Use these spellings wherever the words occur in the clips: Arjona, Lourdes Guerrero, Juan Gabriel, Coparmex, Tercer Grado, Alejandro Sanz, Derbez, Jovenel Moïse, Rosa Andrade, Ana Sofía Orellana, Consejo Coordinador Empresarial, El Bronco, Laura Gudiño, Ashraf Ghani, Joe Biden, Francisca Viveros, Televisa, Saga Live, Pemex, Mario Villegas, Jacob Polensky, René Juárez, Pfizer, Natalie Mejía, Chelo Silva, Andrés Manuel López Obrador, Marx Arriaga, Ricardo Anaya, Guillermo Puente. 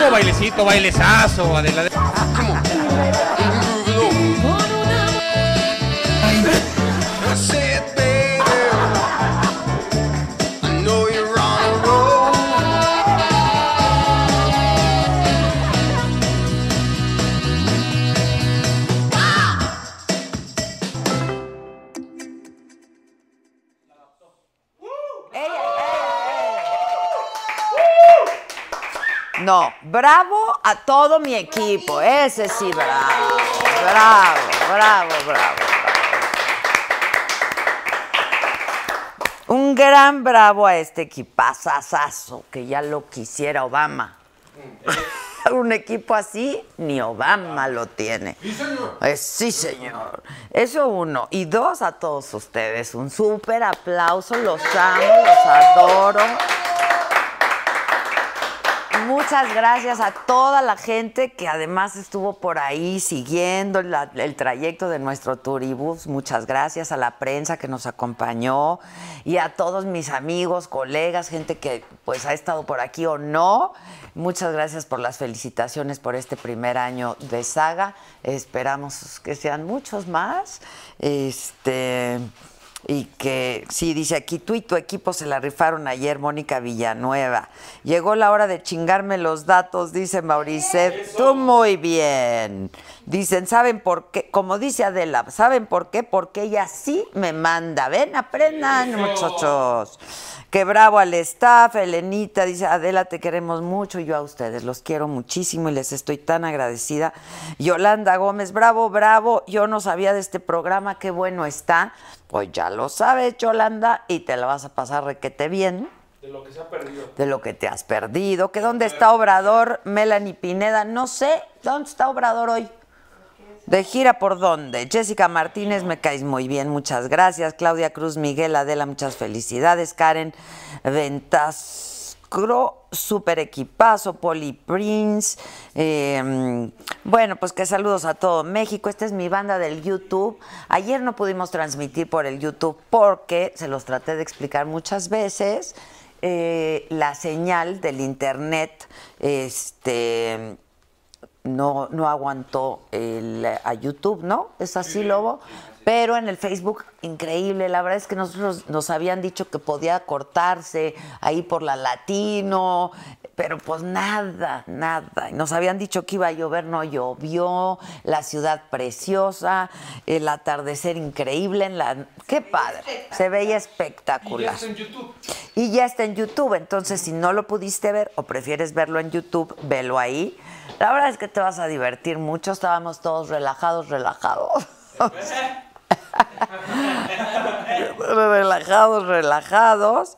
como bailecito, bailezazo, Adela. ¿Cómo? No, bravo a todo mi equipo, ese sí, bravo, bravo, bravo, bravo, bravo. Un gran bravo a este equipazazazo, que ya lo quisiera Obama. Un equipo así, ni Obama lo tiene. Sí, señor. Sí, señor. Eso uno. Y dos, a todos ustedes, un súper aplauso, los amo, los adoro. Muchas gracias a toda la gente que además estuvo por ahí siguiendo el trayecto de nuestro Turibus. Muchas gracias a la prensa que nos acompañó y a todos mis amigos, colegas, gente que pues ha estado por aquí o no. Muchas gracias por las felicitaciones por este primer año de saga. Esperamos que sean muchos más. Y que, sí, dice aquí, tú y tu equipo se la rifaron ayer, Mónica Villanueva. Llegó la hora de chingarme los datos, dice Mauricet. Tú muy bien. Dicen, ¿saben por qué? Como dice Adela, ¿saben por qué? Porque ella sí me manda. Ven, aprendan, eso, muchachos. Qué bravo al staff. Elenita dice, Adela, te queremos mucho. Y yo a ustedes los quiero muchísimo y les estoy tan agradecida. Yolanda Gómez, bravo, bravo. Yo no sabía de este programa, qué bueno está. Pues ya lo sabes, Yolanda, y te la vas a pasar requete bien. De lo que se ha perdido. De lo que te has perdido. ¿Que dónde está Obrador, Melanie Pineda? No sé, ¿dónde está Obrador hoy? ¿De gira por dónde? Jessica Martínez, me caes muy bien, muchas gracias. Claudia Cruz, Miguel, Adela, muchas felicidades. Karen Ventascro, súper equipazo. Poli Prince. Bueno, pues que saludos a todo México. Esta es mi banda del YouTube. Ayer no pudimos transmitir por el YouTube porque, se los traté de explicar muchas veces, la señal del internet no aguantó a YouTube, ¿no? ¿Es así, Lobo? Pero en el Facebook, increíble. La verdad es que nosotros nos habían dicho que podía cortarse ahí por la Latino, pero pues nada, nada. Nos habían dicho que iba a llover, no llovió. La ciudad preciosa, el atardecer increíble. ¡Qué padre! Se veía espectacular. Y ya está en YouTube. Y ya está en YouTube. Entonces, si no lo pudiste ver o prefieres verlo en YouTube, velo ahí. La verdad es que te vas a divertir mucho. Estábamos todos relajados, relajados. Relajados, relajados.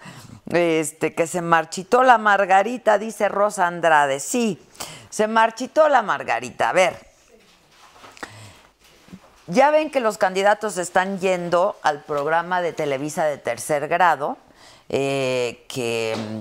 Que se marchitó la Margarita, dice Rosa Andrade. Sí, se marchitó la Margarita. A ver, ya ven que los candidatos están yendo al programa de Televisa de Tercer Grado, que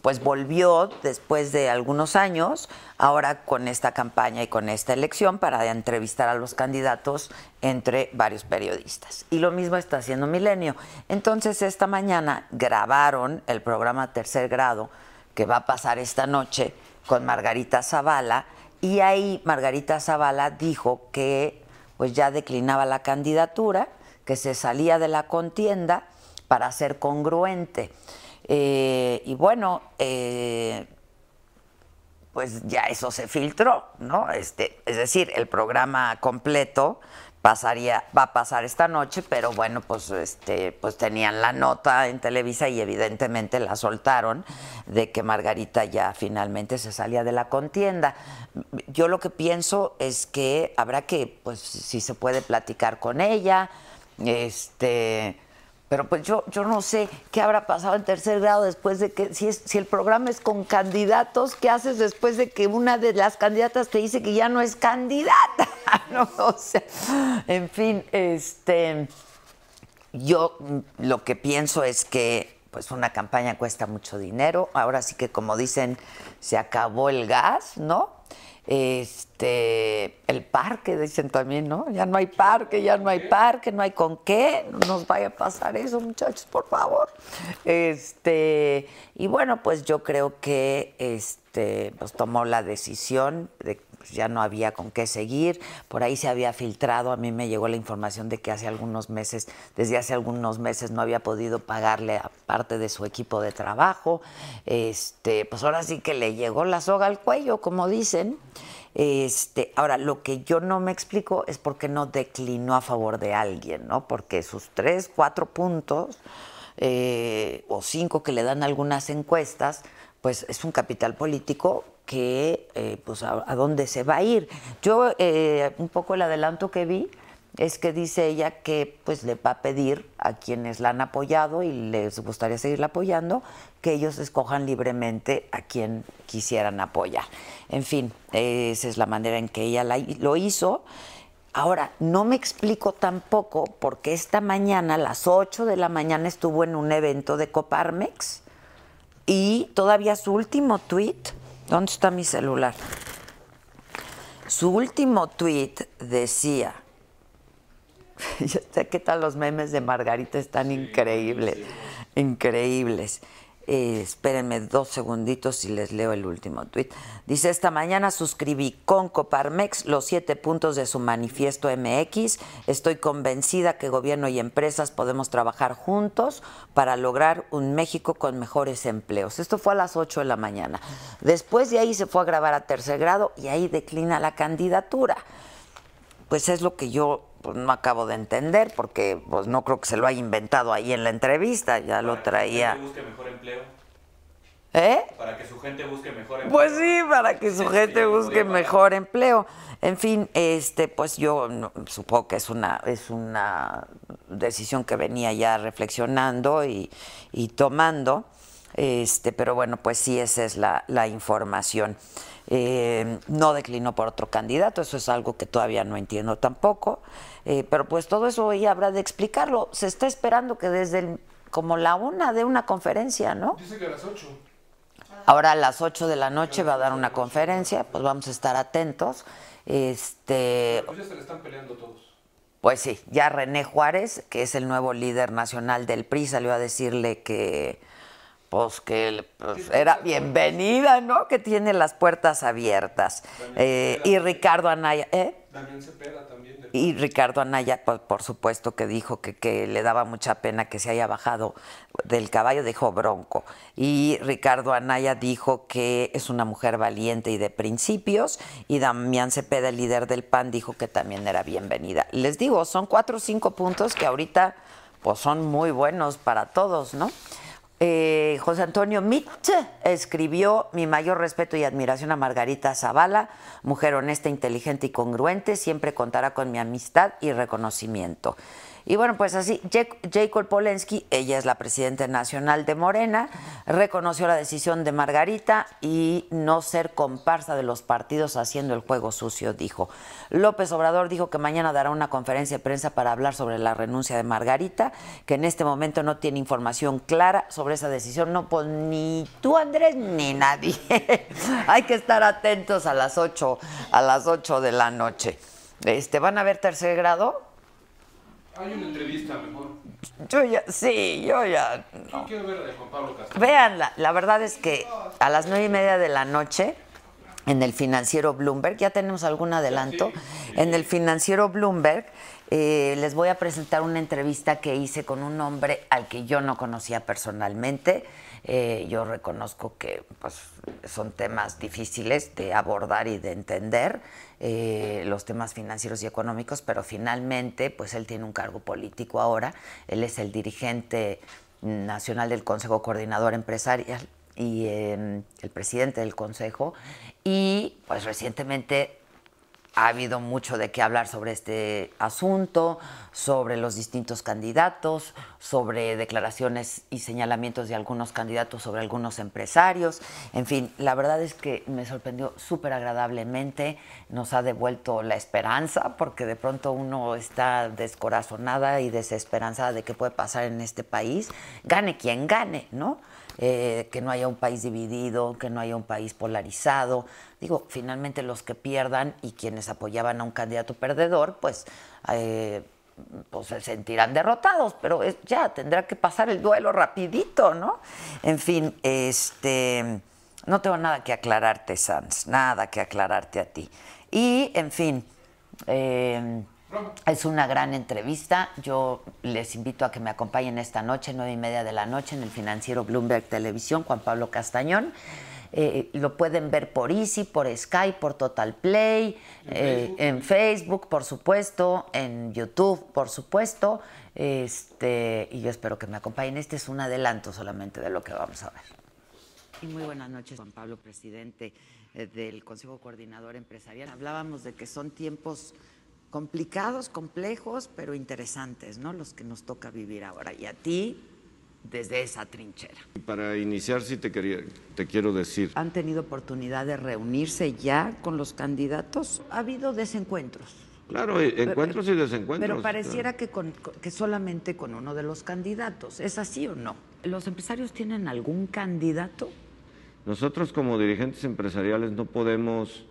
pues volvió después de algunos años, ahora con esta campaña y con esta elección, para entrevistar a los candidatos entre varios periodistas. Y lo mismo está haciendo Milenio. Entonces, esta mañana grabaron el programa Tercer Grado, que va a pasar esta noche, con Margarita Zavala, y ahí Margarita Zavala dijo que pues ya declinaba la candidatura, que se salía de la contienda para ser congruente. Y bueno, pues ya eso se filtró, ¿no? Es decir, el programa completo va a pasar esta noche, pero bueno, pues, pues tenían la nota en Televisa y evidentemente la soltaron de que Margarita ya finalmente se salía de la contienda. Yo lo que pienso es que habrá que, pues, si se puede platicar con ella, pero pues yo no sé qué habrá pasado en Tercer Grado después de que, si el programa es con candidatos, ¿qué haces después de que una de las candidatas te dice que ya no es candidata? No, o sea, en fin, yo lo que pienso es que pues una campaña cuesta mucho dinero. Ahora sí que, como dicen, se acabó el gas, ¿no? el parque, dicen también, ¿no? Ya no hay parque, ya no hay parque, no hay con qué, no nos vaya a pasar eso, muchachos, por favor. Y bueno, pues yo creo que pues tomó la decisión de que ya no había con qué seguir. Por ahí se había filtrado, a mí me llegó la información de que hace algunos meses, desde hace algunos meses no había podido pagarle a parte de su equipo de trabajo. Pues ahora sí que le llegó la soga al cuello, como dicen. Ahora, lo que yo no me explico es por qué no declinó a favor de alguien, ¿no? Porque sus 3, 4 puntos o 5 que le dan algunas encuestas, pues es un capital político que pues a dónde se va a ir. Yo un poco el adelanto que vi es que dice ella que pues le va a pedir a quienes la han apoyado y les gustaría seguirla apoyando que ellos escojan libremente a quien quisieran apoyar. En fin, esa es la manera en que ella lo hizo. Ahora, no me explico tampoco porque esta mañana a las 8 de la mañana estuvo en un evento de Coparmex y todavía su último tuit. ¿Dónde está mi celular? Su último tuit decía, yo sé qué tal los memes de Margarita están increíbles, increíbles. Espérenme 2 segunditos y les leo el último tuit. Dice, esta mañana suscribí con Coparmex los 7 puntos de su manifiesto MX. Estoy convencida que gobierno y empresas podemos trabajar juntos para lograr un México con mejores empleos. Esto fue a las 8 de la mañana. Después de ahí se fue a grabar a Tercer Grado y ahí declina la candidatura. Pues es lo que yo pues no acabo de entender, porque pues no creo que se lo haya inventado ahí en la entrevista, ya para lo traía. Que su gente busque mejor empleo. ¿Eh? Para que su gente busque mejor empleo. Pues sí, para que su gente busque mejor empleo. En fin, pues yo no, supongo que es una decisión que venía ya reflexionando y tomando. Pero bueno, pues sí, esa es la información. No declinó por otro candidato, eso es algo que todavía no entiendo tampoco, pero pues todo eso hoy habrá de explicarlo. Se está esperando que desde como la 1 de una conferencia, ¿no? Dice que a las 8. Ahora a las 8 de la noche va a dar una conferencia, pues vamos a estar atentos. Pues ya se le están peleando todos. Pues sí, ya René Juárez, que es el nuevo líder nacional del PRI, salió a decirle que era bienvenida, ¿no? Que tiene las puertas abiertas. Y Ricardo Anaya, y Ricardo Anaya, por supuesto, que dijo que le daba mucha pena que se haya bajado del caballo, dijo Bronco. Y Ricardo Anaya dijo que es una mujer valiente y de principios. Y Damián Cepeda, el líder del PAN, dijo que también era bienvenida. Les digo, son 4 o 5 puntos que ahorita pues son muy buenos para todos, ¿no? José Antonio Mid escribió: mi mayor respeto y admiración a Margarita Zavala, mujer honesta, inteligente y congruente, siempre contará con mi amistad y reconocimiento. Y bueno, pues así, Jacob Polensky, ella es la presidenta nacional de Morena, reconoció la decisión de Margarita y no ser comparsa de los partidos haciendo el juego sucio, dijo. López Obrador dijo que mañana dará una conferencia de prensa para hablar sobre la renuncia de Margarita, que en este momento no tiene información clara sobre esa decisión. No, pues ni tú, Andrés, ni nadie. Hay que estar atentos a las 8, de la noche. ¿Van a ver Tercer Grado? Hay una entrevista mejor. Yo ya. No. Yo quiero ver de Juan Pablo Castañón. Véanla, la verdad es que a las 9:30 de la noche, en el Financiero Bloomberg, ya tenemos algún adelanto. Sí. En el Financiero Bloomberg les voy a presentar una entrevista que hice con un hombre al que yo no conocía personalmente. Yo reconozco que pues, son temas difíciles de abordar y de entender, los temas financieros y económicos, pero finalmente pues él tiene un cargo político ahora. Él es el dirigente nacional del Consejo Coordinador Empresarial y el presidente del Consejo, y pues recientemente Ha habido mucho de qué hablar sobre este asunto, sobre los distintos candidatos, sobre declaraciones y señalamientos de algunos candidatos sobre algunos empresarios. En fin, la verdad es que me sorprendió súper agradablemente, nos ha devuelto la esperanza, porque de pronto uno está descorazonada y desesperanzada de qué puede pasar en este país, gane quien gane, ¿no? Que no haya un país dividido, que no haya un país polarizado. Digo, finalmente los que pierdan y quienes apoyaban a un candidato perdedor, pues se sentirán derrotados, pero ya tendrá que pasar el duelo rapidito, ¿no? En fin, no tengo nada que aclararte, Sanz, nada que aclararte a ti. Y, en fin, es una gran entrevista. Yo les invito a que me acompañen esta noche, 9:30 de la noche, en el Financiero Bloomberg Televisión, Juan Pablo Castañón. Lo pueden ver por Easy, por Sky, por Total Play, en Facebook, por supuesto, en YouTube, por supuesto. Y yo espero que me acompañen. Este es un adelanto solamente de lo que vamos a ver. Y muy buenas noches, Juan Pablo, presidente del Consejo Coordinador Empresarial. Hablábamos de que son tiempos complicados, complejos, pero interesantes, ¿no? Los que nos toca vivir ahora. Y a ti, desde esa trinchera. Para iniciar, sí te quiero decir. ¿Han tenido oportunidad de reunirse ya con los candidatos? ¿Ha habido desencuentros? Claro, encuentros y desencuentros. Pero pareciera que solamente con uno de los candidatos. ¿Es así o no? ¿Los empresarios tienen algún candidato? Nosotros como dirigentes empresariales no podemos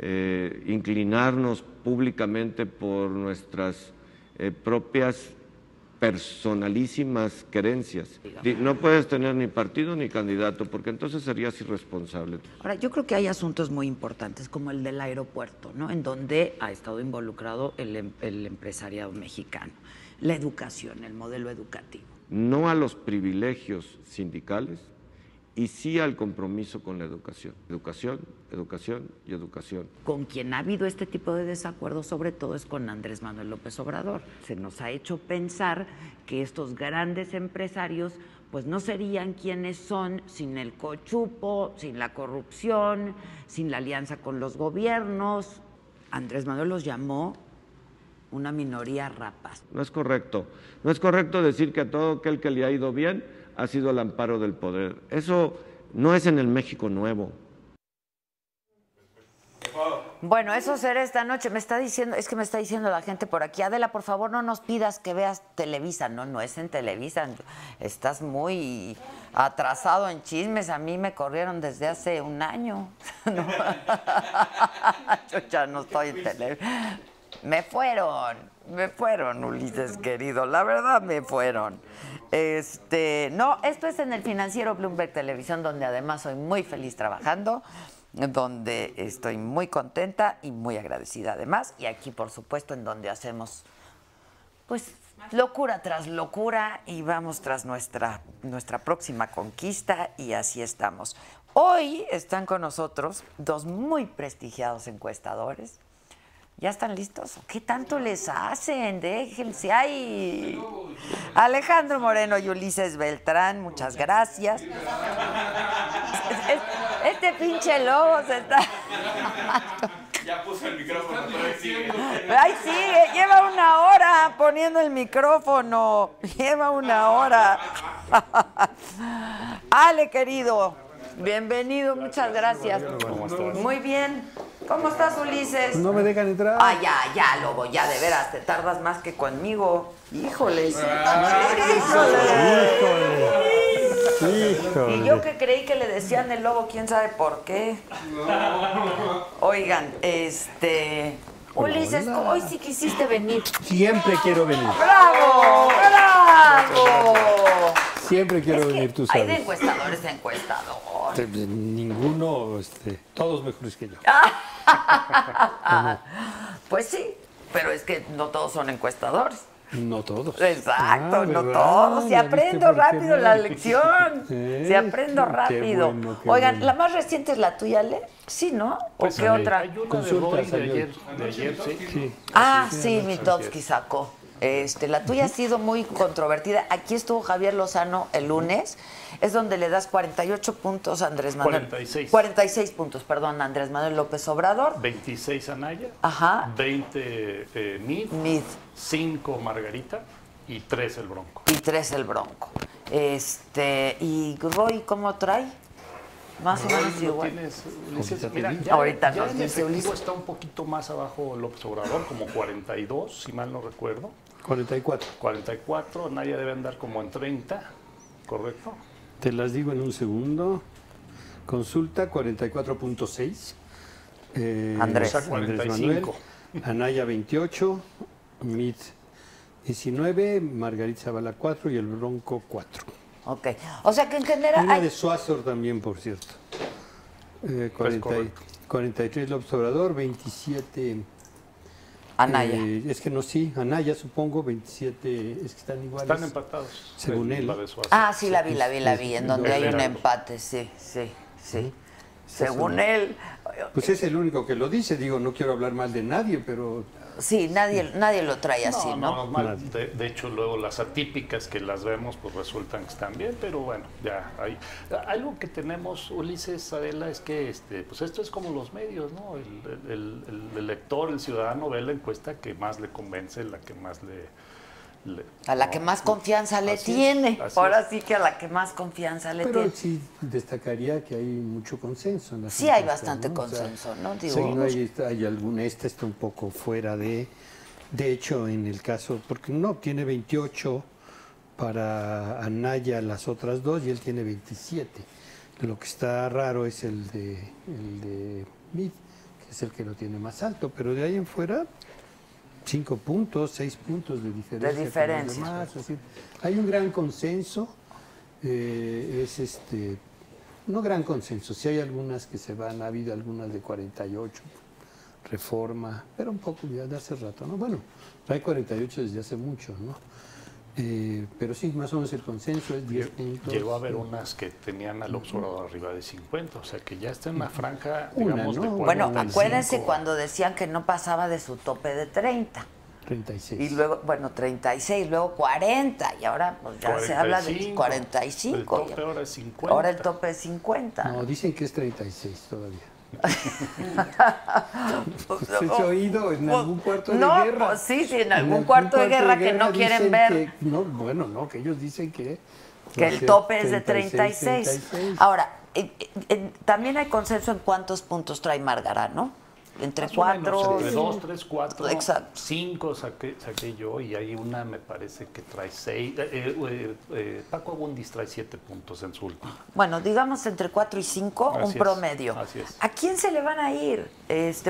inclinarnos públicamente por nuestras propias personalísimas creencias. No puedes tener ni partido ni candidato, porque entonces serías irresponsable. Ahora, yo creo que hay asuntos muy importantes, como el del aeropuerto, ¿no?, en donde ha estado involucrado el empresariado mexicano. La educación, el modelo educativo. No a los privilegios sindicales, y sí al compromiso con la educación. Educación, educación y educación. Con quien ha habido este tipo de desacuerdos, sobre todo, es con Andrés Manuel López Obrador. Se nos ha hecho pensar que estos grandes empresarios pues no serían quienes son sin el cochupo, sin la corrupción, sin la alianza con los gobiernos. Andrés Manuel los llamó una minoría rapaz. No es correcto. No es correcto decir que a todo aquel que le ha ido bien ha sido el amparo del poder. Eso no es en el México nuevo. Bueno, eso será esta noche. Me está diciendo, es que me está diciendo la gente por aquí, Adela, por favor, no nos pidas que veas Televisa. No, no es en Televisa. Estás muy atrasado en chismes. A mí me corrieron desde hace un año. No. Yo ya no estoy en Televisa. Me fueron, Ulises querido, la verdad me fueron. No, esto es en el Financiero Bloomberg Televisión, donde además soy muy feliz trabajando, donde estoy muy contenta y muy agradecida además, y aquí por supuesto en donde hacemos pues locura tras locura y vamos tras nuestra próxima conquista, y así estamos. Hoy están con nosotros dos muy prestigiados encuestadores. ¿Ya están listos? ¿Qué tanto les hacen? Déjense ahí. Alejandro Moreno y Ulises Beltrán, muchas gracias. Este pinche lobo se está... Ya puso el micrófono. Ay, sí, lleva una hora poniendo el micrófono. Lleva una hora. Ale, querido, bienvenido, muchas gracias. Muy bien. ¿Cómo estás, Ulises? No me dejan entrar. Ah, ya, lobo, ya, de veras, te tardas más que conmigo. Híjoles. Híjole. Y yo que creí que le decían el lobo, quién sabe por qué. No. Oigan, Ulises, hola. Hoy sí quisiste venir. Siempre quiero venir. ¡Bravo! ¡Bravo! Siempre quiero venir, tú sabes. Hay de encuestadores a encuestadores. Ninguno, todos mejores que yo. Pues sí, pero es que no todos son encuestadores. No todos. Exacto, no todos. Si aprendo rápido la lección. Si aprendo rápido. Oigan, la más reciente es la tuya, Ale. Sí, ¿no? ¿O qué otra? Hay una de ayer. Sí. Ah, sí, Mitofsky sacó. La tuya ha sido muy controvertida. Aquí estuvo Javier Lozano el lunes. Es donde le das 48 puntos a Andrés Manuel. 46. 46 puntos, perdón, a Andrés Manuel López Obrador. 26 a Anaya. Ajá. 20 Mid. 5 Margarita. Y 3 El Bronco. Y 3 El Bronco. Y Roy, ¿cómo trae? Más o menos igual. Tienes, Ulises, mira, ahorita ya en efectivo está un poquito más abajo López Obrador, como 42, si mal no recuerdo. 44. 44, Naya debe andar como en 30, ¿correcto? Te las digo en un segundo. Consulta 44.6. Andrés. O sea, 45. Manuel, Anaya 28, Mid 19, Margarita Zavala 4 y El Bronco 4. Ok. O sea que en general... Una de Suazor también, por cierto. 43 López Obrador, 27... Anaya. Es que no, sí, Anaya supongo, 27, es que están iguales. Están empatados. Según él. Ah, sí, la vi, en donde hay un empate, sí. Según él. Pues es el único que lo dice, digo, no quiero hablar mal de nadie, pero... Sí, nadie lo trae así, ¿no? De hecho, luego las atípicas que las vemos, pues resultan que están bien, pero bueno, ya hay. Algo que tenemos, Ulises, Adela, es que pues esto es como los medios, ¿no? El elector, el ciudadano ve la encuesta que más le convence, la que más le a la que más confianza le tiene. Ahora sí que a la que más confianza le tiene. Pero sí destacaría que hay mucho consenso en la encuesta. Sí hay bastante consenso, ¿no? Digo, hay alguna, esta está un poco fuera de... De hecho, en el caso, porque no tiene 28 para Anaya las otras dos y él tiene 27. Lo que está raro es el de Mid, que es el que lo tiene más alto, pero de ahí en fuera... 5 puntos, 6 puntos de diferencia. Demás, así. Hay un gran consenso, no gran consenso, sí hay algunas que se van, ha habido algunas de 48, Reforma, pero un poco ya de hace rato, ¿no? Bueno, hay 48 desde hace mucho, ¿no? Pero sí, más o menos el consenso es 10 puntos. Llegó a haber unas que tenían al Observador arriba de 50, o sea que ya está en una franja, digamos, de 40. Bueno, acuérdense cuando decían que no pasaba de su tope de 30. 36. Y luego, bueno, 36, luego 40, y ahora pues ya 45, se habla de 45. El tope ya, ahora es 50. Ahora el tope es 50. No, dicen que es 36 todavía. ¿Se ha oído en algún cuarto de guerra? No, pues sí, en algún cuarto de guerra que no quieren ver. Que ellos dicen que... Que el tope es de 36. Ahora, también hay consenso en cuántos puntos trae Margarita, ¿no? Entre 4... Entre 2, 3, 4, 5 saqué yo y hay una me parece que trae 6. Paco Abundis trae 7 puntos en su última. Bueno, digamos entre 4 y 5, así un promedio. Así es. ¿A quién se le van a ir?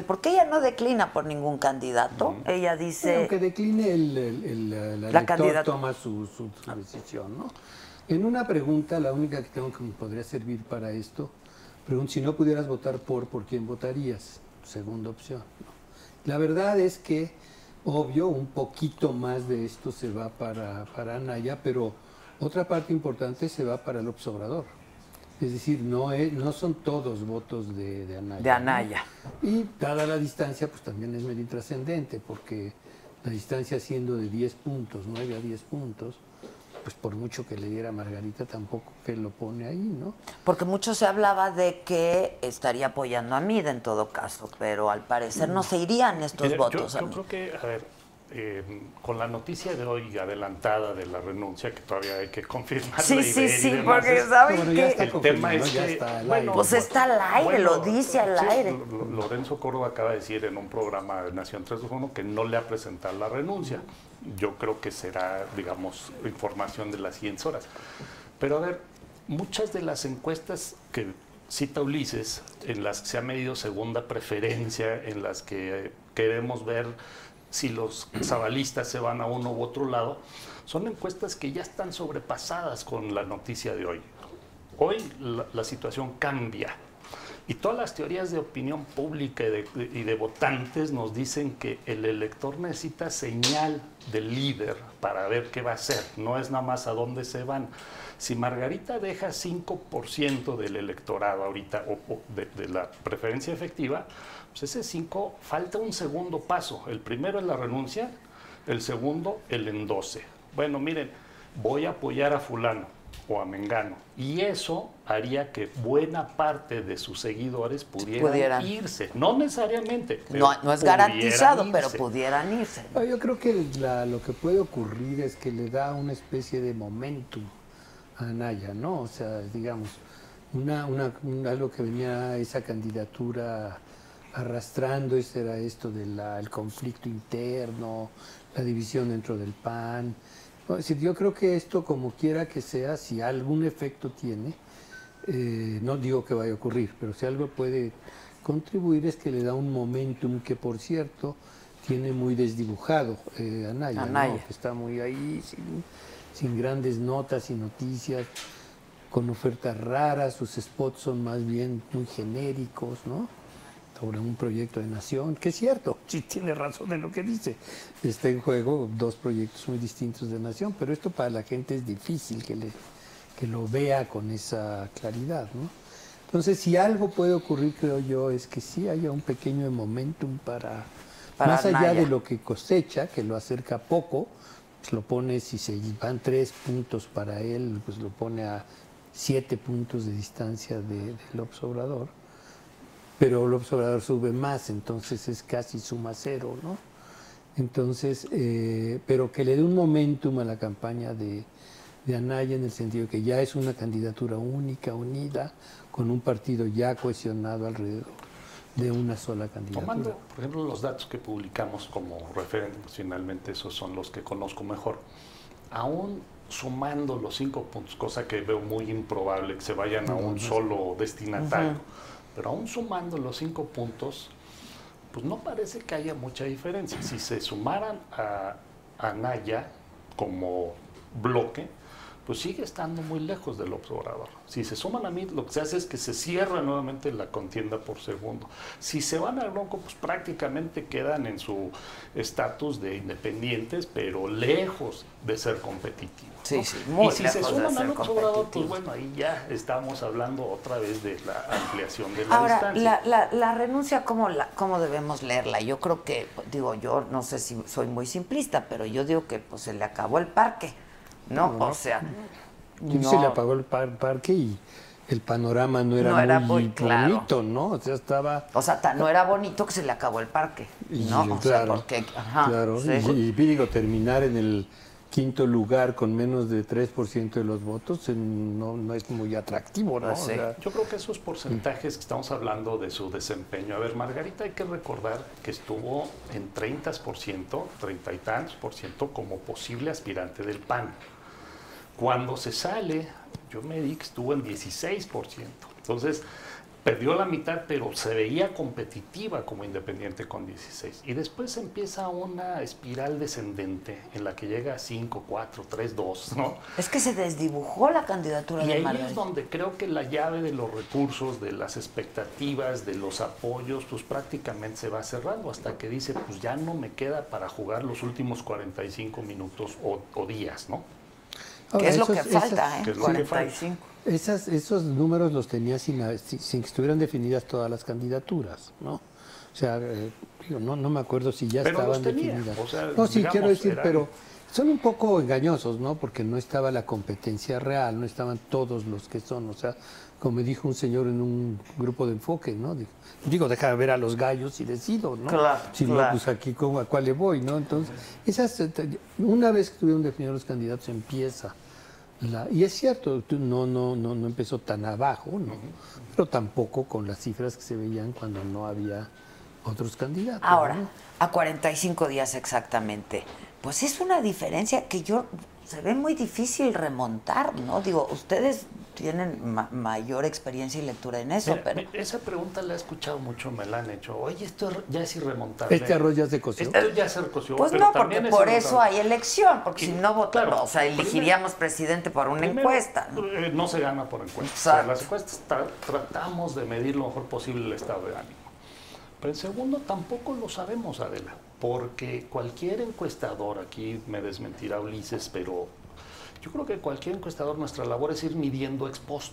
Porque ella no declina por ningún candidato. Mm. Ella dice... Bueno, que decline la candidata toma su decisión, ¿no? En una pregunta, la única que tengo que me podría servir para esto, pregunto, si no pudieras votar ¿por quién votarías? Segunda opción. La verdad es que, obvio, un poquito más de esto se va para Anaya, pero otra parte importante se va para el Observador. Es decir, no son todos votos de Anaya. De Anaya. ¿No? Y dada la distancia, pues también es medio intrascendente, porque la distancia siendo de 10 puntos, 9 a 10 puntos, pues por mucho que le diera Margarita, tampoco que lo pone ahí, ¿no? Porque mucho se hablaba de que estaría apoyando a Mid en todo caso, pero al parecer no se irían estos votos a Mid. Yo creo que, con la noticia de hoy adelantada de la renuncia, que todavía hay que confirmar. Sí, porque saben que... El tema es que... Bueno, pues está al aire, lo dice al aire. Lorenzo Córdoba acaba de decir en un programa de Nación 321 que no le ha presentado la renuncia. Yo creo que será, digamos, información de las siguientes horas. Pero a ver, muchas de las encuestas que cita Ulises, en las que se ha medido segunda preferencia, en las que queremos ver si los zabalistas se van a uno u otro lado, son encuestas que ya están sobrepasadas con la noticia de hoy. Hoy la situación cambia. Y todas las teorías de opinión pública y de votantes nos dicen que el elector necesita señal del líder para ver qué va a hacer. No es nada más a dónde se van. Si Margarita deja 5% del electorado ahorita o de la preferencia efectiva, pues ese 5 falta un segundo paso. El primero es la renuncia el segundo el endose. Bueno, miren, voy a apoyar a fulano o a mengano. Y eso haría que buena parte de sus seguidores pudieran irse. No necesariamente. No, no es garantizado, pero pudieran irse. No, yo creo que lo que puede ocurrir es que le da una especie de momentum a Anaya, ¿no? O sea, digamos, algo que venía esa candidatura arrastrando, ese era esto del conflicto interno, la división dentro del PAN. Es decir, yo creo que esto, como quiera que sea, si algún efecto tiene, no digo que vaya a ocurrir, pero si algo puede contribuir es que le da un momentum que, por cierto, tiene muy desdibujado Anaya. ¿No? Que está muy ahí, sin grandes notas y noticias, con ofertas raras, sus spots son más bien muy genéricos, ¿no? Sobre un proyecto de nación, que es cierto, sí tiene razón en lo que dice. Está en juego dos proyectos muy distintos de nación, pero esto para la gente es difícil que lo vea con esa claridad, ¿no? Entonces, si algo puede ocurrir, creo yo, es que sí haya un pequeño momentum para más allá Anaya. De lo que cosecha, que lo acerca poco, pues lo pone, si se van 3 puntos para él, pues lo pone a 7 puntos de distancia del Observador. Pero el Observador sube más, entonces es casi suma cero, ¿no? Entonces, pero que le dé un momentum a la campaña de Anaya, en el sentido de que ya es una candidatura única, unida, con un partido ya cohesionado alrededor de una sola candidatura. Tomando, por ejemplo, los datos que publicamos como referentes, finalmente esos son los que conozco mejor, aún sumando los 5 puntos, cosa que veo muy improbable que se vayan a un solo destinatario, pero aún sumando los 5 puntos, pues no parece que haya mucha diferencia. Si se sumaran a Anaya como bloque, pues sigue estando muy lejos del Observador. Si se suman a mí, lo que se hace es que se cierra nuevamente la contienda por segundo. Si se van al Bronco, pues prácticamente quedan en su estatus de independientes, pero lejos de ser competitivos. Sí, sí, y si se suman al Observador, pues bueno, ahí ya estamos hablando otra vez de la ampliación de la distancia. Ahora, la renuncia, ¿cómo debemos leerla? Yo creo que, digo, yo no sé si soy muy simplista, pero yo digo que pues se le acabó el parque, ¿no? O sea... No. Se le apagó el parque y el panorama no era muy claro. Bonito, ¿no? O sea, no era bonito que se le acabó el parque, ¿no? Y, y digo, terminar en el 5.º lugar con menos de 3% de los votos no es muy atractivo, ¿no? Sí. O sea, yo creo que esos porcentajes que estamos hablando de su desempeño. A ver, Margarita, hay que recordar que estuvo en 30%, 30 y tantos% como posible aspirante del PAN. Cuando se sale, yo me di que estuvo en 16%. Entonces, perdió la mitad, pero se veía competitiva como independiente con 16. Y después empieza una espiral descendente en la que llega a 5, 4, 3, 2, ¿no? Es que se desdibujó la candidatura de Margarita. Y ahí es donde creo que la llave de los recursos, de las expectativas, de los apoyos, pues prácticamente se va cerrando hasta que dice, pues ya no me queda para jugar los últimos 45 minutos o días, ¿no? Ahora, ¿Qué es lo que falta? 45. Esos números los tenía sin que estuvieran definidas todas las candidaturas, ¿no? O sea, no me acuerdo si ya estaban definidas. O sea, no, sí, digamos, quiero decir, pero son un poco engañosos, ¿no? Porque no estaba la competencia real, no estaban todos los que son. O sea, como dijo un señor en un grupo de enfoque, ¿no? Digo, deja de ver a los gallos y decido, ¿no? Claro, si claro. No, pues aquí a cuál le voy, ¿no? Entonces, una vez que estuvieron definidos los candidatos, empieza... Y es cierto, no empezó tan abajo, ¿no? Pero tampoco con las cifras que se veían cuando no había otros candidatos. Ahora, ¿no? A 45 días exactamente, pues es una diferencia que se ve muy difícil remontar, ¿no? Digo, ustedes tienen mayor experiencia y lectura en eso, pero... Esa pregunta la he escuchado mucho, me la han hecho. Oye, esto ya es irremontable. ¿Este arroz ya se coció? Esto ya se coció. Pues no, porque por eso hay elección, porque si no votamos, claro, o sea, elegiríamos presidente por una encuesta, ¿no? No se gana por encuestas. O sea, las encuestas tratamos de medir lo mejor posible el estado de ánimo. Pero en segundo, tampoco lo sabemos, Adela, porque cualquier encuestador, aquí me desmentirá Ulises, pero yo creo que cualquier encuestador, nuestra labor es ir midiendo ex post.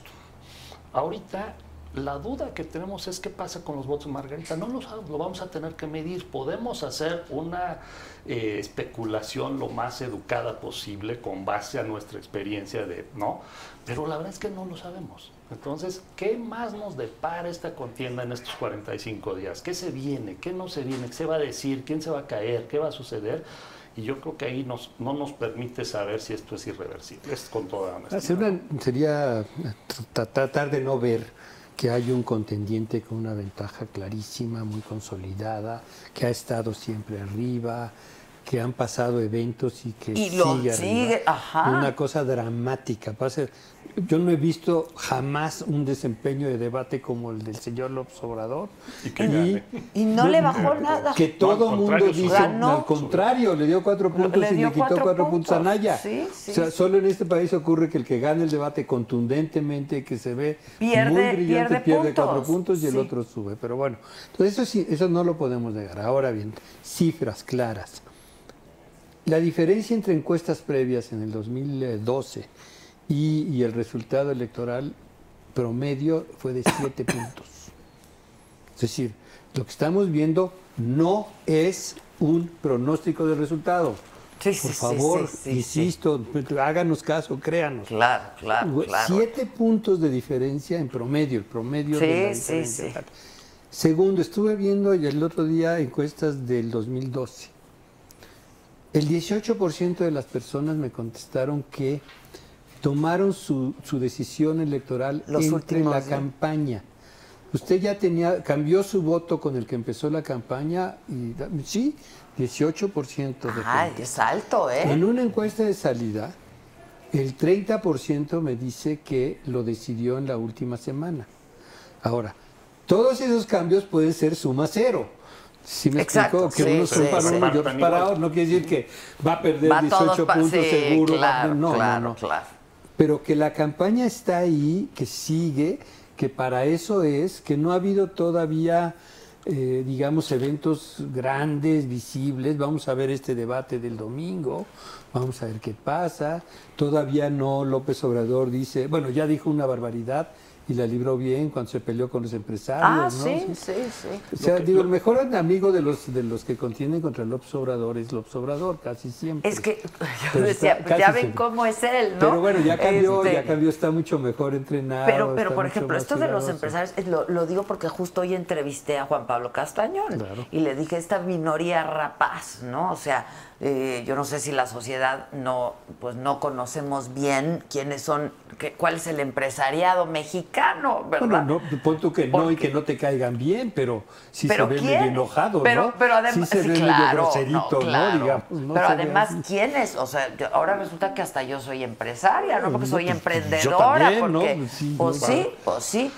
Ahorita La duda que tenemos es qué pasa con los votos, Margarita. No lo vamos a tener que medir. Podemos hacer una especulación lo más educada posible con base a nuestra experiencia de, ¿no? Pero la verdad es que no lo sabemos. Entonces, ¿qué más nos depara esta contienda en estos 45 días? ¿Qué se viene? ¿Qué no se viene? ¿Qué se va a decir? ¿Quién se va a caer? ¿Qué va a suceder? Y yo creo que ahí no nos permite saber si esto es irreversible. Es con toda honestidad. Sería tratar de no ver que hay un contendiente con una ventaja clarísima, muy consolidada, que ha estado siempre arriba, que han pasado eventos y que sigue arriba. Una cosa dramática. Yo no he visto jamás un desempeño de debate como el del señor López Obrador. Y no le bajó nada. Que todo el mundo dice, al contrario, le dio 4 puntos y le quitó 4 puntos a Anaya. Sí, sí, o sea, solo en este país ocurre que el que gana el debate contundentemente, que se ve muy brillante, pierde 4 puntos y el otro sube. Pero bueno, entonces eso sí, eso no lo podemos negar. Ahora bien, cifras claras. La diferencia entre encuestas previas en el 2012 y el resultado electoral promedio fue de 7 puntos. Es decir, lo que estamos viendo no es un pronóstico de resultado. Por favor, insisto, háganos caso, créanos. Claro. 7 puntos de diferencia en promedio, el promedio de la diferencia. Segundo, estuve viendo el otro día encuestas del 2012. El 18% de las personas me contestaron que tomaron su decisión electoral entre la campaña. Usted ya cambió su voto con el que empezó la campaña y 18% de gente. Es alto, ¿eh? En una encuesta de salida, el 30% me dice que lo decidió en la última semana. Ahora, todos esos cambios pueden ser suma cero. Si me explico, que unos son para uno y otros para otro, no quiere decir que va a perder 18 puntos seguro. Claro. Pero que la campaña está ahí, que sigue, que para eso es, que no ha habido todavía, digamos, eventos grandes, visibles. Vamos a ver este debate del domingo, vamos a ver qué pasa. Todavía no López Obrador dice, bueno, ya dijo una barbaridad, y la libró bien cuando se peleó con los empresarios. O sea, el mejor amigo de los que contienden contra López Obrador es López Obrador, casi siempre. Es que yo decía, ya ven cómo es él, ¿no? Pero bueno, ya cambió, está mucho mejor entrenado. Pero por ejemplo, esto de los empresarios, lo digo porque justo hoy entrevisté a Juan Pablo Castañón y le dije, esta minoría rapaz, ¿no? O sea, yo no sé si la sociedad no conocemos bien quiénes son, cuál es el empresariado mexicano, ¿verdad? Bueno, pon tú que no y que no te caigan bien, pero sí se ven medio enojados, ¿no? Pero además, sí se ven medio groserito, ¿no? Digamos, pero además, ¿quiénes? O sea, ahora resulta que hasta yo soy empresaria, ¿no? Porque soy emprendedora, yo también, ¿no? Sí.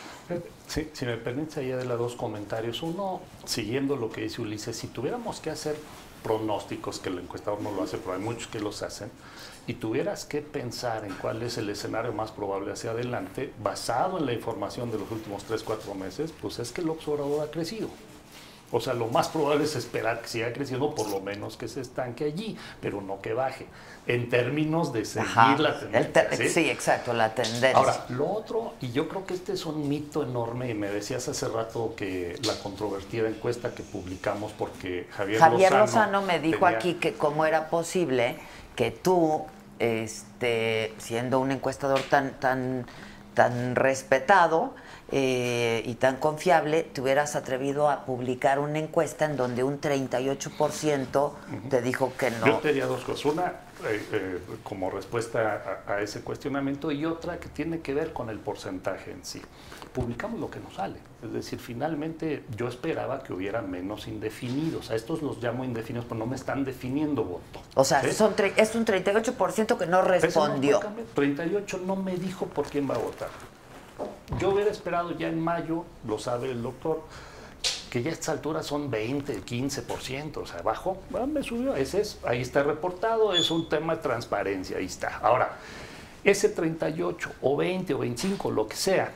Si me permite ahí de los dos comentarios. Uno, siguiendo lo que dice Ulises, si tuviéramos que hacer pronósticos, que el encuestador no lo hace, pero hay muchos que los hacen, y tuvieras que pensar en cuál es el escenario más probable hacia adelante, basado en la información de los últimos 3-4 meses, pues es que el observador ha crecido. O sea, lo más probable es esperar que siga creciendo, por lo menos que se estanque allí, pero no que baje, en términos de seguir la tendencia. La tendencia. Ahora, lo otro, y yo creo que este es un mito enorme, y me decías hace rato que la controvertida encuesta que publicamos, porque Javier Lozano me dijo aquí que cómo era posible que tú, siendo un encuestador tan respetado, y tan confiable, te hubieras atrevido a publicar una encuesta en donde un 38% te dijo que no. Yo te diría dos cosas. Una, como respuesta a ese cuestionamiento, y otra que tiene que ver con el porcentaje en sí. Publicamos lo que nos sale. Es decir, finalmente yo esperaba que hubiera menos indefinidos. A estos los llamo indefinidos, pero no me están definiendo voto. O sea, es un 38% que no respondió. 38% no me dijo por quién va a votar. Yo hubiera esperado ya en mayo, lo sabe el doctor, que ya a esta altura son 20, 15%, o sea, bajó, me subió, ahí está reportado, es un tema de transparencia, ahí está. Ahora, ese 38 o 20 o 25, lo que sea,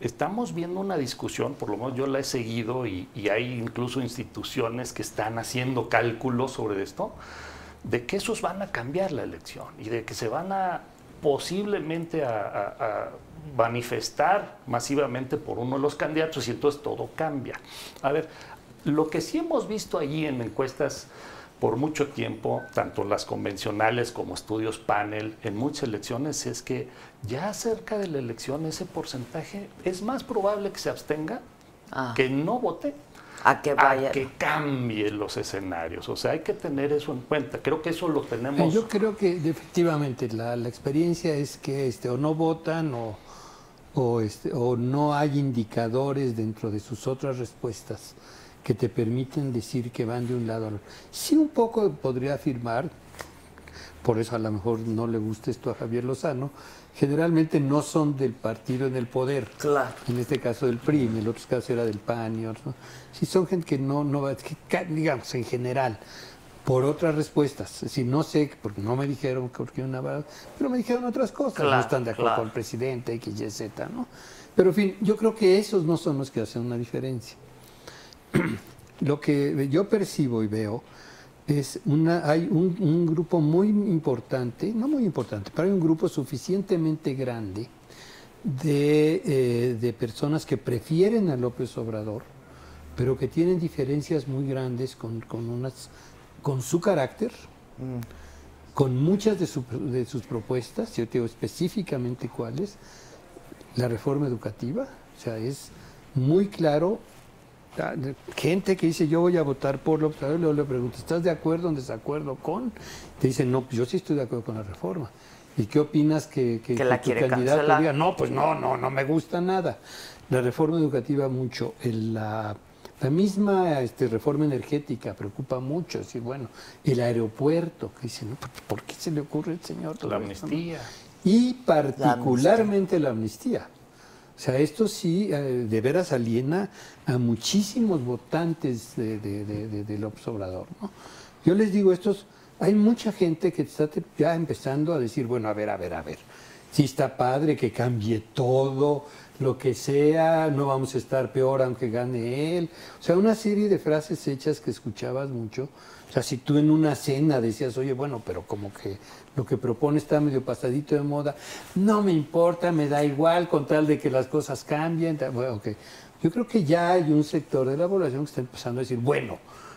estamos viendo una discusión, por lo menos yo la he seguido y hay incluso instituciones que están haciendo cálculos sobre esto, de que esos van a cambiar la elección y de que se van a posiblemente a manifestar masivamente por uno de los candidatos y entonces todo cambia. A ver, lo que sí hemos visto allí en encuestas por mucho tiempo, tanto las convencionales como estudios panel, en muchas elecciones, es que ya cerca de la elección ese porcentaje es más probable que se abstenga, que no vote, a que cambie los escenarios. O sea, hay que tener eso en cuenta. Creo que eso lo tenemos. Yo creo que efectivamente la experiencia es que o no votan o no hay indicadores dentro de sus otras respuestas que te permiten decir que van de un lado al otro. Sí, un poco podría afirmar, por eso a lo mejor no le gusta esto a Javier Lozano, generalmente no son del partido en el poder. Claro. En este caso del PRI, en el otro caso era del PAN. ¿No? Sí, son gente que no va, digamos, en general, por otras respuestas. Es decir, no sé, porque no me dijeron, pero me dijeron otras cosas. Claro, no están de acuerdo con el presidente, X, Y, Z, ¿no? Pero en fin, yo creo que esos no son los que hacen una diferencia. Lo que yo percibo y veo es hay un grupo muy importante, no muy importante, pero hay un grupo suficientemente grande de personas que prefieren a López Obrador, pero que tienen diferencias muy grandes con su carácter, con muchas de sus propuestas. Yo te digo específicamente cuáles. La reforma educativa, o sea, es muy claro. Gente que dice yo voy a votar por López Obrador, luego le pregunto, ¿estás de acuerdo o en desacuerdo con? Te dicen, no, yo sí estoy de acuerdo con la reforma. ¿Y qué opinas que la tu candidato cancelar? Diga, no, pues no me gusta nada. La reforma educativa mucho, la misma reforma energética preocupa mucho. Así, bueno, el aeropuerto, que dicen, ¿por qué se le ocurre al señor? La amnistía. Y particularmente la amnistía. O sea, esto sí, de veras aliena a muchísimos votantes de López Obrador, ¿no? Yo les digo, hay mucha gente que está ya empezando a decir, bueno, a ver, sí está padre que cambie todo, lo que sea, no vamos a estar peor aunque gane él. O sea, una serie de frases hechas que escuchabas mucho. O sea, si tú en una cena decías, oye, bueno, pero como que lo que propone está medio pasadito de moda, no me importa, me da igual, con tal de que las cosas cambien. Bueno, okay. Yo creo que ya hay un sector de la población que está empezando a decir, bueno,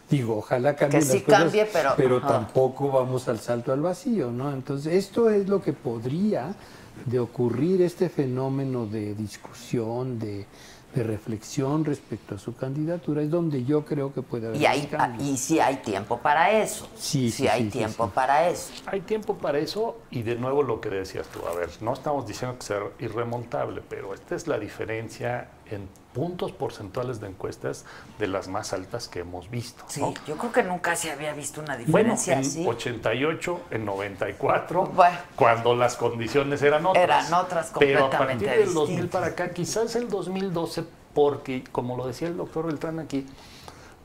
digo, ojalá cambien las cosas, cambie, pero tampoco vamos al salto al vacío, ¿no? Entonces, esto es lo que podría de ocurrir, este fenómeno de discusión, de reflexión respecto a su candidatura, es donde yo creo que puede haber cambios. Y sí hay tiempo para eso. Sí, hay tiempo para eso. Hay tiempo para eso, y de nuevo lo que decías tú, a ver, no estamos diciendo que sea irremontable, pero esta es la diferencia en puntos porcentuales de encuestas de las más altas que hemos visto, ¿no? Sí, yo creo que nunca se había visto una diferencia así. Bueno, en 88, en 94, bueno, cuando las condiciones eran otras. Eran otras completamente distintas. Pero a partir del 2000 para acá, quizás el 2012, porque, como lo decía el doctor Beltrán aquí,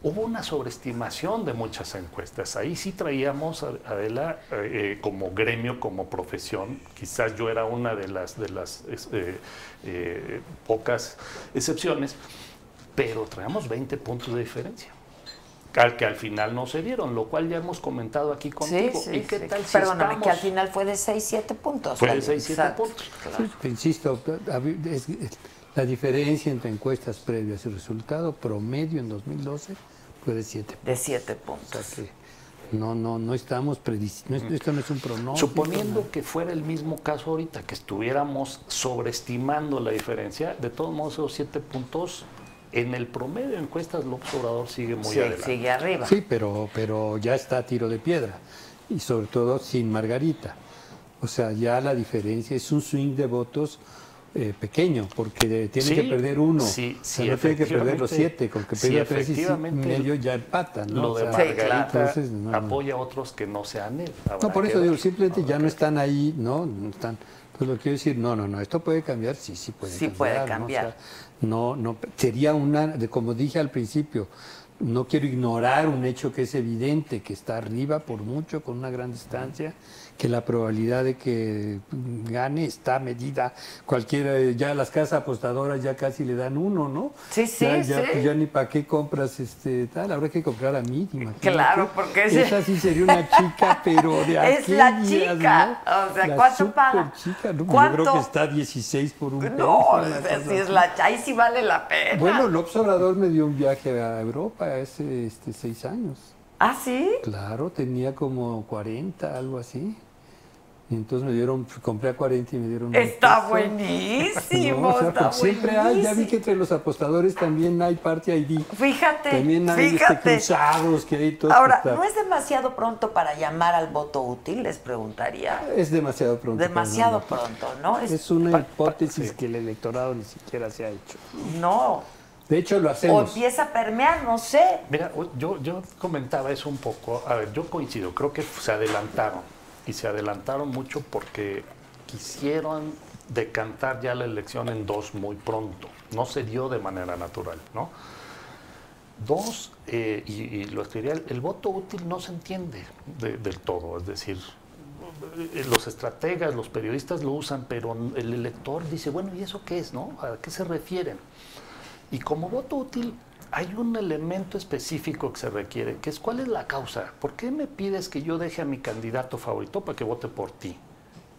hubo una sobreestimación de muchas encuestas. Ahí sí traíamos, Adela, como gremio, como profesión. Quizás yo era una de las pocas excepciones, pero traíamos 20 puntos de diferencia, que al final no se dieron, lo cual ya hemos comentado aquí contigo. Sí, sí, ¿y qué tal si estamos? Que al final fue de 6-7 puntos. Fue de 6-7 puntos. Claro. Sí, insisto, la diferencia entre encuestas previas y resultado promedio en 2012 fue de 7 puntos. De 7 puntos. O sea que no estamos prediciendo, esto no es un pronóstico. Suponiendo que fuera el mismo caso ahorita, que estuviéramos sobreestimando la diferencia, de todos modos esos 7 puntos, en el promedio de encuestas López Obrador sigue muy adelante. Sigue arriba. Sí, pero ya está a tiro de piedra, y sobre todo sin Margarita. O sea, ya la diferencia es un swing de votos pequeño, porque tiene que perder uno, o sea, no tiene que perder los 7, con que perder 3 y medio ya empatan, ¿no? Lo de Margarita, entonces, apoya a otros que no sean él. No, por eso digo, simplemente ya no están ahí, ¿no? No están. Pues lo que quiero decir, no, esto puede cambiar, sí puede cambiar. ¿No? O sea, no, sería como dije al principio, no quiero ignorar un hecho que es evidente, que está arriba por mucho, con una gran distancia, que la probabilidad de que gane está medida. Cualquiera, ya las casas apostadoras ya casi le dan uno, ¿no? Sí, sí, ya, sí. Pues ya ni para qué compras tal, habrá que comprar a Mid, imagínate. Claro, porque esa sí sería una chica, pero de aquellas, es la chica, ¿no? O sea, la ¿cuánto paga? Chica, ¿no? ¿Cuánto? Yo creo que está 16 por un peso. No, si es la, ahí sí vale la pena. Bueno, López Obrador me dio un viaje a Europa hace 6 años. ¿Ah, sí? Claro, tenía como 40, algo así. Y entonces me dieron, compré a 40 y me dieron... ¡Está buenísimo! No, o sea, está siempre buenísimo. Hay, ya vi que entre los apostadores también hay party ID. Fíjate, también hay cruzados que hay todo. Ahora, ¿no es demasiado pronto para llamar al voto útil? Les preguntaría. Es demasiado pronto. Demasiado pronto, ¿no? Es una hipótesis que el electorado ni siquiera se ha hecho. No. De hecho, lo hacemos. O empieza a permear, no sé. Mira, yo comentaba eso un poco. A ver, yo coincido. Creo que se adelantaron. Y se adelantaron mucho porque quisieron decantar ya la elección en dos muy pronto. No se dio de manera natural, ¿no? Dos, y lo escribiría, el voto útil no se entiende del todo. Es decir, los estrategas, los periodistas lo usan, pero el elector dice, bueno, ¿y eso qué es, no? ¿A qué se refieren? Y como voto útil... hay un elemento específico que se requiere, que es cuál es la causa. ¿Por qué me pides que yo deje a mi candidato favorito para que vote por ti?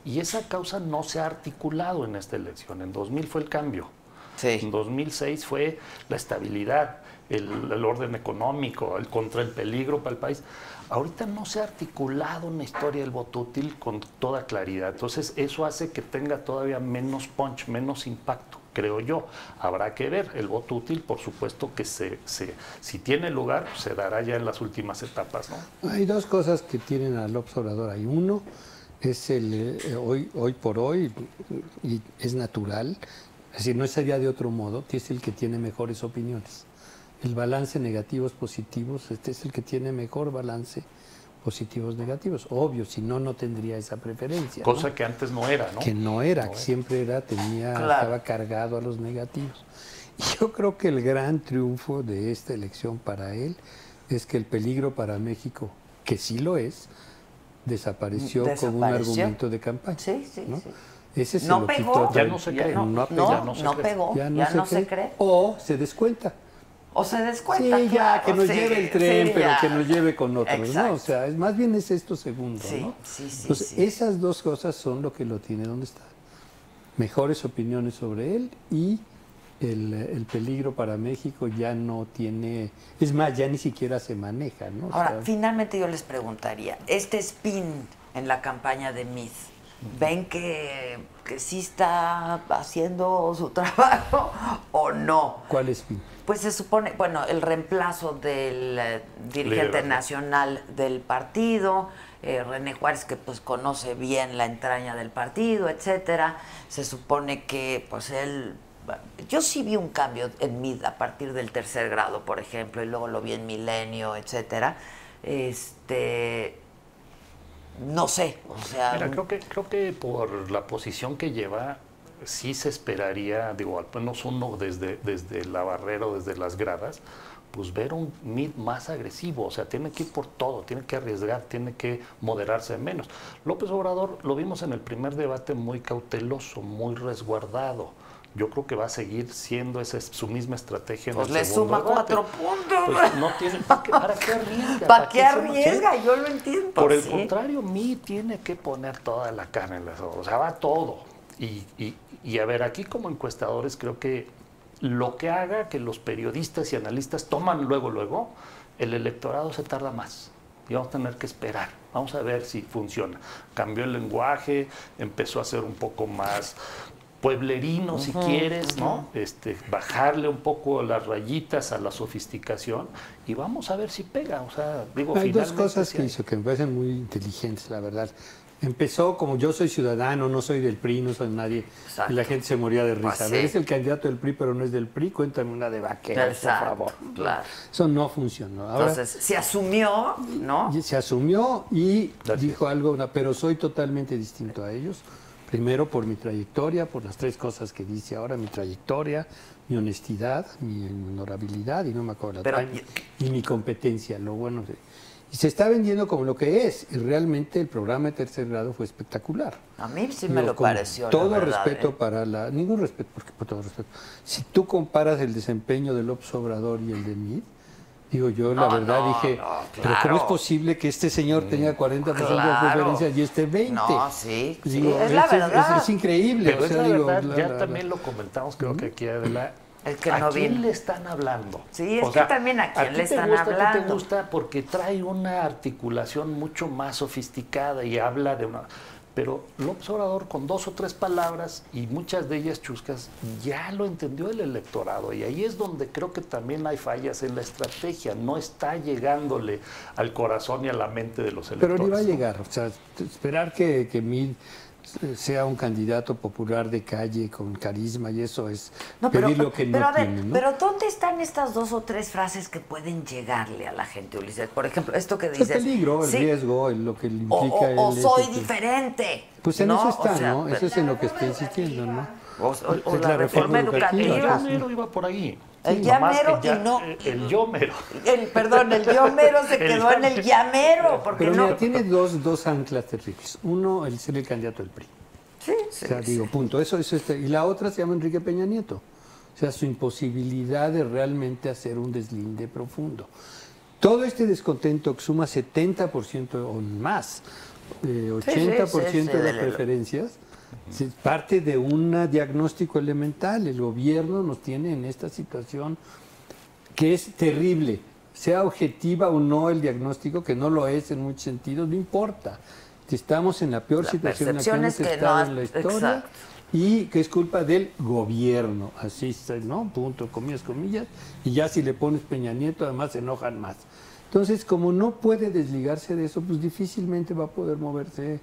Y esa causa no se ha articulado en esta elección. En 2000 fue el cambio. Sí. En 2006 fue la estabilidad, el orden económico, el contra el peligro para el país. Ahorita no se ha articulado una historia del voto útil con toda claridad. Entonces, eso hace que tenga todavía menos punch, menos impacto. Creo yo, habrá que ver. El voto útil, por supuesto, que si tiene lugar, se dará ya en las últimas etapas, ¿no? Hay dos cosas que tienen al observador ahí. Uno, es el hoy por hoy, y es natural, es decir, no sería de otro modo, es el que tiene mejores opiniones. El balance negativos, positivos, es el que tiene mejor balance positivos, negativos. Obvio, si no, no tendría esa preferencia. Cosa, ¿no?, que antes no era, ¿no? Que no era, no era. Siempre era, claro, estaba cargado a los negativos. Y yo creo que el gran triunfo de esta elección para él es que el peligro para México, que sí lo es, desapareció como un argumento de campaña. Sí, sí, ¿no? Sí. Ese se no lo pegó. Quitó, ya no se cree. No pegó, ya no se cree. O se descuenta. O se descuenta. Sí, claro, ya, que nos lleve el tren, pero ya, que nos lleve con otros, exacto, ¿no? O sea, más bien es esto segundo, sí, ¿no? Sí, sí. Entonces, sí, esas dos cosas son lo que lo tiene donde está. Mejores opiniones sobre él y el peligro para México ya no tiene... Es más, ya ni siquiera se maneja, ¿no? Ahora, finalmente yo les preguntaría, este spin en la campaña de Mid, ¿ven que sí está haciendo su trabajo o no? ¿Cuál spin? Pues se supone, bueno, el reemplazo del dirigente nacional del partido, René Juárez, que pues conoce bien la entraña del partido, etcétera. Se supone que pues él, yo sí vi un cambio en Mid a partir del Tercer Grado, por ejemplo, y luego lo vi en Milenio, etcétera. No sé, o sea... Mira, creo que por la posición que lleva... sí se esperaría, digo, al menos uno desde la barrera o desde las gradas, pues ver un Mid más agresivo. O sea, tiene que ir por todo, tiene que arriesgar, tiene que moderarse menos. López Obrador lo vimos en el primer debate muy cauteloso, muy resguardado. Yo creo que va a seguir siendo su misma estrategia. Pues le suma 4 puntos. Pues no tiene, ¿para qué arriesga? ¿Para qué arriesga? Yo lo entiendo. Por el contrario, Mid tiene que poner toda la carne en las obras. O sea, va todo. Y a ver, aquí como encuestadores creo que lo que haga que los periodistas y analistas toman luego, el electorado se tarda más y vamos a tener que esperar. Vamos a ver si funciona. Cambió el lenguaje, empezó a ser un poco más pueblerino, si quieres, ¿no? Bajarle un poco las rayitas a la sofisticación y vamos a ver si pega. O sea, digo, hay dos cosas que hizo que me parecen muy inteligentes, la verdad. Empezó como yo soy ciudadano, no soy del PRI, no soy nadie. Exacto. Y la gente se moría de risa. Ah, sí. Es el candidato del PRI, pero no es del PRI, cuéntame una de vaquera, por favor. Claro. Eso no funcionó. Ahora, entonces, se asumió, ¿no? Se asumió y dijo algo, pero soy totalmente distinto a ellos. Primero por mi trayectoria, por las 3 cosas que dice ahora, mi trayectoria, mi honestidad, mi honorabilidad, y no me acuerdo, y mi competencia, lo bueno de... Y se está vendiendo como lo que es. Y realmente el programa de Tercer Grado fue espectacular. A mí sí me lo pareció. Todo respeto para la... Ningún respeto, porque por todo respeto. Si tú comparas el desempeño del Observador y el de Mid, digo yo, la verdad dije, pero ¿cómo es posible que este señor tenga 40% de preferencia y este 20%? No, sí, digo, sí, es la verdad. Es increíble. Pero o sea, es la verdad, digo, ya también lo comentamos, creo que aquí Adela... El que ¿A quién le están hablando? Sí, es que también a quién le están hablando. ¿A ti te gusta? Porque trae una articulación mucho más sofisticada y habla de una... Pero López Obrador, con 2 o 3 palabras, y muchas de ellas chuscas, ya lo entendió el electorado. Y ahí es donde creo que también hay fallas en la estrategia. No está llegándole al corazón y a la mente de los electores. Pero ni va a llegar. O sea, esperar que Mid sea un candidato popular de calle con carisma y eso es pedir lo que no tiene, ¿no? Pero ¿dónde están estas 2 o 3 frases que pueden llegarle a la gente, Ulises? Por ejemplo, esto que dices... El peligro, el riesgo, lo que implica... O soy diferente. Pues en eso está, ¿no? Eso es en lo que está insistiendo, ¿no? O la reforma educativa. El yo mero iba por ahí. El llamero y no... El yo mero. Perdón, el yo mero se quedó en el llamero. Pero mira, tiene dos anclas terribles. Uno, el ser el candidato del PRI. Sí, sí. O sea, digo, punto. Y la otra se llama Enrique Peña Nieto. O sea, su imposibilidad de realmente hacer un deslinde profundo. Todo este descontento que suma 70% o más, 80% de las preferencias... Parte de un diagnóstico elemental. El gobierno nos tiene en esta situación que es terrible, sea objetiva o no el diagnóstico, que no lo es en muchos sentidos, no importa. Estamos en la peor situación en la que hemos estado en la historia. Exacto. Y que es culpa del gobierno, así está, ¿no? Punto, comillas, comillas, y ya si le pones Peña Nieto además se enojan más. Entonces, como no puede desligarse de eso, pues difícilmente va a poder moverse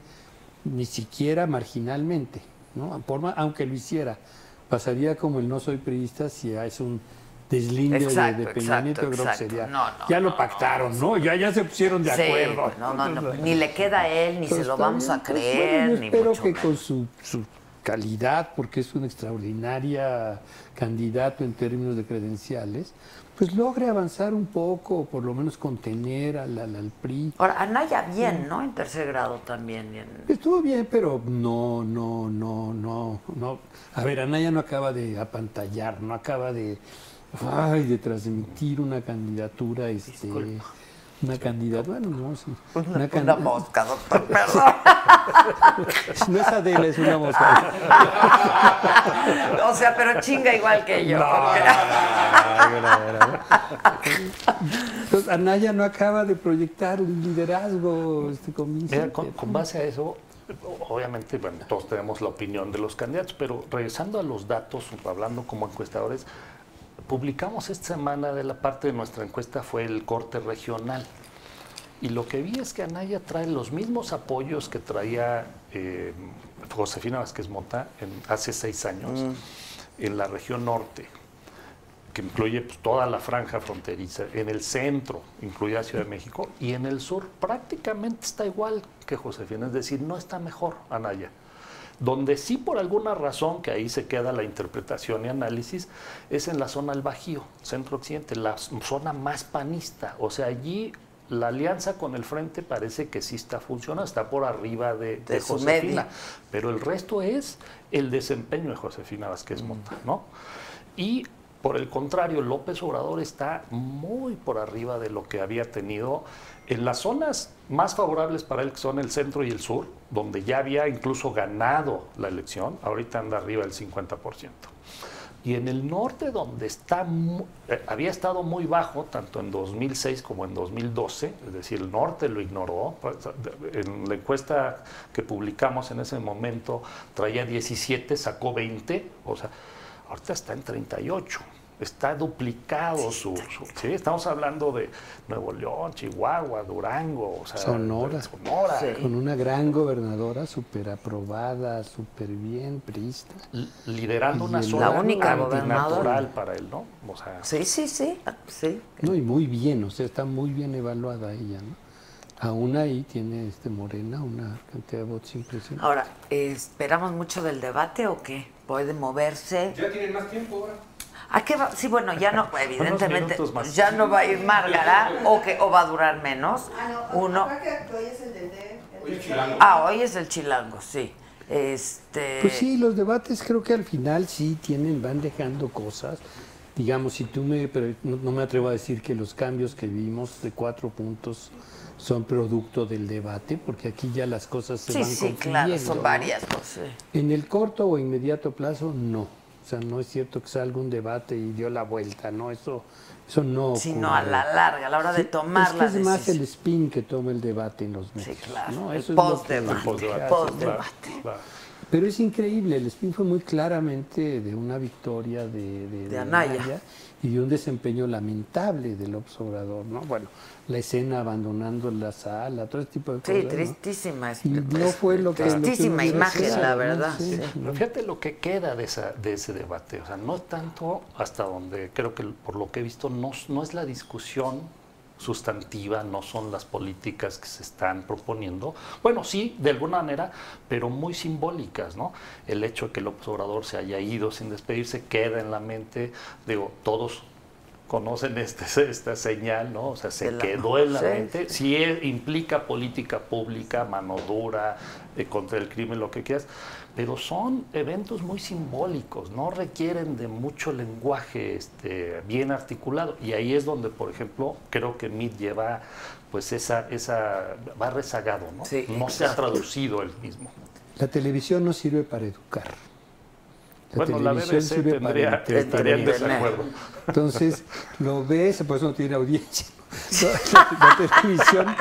ni siquiera marginalmente, ¿no? Aunque lo hiciera, pasaría como el no soy priista si es un deslinde de Peña Nieto, creo que sería. Ya lo pactaron, ¿no? Ya se pusieron de acuerdo. No, ni le queda a él, ni se lo vamos a creer, ni mucho menos. Espero que con su calidad, porque es una extraordinaria candidato en términos de credenciales, pues logre avanzar un poco, o por lo menos contener al PRI. Ahora, Anaya bien, ¿no? En Tercer Grado también. Estuvo bien, pero no. A ver, Anaya no acaba de apantallar, no acaba de transmitir una candidatura, una candidatura, una mosca, doctor, perdón. No es Adela, es una mosca. O sea, pero chinga igual que yo. Entonces, Anaya no acaba de proyectar un liderazgo convincente. Con base a eso, obviamente, bueno, todos tenemos la opinión de los candidatos, pero regresando a los datos, hablando como encuestadores, publicamos esta semana de la parte de nuestra encuesta fue el corte regional. Y lo que vi es que Anaya trae los mismos apoyos que traía Josefina Vázquez Mota hace 6 años en la región norte, que incluye pues, toda la franja fronteriza, en el centro, incluida Ciudad de México, y en el sur prácticamente está igual que Josefina, es decir, no está mejor Anaya. Donde sí, por alguna razón, que ahí se queda la interpretación y análisis, es en la zona del Bajío, centro-occidente, la zona más panista. O sea, allí la alianza con el Frente parece que sí está funcionando, está por arriba de Josefina. Pero el resto es el desempeño de Josefina Vázquez Mota, ¿no? Y, por el contrario, López Obrador está muy por arriba de lo que había tenido en las zonas más favorables para él, que son el centro y el sur, donde ya había incluso ganado la elección. Ahorita anda arriba del 50%. Y en el norte, donde había estado muy bajo, tanto en 2006 como en 2012, es decir, el norte lo ignoró. En la encuesta que publicamos en ese momento traía 17, sacó 20, o sea, ahorita está en 38. Está duplicado sí, estamos hablando de Nuevo León, Chihuahua, Durango, o sea, Sonora. Sí. Con una gran gobernadora súper aprobada, súper bien, priista. Liderando una zona antinatural para él, ¿no? O sea, sí. No, y muy bien, o sea, está muy bien evaluada ella, ¿no? Aún ahí tiene Morena una cantidad de votos impresionante. Ahora, ¿esperamos mucho del debate o qué? ¿Puede moverse? Ya tienen más tiempo ahora. ¿A qué va? Sí, bueno, ya no, evidentemente, ya no va a ir Margará, o va a durar menos. Hoy es el Chilango. Ah, hoy es el Chilango, sí. Pues sí, los debates creo que al final sí van dejando cosas. Digamos, si tú pero no me atrevo a decir que los cambios que vimos de 4 puntos son producto del debate, porque aquí ya las cosas se van confluyendo. Sí, claro, son varias cosas. En el corto o inmediato plazo, no. O sea, no es cierto que salga un debate y dio la vuelta, ¿no? Eso no ocurre. Sino a la larga, a la hora de tomar la decisión. Es más el spin que toma el debate en los medios. Sí, claro, ¿no? Eso post-debate. Claro. Pero es increíble, el spin fue muy claramente de una victoria de Anaya y de un desempeño lamentable del Observador, ¿no? Bueno, la escena abandonando la sala, todo ese tipo de cosas. Sí, tristísima. ¿No? Tristísima imagen, la verdad. ¿No? Sí, sí. Pero fíjate lo que queda de ese debate. O sea, no es tanto hasta donde creo que, por lo que he visto, no es la discusión sustantiva, no son las políticas que se están proponiendo. Bueno, sí, de alguna manera, pero muy simbólicas, ¿no? El hecho de que el Observador se haya ido sin despedirse queda en la mente, digo, todos conocen esta señal, ¿no? O sea, se quedó en la mente. Sí, implica política pública, mano dura, contra el crimen, lo que quieras, pero son eventos muy simbólicos, no requieren de mucho lenguaje bien articulado, y ahí es donde, por ejemplo, creo que Mid lleva, pues va rezagado, ¿no? Sí, no se ha traducido él mismo. La televisión no sirve para educar. La BBC sirve tendría el desacuerdo. Entonces, lo ves, por eso no tiene audiencia. La televisión,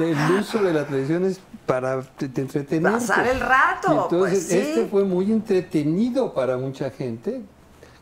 el uso de la televisión es para entretener. Pasar el rato. Y entonces, pues, sí. Fue muy entretenido para mucha gente.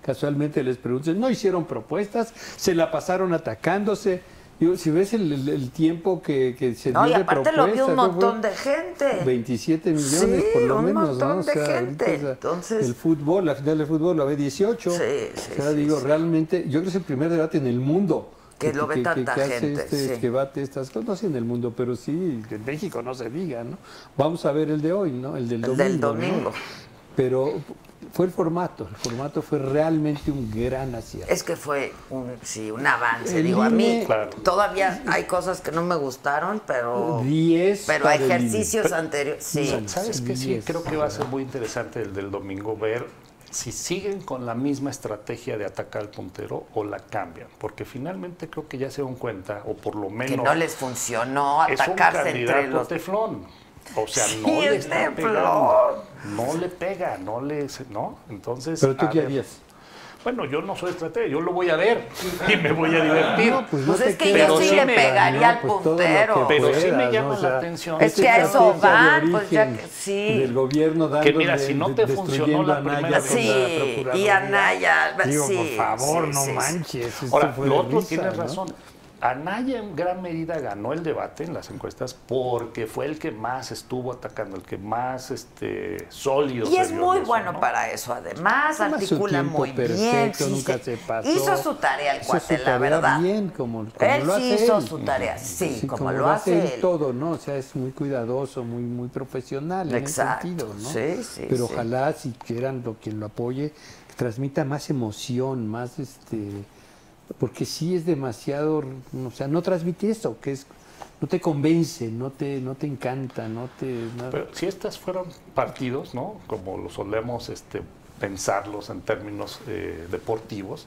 Casualmente les preguntan, no hicieron propuestas, se la pasaron atacándose. Si ves el tiempo que se dio de propuesta, lo vio un montón de gente. 27 millones, sí, por lo menos. Sí, un montón de gente. Ahorita, entonces, el fútbol, la final del fútbol la ve 18. Sí, sí, realmente, yo creo que es el primer debate en el mundo que lo ve tanta gente. Que bate estas cosas, no sé en el mundo, pero sí, en México no se diga, ¿no? Vamos a ver el de hoy, ¿no? El del domingo. El del domingo. ¿No? Pero fue el formato fue realmente un gran acierto. Es que fue un avance, digo, a mí claro. Todavía hay cosas que no me gustaron, pero ejercicios anteriores. Sí. ¿Sabes qué? Sí, creo que va a ser muy interesante el del domingo ver si siguen con la misma estrategia de atacar al puntero o la cambian, porque finalmente creo que ya se dan cuenta, o por lo menos... Que no les funcionó atacarse entre los... teflón. O sea, no le está pegando, no le pega, ¿no? Entonces... ¿Pero tú qué harías? Bueno, yo no soy estratega, yo lo voy a ver y me voy a divertir. No, pues es que yo sí le pegaría al puntero. Pero sí me llama la atención. Es que a eso van, pues ya que sí. Del gobierno dándole, que mira, si no te funcionó la primera vez. Sí, y Anaya, digo, por favor, no manches. Ahora, lo otro, tienes razón. Anaya en gran medida ganó el debate en las encuestas porque fue el que más estuvo atacando, el que más sólido. Y es muy bueno para eso, además, articula muy bien. Nunca se pasó. Hizo su tarea el cuate, la verdad. Bien, él sí hizo su tarea, sí, como lo hace él. Todo, ¿no? O sea, es muy cuidadoso, muy, muy profesional en ese sentido, ¿no? Sí, sí. Pero ojalá, si quieran, quien lo apoye, transmita más emoción, más porque sí es demasiado, o sea, no transmite eso, que es, no te convence, no te encanta, no te... No. Pero si estas fueran partidos, ¿no? Como lo solemos pensarlos en términos deportivos,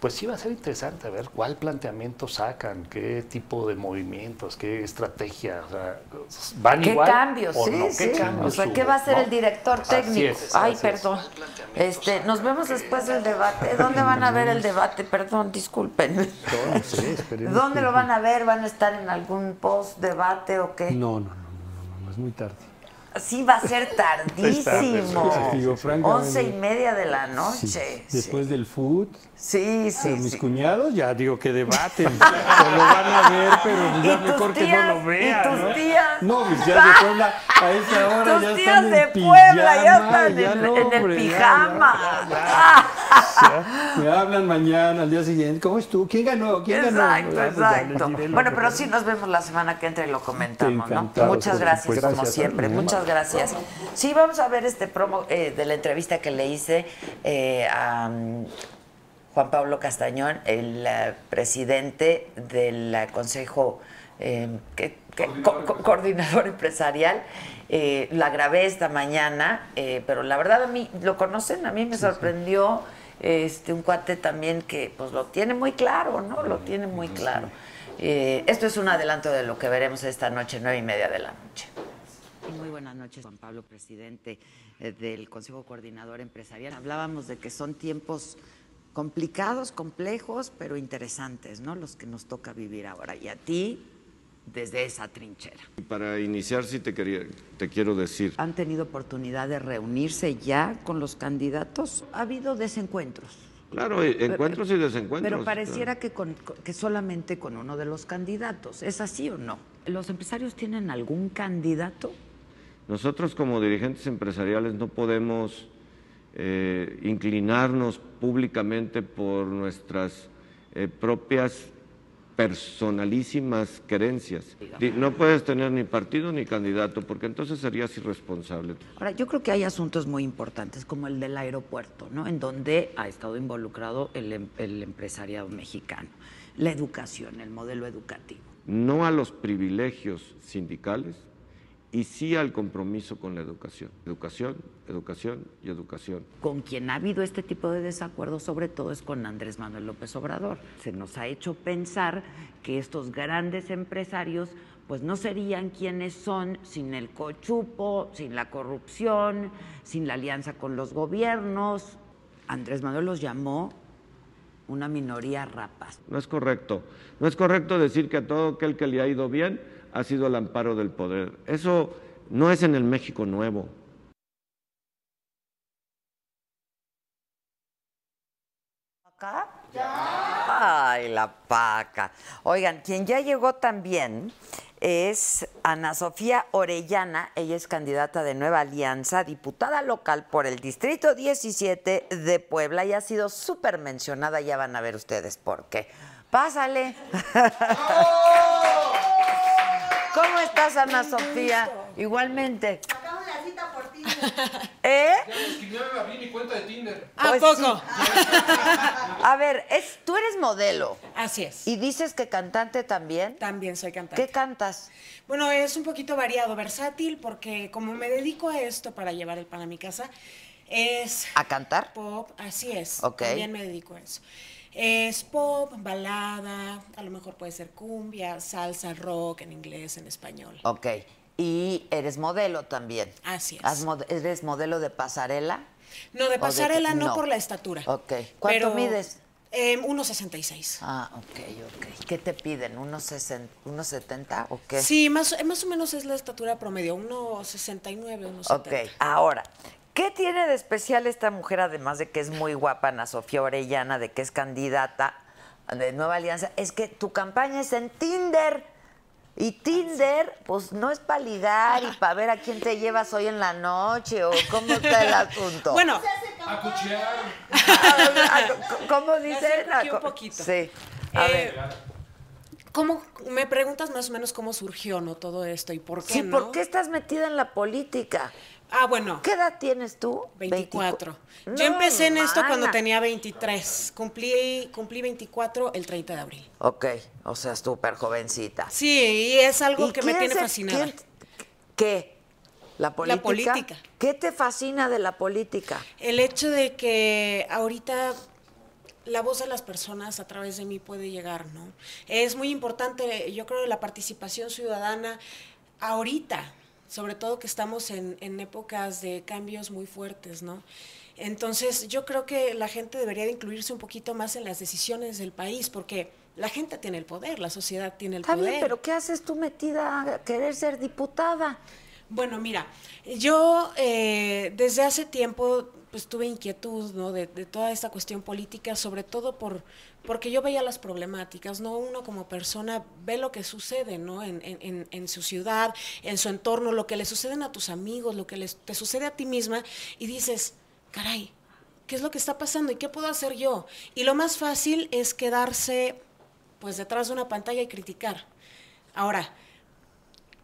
pues sí va a ser interesante ver cuál planteamiento sacan, qué tipo de movimientos, qué estrategia, o sea, van igual. ¿Qué cambios? ¿O no? ¿Qué cambios? O sea, ¿qué va a hacer el director técnico? Ay, perdón. Nos vemos después del debate. ¿Dónde van a ver el debate? Perdón, discúlpenme. ¿Dónde lo van a ver? ¿Van a estar en algún post-debate o qué? No, es muy tarde. Sí, va a ser tardísimo. 11:30 de la noche. Sí. Después del food. Sí, sí. Mis cuñados ya digo que debaten. O lo van a ver, pero ya mejor tías, que no lo vean. ¿Y tus tías? No, mis tías de Puebla a esa hora ya están en pijama. Tus tías de Puebla ya están en el pijama. Me hablan mañana, al día siguiente, ¿cómo estuvo? ¿Quién ganó? ¿Quién ganó? Exacto, exacto. Bueno, pero sí nos vemos la semana que entra y lo comentamos, ¿no? Muchas gracias, como siempre. Muchas gracias. Sí, vamos a ver este promo de la entrevista que le hice a Juan Pablo Castañón, el presidente del Consejo Coordinador Empresarial. La grabé esta mañana, pero la verdad a mí, lo conocen, a mí me sorprendió un cuate también que pues lo tiene muy claro, ¿no? Lo tiene muy claro. Esto es un adelanto de lo que veremos esta noche, 9:30 p.m. Muy buenas noches, Juan Pablo, presidente del Consejo Coordinador Empresarial. Hablábamos de que son tiempos complicados, complejos, pero interesantes, ¿no? Los que nos toca vivir ahora. Y a ti, desde esa trinchera. Para iniciar, sí te quiero decir. ¿Han tenido oportunidad de reunirse ya con los candidatos? ¿Ha habido desencuentros? Claro, encuentros y desencuentros. Pero pareciera que solamente con uno de los candidatos. ¿Es así o no? ¿Los empresarios tienen algún candidato? Nosotros como dirigentes empresariales no podemos inclinarnos públicamente por nuestras propias personalísimas creencias. No puedes tener ni partido ni candidato, porque entonces serías irresponsable. Ahora, yo creo que hay asuntos muy importantes, como el del aeropuerto, ¿no? En donde ha estado involucrado el empresariado mexicano. La educación, el modelo educativo. No a los privilegios sindicales y sí al compromiso con la educación. Educación, educación y educación. Con quien ha habido este tipo de desacuerdos, sobre todo, es con Andrés Manuel López Obrador. Se nos ha hecho pensar que estos grandes empresarios pues no serían quienes son sin el cochupo, sin la corrupción, sin la alianza con los gobiernos. Andrés Manuel los llamó una minoría rapaz. No es correcto. No es correcto decir que a todo aquel que le ha ido bien ha sido el amparo del poder. Eso no es en el México nuevo. ¿Acá? ¡Ya! ¡Ay, la Paca! Oigan, quien ya llegó también es Ana Sofía Orellana. Ella es candidata de Nueva Alianza, diputada local por el Distrito 17 de Puebla, y ha sido súper mencionada. Ya van a ver ustedes por qué. ¡Pásale! ¡Oh! ¿Cómo estás, Ana Sofía? Igualmente. Sacamos la cita por Tinder. ¿Eh? Ya me escribieron, abrí mi cuenta de Tinder. ¿A poco? A ver, tú eres modelo. Así es. ¿Y dices que cantante también? También soy cantante. ¿Qué cantas? Bueno, es un poquito variado, versátil, porque como me dedico a esto para llevar el pan a mi casa, es... ¿A cantar? Pop, así es. Ok. También me dedico a eso. Es pop, balada, a lo mejor puede ser cumbia, salsa, rock, en inglés, en español. Ok. Y eres modelo también. Así es. ¿Eres modelo de pasarela? No, de pasarela no, por la estatura. Ok. ¿Cuánto mides? 1.66. Ah, ok. ¿Qué te piden? ¿1.70 o qué? Sí, más o menos es la estatura promedio, 1.69, 1.70. Ok, ahora... ¿Qué tiene de especial esta mujer, además de que es muy guapa, Ana Sofía Orellana, de que es candidata de Nueva Alianza? Es que tu campaña es en Tinder. Y Tinder, pues no es para ligar y para ver a quién te llevas hoy en la noche o cómo está el asunto. Bueno, acuchear. ¿Cómo dicen? Un poquito. Sí. A ver. ¿Cómo? Me preguntas más o menos cómo surgió, ¿no? Todo esto y por qué. Sí, ¿no? ¿Por qué estás metida en la política? Ah, bueno. ¿Qué edad tienes tú? 24. No, yo empecé en esto cuando tenía 23. Cumplí 24 el 30 de abril. Ok, o sea, súper jovencita. Sí, y es algo que me tiene fascinada. ¿Qué? ¿La política? La política. ¿Qué te fascina de la política? El hecho de que ahorita... la voz de las personas a través de mí puede llegar, ¿no? Es muy importante, yo creo, la participación ciudadana ahorita, sobre todo que estamos en épocas de cambios muy fuertes, ¿no? Entonces, yo creo que la gente debería de incluirse un poquito más en las decisiones del país, porque la gente tiene el poder, la sociedad tiene el poder. Está bien, pero ¿qué haces tú metida a querer ser diputada? Bueno, mira, yo desde hace tiempo... pues tuve inquietud, ¿no? de toda esta cuestión política, sobre todo porque yo veía las problemáticas, ¿no? Uno como persona ve lo que sucede, ¿no? En su ciudad, en su entorno, lo que le suceden a tus amigos, lo que te sucede a ti misma, y dices, caray, ¿qué es lo que está pasando y qué puedo hacer yo? Y lo más fácil es quedarse pues detrás de una pantalla y criticar. Ahora,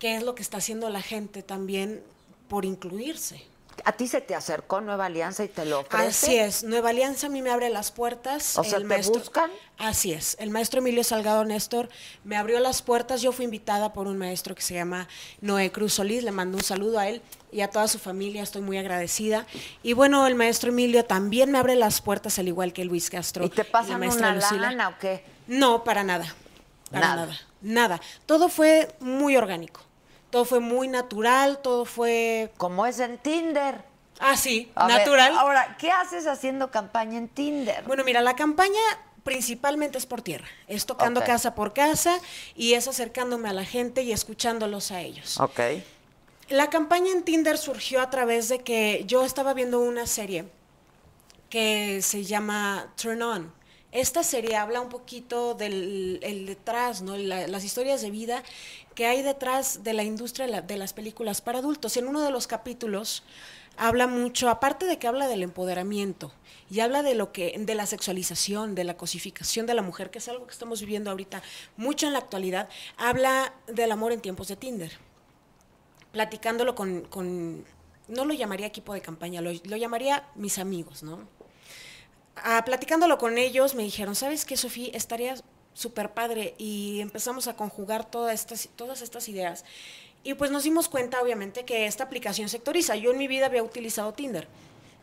¿qué es lo que está haciendo la gente también por incluirse? ¿A ti se te acercó Nueva Alianza y te lo ofrece? Así es, Nueva Alianza a mí me abre las puertas. O sea, ¿te buscan? Así es, el maestro Emilio Salgado Néstor me abrió las puertas. Yo fui invitada por un maestro que se llama Noé Cruz Solís, le mando un saludo a él y a toda su familia, estoy muy agradecida. Y bueno, el maestro Emilio también me abre las puertas, al igual que Luis Castro. ¿Y te pasan y una lana o qué? No, para nada, para nada. Todo fue muy orgánico. Todo fue muy natural, todo fue... Como es en Tinder. Ah, sí, natural. Ahora, ¿qué haces haciendo campaña en Tinder? Bueno, mira, la campaña principalmente es por tierra. Es tocando casa por casa y es acercándome a la gente y escuchándolos a ellos. Ok. La campaña en Tinder surgió a través de que yo estaba viendo una serie que se llama Turn On. Esta serie habla un poquito del detrás, ¿no? Las historias de vida que hay detrás de la industria de las películas para adultos. Y en uno de los capítulos habla mucho, aparte de que habla del empoderamiento y habla de lo que, de la sexualización, de la cosificación de la mujer, que es algo que estamos viviendo ahorita mucho en la actualidad, habla del amor en tiempos de Tinder. Platicándolo con no lo llamaría equipo de campaña, lo llamaría mis amigos, ¿no? Platicándolo con ellos me dijeron, ¿sabes qué, Sofía? Estaría súper padre, y empezamos a conjugar todas estas ideas y pues nos dimos cuenta obviamente que esta aplicación sectoriza. Yo en mi vida había utilizado Tinder,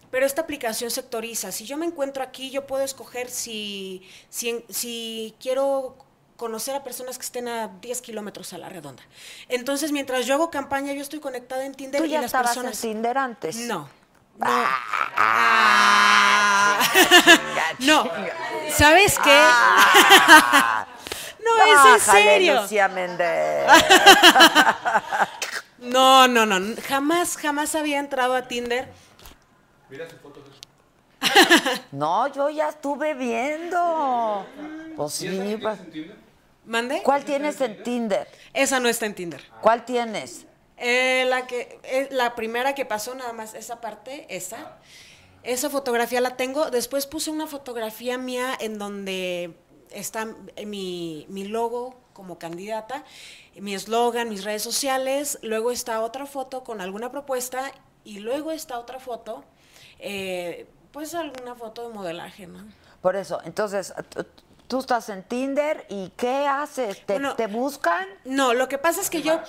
pero esta aplicación sectoriza. Si yo me encuentro aquí, yo puedo escoger si quiero conocer a personas que estén a 10 kilómetros a la redonda. Entonces, mientras yo hago campaña, yo estoy conectada en Tinder. ¿Tú ya y las estabas personas... en Tinder antes? No. No, ¿sabes qué? No, es en serio. Lucía Méndez. No. Jamás había entrado a Tinder. Mira su foto. No, yo ya estuve viendo. Pues sí. ¿Mande? ¿Cuál tienes en Tinder? Esa no está en Tinder. ¿Cuál tienes? La primera que pasó, nada más esa parte, esa. Esa fotografía la tengo. Después puse una fotografía mía en donde está mi logo como candidata, mi eslogan, mis redes sociales. Luego está otra foto con alguna propuesta y luego está otra foto, pues alguna foto de modelaje, ¿no? Por eso, entonces... Tú estás en Tinder y ¿qué haces? ¿Te buscan? No, lo que pasa es que yo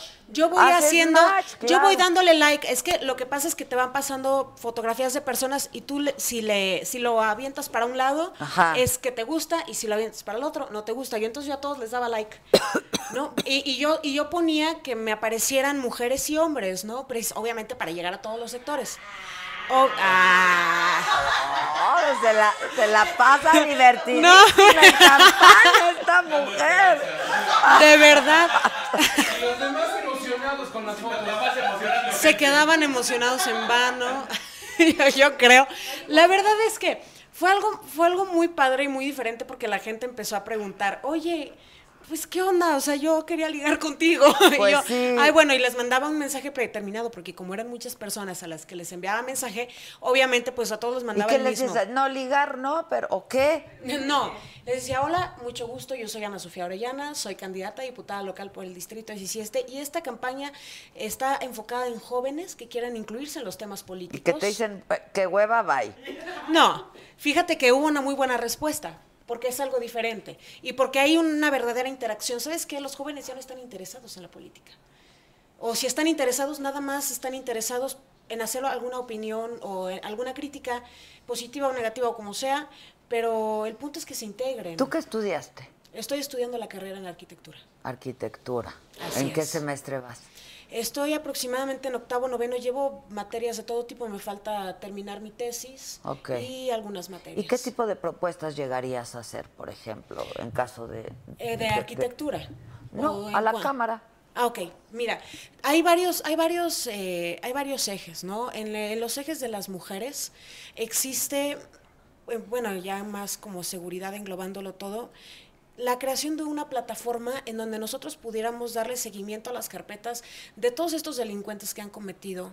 voy haciendo, match, claro. Yo voy dándole like. Es que lo que pasa es que te van pasando fotografías de personas y tú si lo avientas para un lado, ajá, es que te gusta, y si lo avientas para el otro, no te gusta. Yo entonces a todos les daba like, ¿no? Y yo ponía que me aparecieran mujeres y hombres, ¿no? Pero obviamente para llegar a todos los sectores. Se la pasa divertidísima en campaña esta mujer. De verdad. Y los demás emocionados con las fotos. Se quedaban emocionados en vano. Yo creo. La verdad es que fue algo muy padre y muy diferente, porque la gente empezó a preguntar, oye, pues, ¿qué onda? O sea, yo quería ligar contigo. Pues yo, sí. Ay, bueno, y les mandaba un mensaje predeterminado, porque como eran muchas personas a las que les enviaba mensaje, obviamente, pues, a todos les mandaba el mismo. ¿Y qué les decía? No, ligar, no, pero, ¿o qué? No, les decía, hola, mucho gusto, yo soy Ana Sofía Orellana, soy candidata a diputada local por el Distrito 17, y esta campaña está enfocada en jóvenes que quieran incluirse en los temas políticos. ¿Y que te dicen, qué hueva, bye? No, fíjate que hubo una muy buena respuesta, porque es algo diferente y porque hay una verdadera interacción. ¿Sabes qué? Los jóvenes ya no están interesados en la política. O si están interesados, nada más están interesados en hacer alguna opinión o alguna crítica, positiva o negativa o como sea, pero el punto es que se integren. ¿Tú qué estudiaste? Estoy estudiando la carrera en arquitectura. Arquitectura. Así ¿En es. Qué semestre vas? Estoy aproximadamente en octavo, noveno, llevo materias de todo tipo, me falta terminar mi tesis y algunas materias. ¿Y qué tipo de propuestas llegarías a hacer, por ejemplo, en caso de... de arquitectura. No, a la Cámara. Ah, ok. Mira, hay varios ejes, ¿no? En los ejes de las mujeres existe, bueno, ya más como seguridad englobándolo todo, la creación de una plataforma en donde nosotros pudiéramos darle seguimiento a las carpetas de todos estos delincuentes que han cometido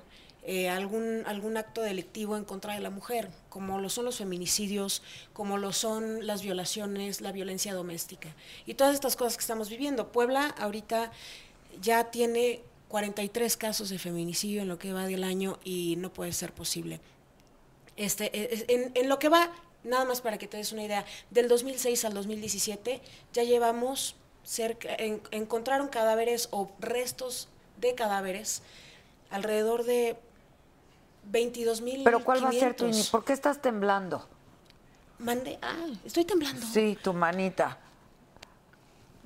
algún acto delictivo en contra de la mujer, como lo son los feminicidios, como lo son las violaciones, la violencia doméstica y todas estas cosas que estamos viviendo. Puebla ahorita ya tiene 43 casos de feminicidio en lo que va del año y no puede ser posible. En lo que va, nada más para que te des una idea, del 2006 al 2017 ya llevamos cerca, encontraron cadáveres o restos de cadáveres alrededor de 22.000. ¿Pero cuál va a ser tu inicio? ¿Por qué estás temblando? Mande, estoy temblando. Sí, tu manita.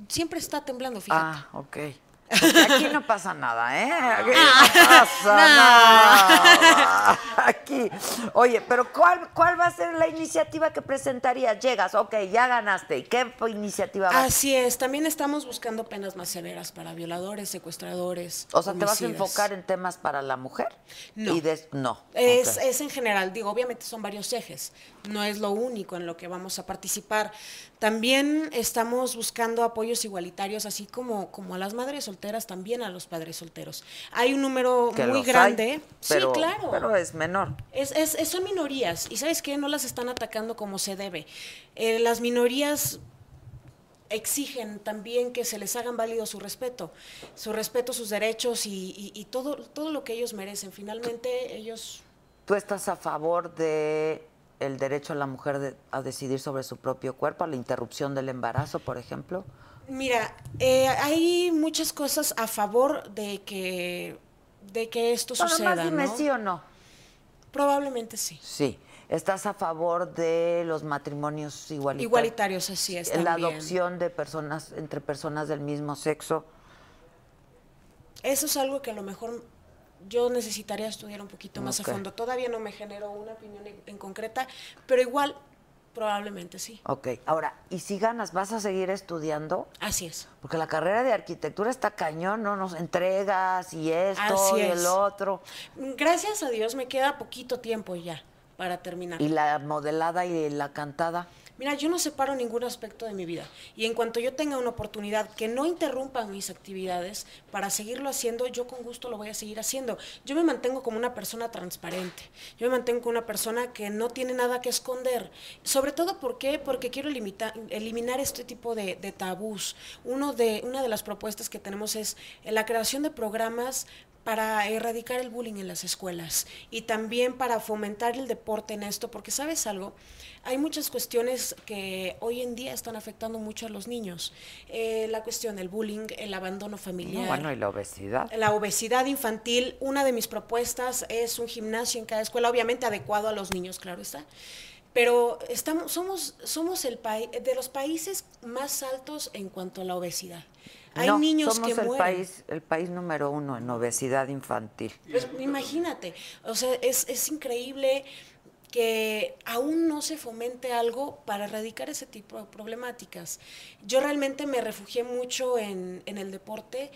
Siempre está temblando, fíjate. Ah, ok. Porque aquí no pasa nada, ¿eh? Aquí no pasa nada. Aquí. Oye, pero ¿cuál va a ser la iniciativa que presentarías? Llegas, ok, ya ganaste. ¿Y qué iniciativa va a ser? Así es, también estamos buscando penas más severas para violadores, secuestradores, o sea, homicidas. ¿Te vas a enfocar en temas para la mujer? No. No. Es en general, digo, obviamente son varios ejes. No es lo único en lo que vamos a participar. También estamos buscando apoyos igualitarios, así como a las madres solteras, también a los padres solteros. Hay un número que muy grande, hay, pero, sí, claro. Pero es menor. Son minorías, y ¿sabes qué? No las están atacando como se debe. Las minorías exigen también que se les hagan válido su respeto, sus derechos y todo lo que ellos merecen. Finalmente, ellos… ¿Tú estás a favor de… el derecho a la mujer a decidir sobre su propio cuerpo, a la interrupción del embarazo, por ejemplo? Mira, hay muchas cosas a favor de que esto suceda. Además, dime, ¿no? ¿Sí o no? Probablemente sí. Sí. ¿Estás a favor de los matrimonios igualitarios? Igualitarios, así es. La también. Adopción de personas entre personas del mismo sexo. Eso es algo que a lo mejor… yo necesitaría estudiar un poquito más a fondo. Todavía no me generó una opinión en concreta, pero igual probablemente sí. Ok. Ahora, ¿y si ganas, vas a seguir estudiando? Así es. Porque la carrera de arquitectura está cañón, ¿no? Nos entregas y esto y el otro. Gracias a Dios me queda poquito tiempo ya para terminar. ¿Y la modelada y la cantada? Mira, yo no separo ningún aspecto de mi vida y en cuanto yo tenga una oportunidad que no interrumpa mis actividades para seguirlo haciendo, yo con gusto lo voy a seguir haciendo. Yo me mantengo como una persona transparente, yo me mantengo como una persona que no tiene nada que esconder, sobre todo porque quiero eliminar este tipo de tabús. Una de las propuestas que tenemos es la creación de programas para erradicar el bullying en las escuelas y también para fomentar el deporte en esto, porque ¿sabes algo? Hay muchas cuestiones que hoy en día están afectando mucho a los niños. La cuestión del bullying, el abandono familiar. No, bueno, y la obesidad. La obesidad infantil. Una de mis propuestas es un gimnasio en cada escuela, obviamente adecuado a los niños, claro está. Pero somos el país de los países más altos en cuanto a la obesidad. Hay niños que mueren. El país número uno en obesidad infantil. Pues, imagínate, o sea, es increíble que aún no se fomente algo para erradicar ese tipo de problemáticas. Yo realmente me refugié mucho en el deporte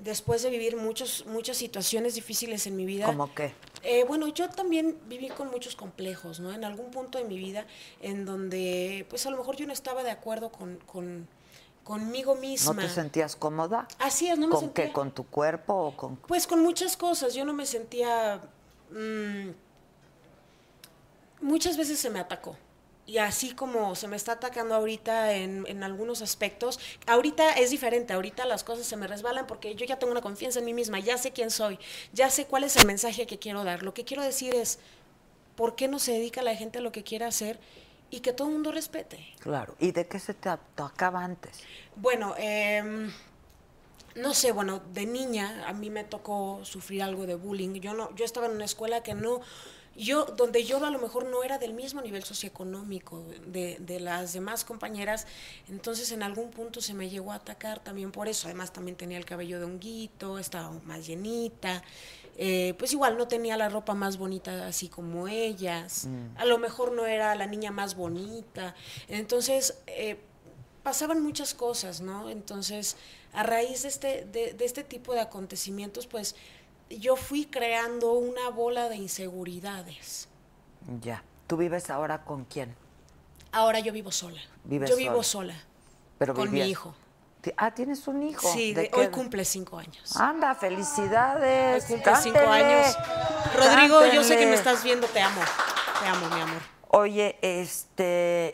después de vivir muchas situaciones difíciles en mi vida. ¿Cómo qué? Bueno, yo también viví con muchos complejos, ¿no? En algún punto de mi vida en donde pues a lo mejor yo no estaba de acuerdo conmigo misma. ¿No te sentías cómoda? Así es, no me sentía. ¿Con qué? ¿Con tu cuerpo? O con... Pues con muchas cosas. Yo no me sentía… muchas veces se me atacó, y así como se me está atacando ahorita en algunos aspectos, ahorita es diferente, ahorita las cosas se me resbalan porque yo ya tengo una confianza en mí misma, ya sé quién soy, ya sé cuál es el mensaje que quiero dar. Lo que quiero decir es, ¿por qué no se dedica la gente a lo que quiere hacer y que todo el mundo respete? Claro, ¿y de qué se te atacaba antes? Bueno, no sé, bueno, de niña a mí me tocó sufrir algo de bullying. Yo estaba en una escuela que no… donde yo a lo mejor no era del mismo nivel socioeconómico de las demás compañeras, entonces en algún punto se me llegó a atacar también por eso. Además también tenía el cabello de honguito, estaba más llenita, pues igual no tenía la ropa más bonita así como ellas, a lo mejor no era la niña más bonita, entonces pasaban muchas cosas, ¿no? Entonces a raíz de este tipo de acontecimientos, pues… yo fui creando una bola de inseguridades. Ya. ¿Tú vives ahora con quién? Ahora yo vivo sola. Yo vivo sola. Pero con mi hijo. Ah, ¿tienes un hijo? Sí, hoy cumple 5 años. Anda, felicidades. Hoy cumple 5 años. Rodrigo, cántele. Yo sé que me estás viendo, te amo. Te amo, mi amor. Oye,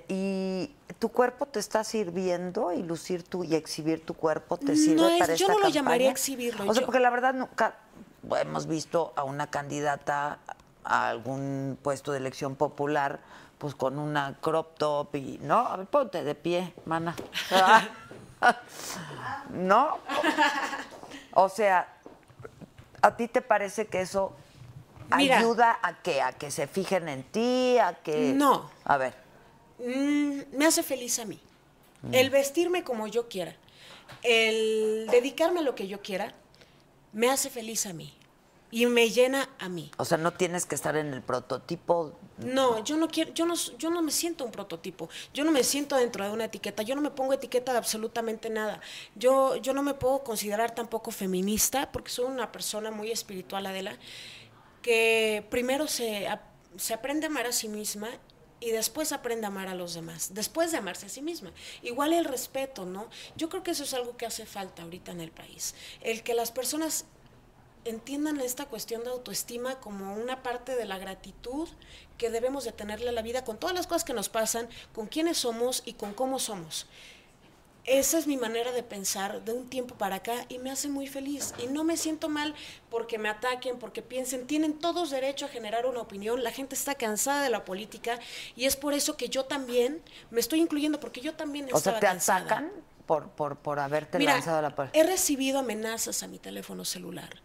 ¿y tu cuerpo te está sirviendo? ¿Y lucir tú y exhibir tu cuerpo te sirve para esta campaña? Yo no lo llamaría exhibirlo. O sea, porque la verdad nunca hemos visto a una candidata a algún puesto de elección popular pues con una crop top y, ¿no? A ver, ponte de pie, mana. ¿No? O sea, ¿a ti te parece que eso ayuda a que se fijen en ti, a que...? No. A ver. Me hace feliz a mí. El vestirme como yo quiera, el dedicarme a lo que yo quiera, me hace feliz a mí. Y me llena a mí. O sea, no tienes que estar en el prototipo. No, yo no quiero, yo no me siento un prototipo. Yo no me siento dentro de una etiqueta. Yo no me pongo etiqueta de absolutamente nada. Yo no me puedo considerar tampoco feminista porque soy una persona muy espiritual, Adela, que primero se aprende a amar a sí misma y después aprende a amar a los demás, después de amarse a sí misma. Igual el respeto, ¿no? Yo creo que eso es algo que hace falta ahorita en el país, el que las personas entiendan esta cuestión de autoestima como una parte de la gratitud que debemos de tenerle a la vida con todas las cosas que nos pasan, con quiénes somos y con cómo somos. Esa es mi manera de pensar de un tiempo para acá y me hace muy feliz. Y no me siento mal porque me ataquen, porque piensen, tienen todos derecho a generar una opinión, la gente está cansada de la política y es por eso que yo también me estoy incluyendo, porque yo también estaba cansada. O sea, ¿te atacan por haberte lanzado a la política? He recibido amenazas a mi teléfono celular.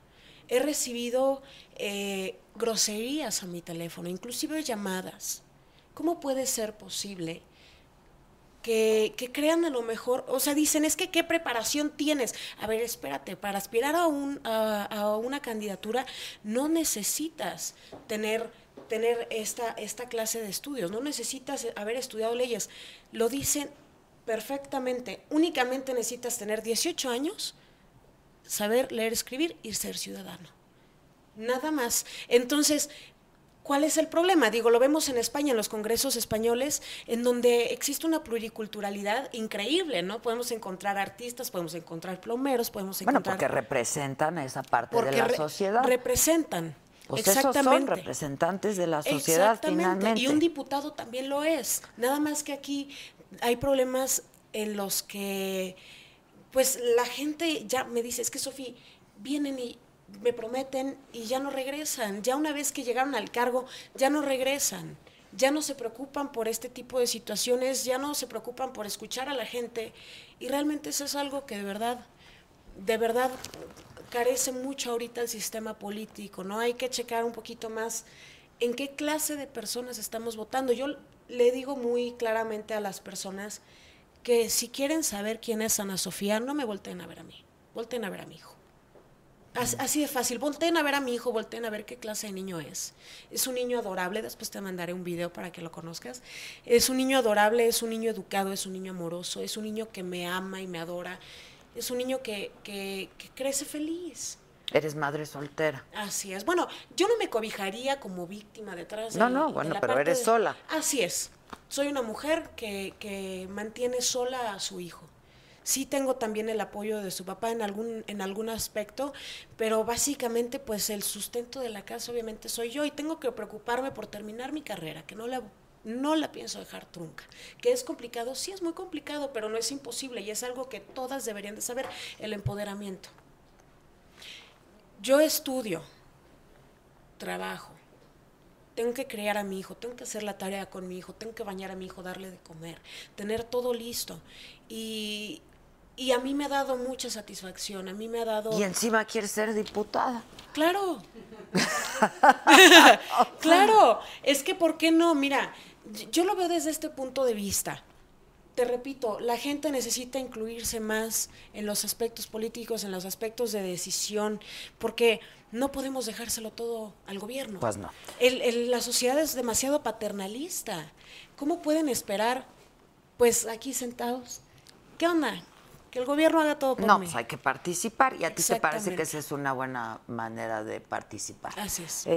He recibido groserías a mi teléfono, inclusive llamadas. ¿Cómo puede ser posible que crean a lo mejor? O sea, dicen, es que ¿qué preparación tienes? A ver, espérate, para aspirar a una candidatura no necesitas tener esta clase de estudios, no necesitas haber estudiado leyes. Lo dicen perfectamente, únicamente necesitas tener 18 años, saber leer, escribir y ser ciudadano. Nada más. Entonces, ¿cuál es el problema? Digo, lo vemos en España, en los congresos españoles, en donde existe una pluriculturalidad increíble, ¿no? Podemos encontrar artistas, podemos encontrar plomeros, podemos encontrar... Bueno, porque representan esa parte de la sociedad. Representan. Pues exactamente. Esos son representantes de la sociedad, finalmente. Y un diputado también lo es. Nada más que aquí hay problemas en los que... Pues la gente ya me dice, es que Sofi, vienen y me prometen y ya no regresan, ya una vez que llegaron al cargo, ya no regresan, ya no se preocupan por este tipo de situaciones, ya no se preocupan por escuchar a la gente y realmente eso es algo que de verdad carece mucho ahorita el sistema político, ¿no? Hay que checar un poquito más en qué clase de personas estamos votando. Yo le digo muy claramente a las personas que si quieren saber quién es Ana Sofía, no me volteen a ver a mí, volteen a ver a mi hijo. Así de fácil, volteen a ver a mi hijo, volteen a ver qué clase de niño es. Es un niño adorable, después te mandaré un video para que lo conozcas. Es un niño adorable, es un niño educado, es un niño amoroso, es un niño que me ama y me adora, es un niño que crece feliz. Eres madre soltera. Así es. Bueno, yo no me cobijaría como víctima detrás de la... No, bueno, pero eres sola. Así es. Soy una mujer que mantiene sola a su hijo. Sí tengo también el apoyo de su papá en algún aspecto, pero básicamente pues el sustento de la casa obviamente soy yo y tengo que preocuparme por terminar mi carrera, que no la pienso dejar trunca. Que es complicado, sí es muy complicado, pero no es imposible y es algo que todas deberían de saber, el empoderamiento. Yo estudio, trabajo, tengo que criar a mi hijo, tengo que hacer la tarea con mi hijo, tengo que bañar a mi hijo, darle de comer, tener todo listo. Y a mí me ha dado mucha satisfacción, a mí me ha dado... Y encima quieres ser diputada. Claro. Claro, es que ¿por qué no? Mira, yo lo veo desde este punto de vista. Te repito, la gente necesita incluirse más en los aspectos políticos, en los aspectos de decisión, porque no podemos dejárselo todo al gobierno. Pues no. La sociedad es demasiado paternalista. ¿Cómo pueden esperar, pues, aquí sentados? ¿Qué onda? que el gobierno haga todo por mí. No, pues hay que participar. Y a ti te parece que esa es una buena manera de participar. Así es.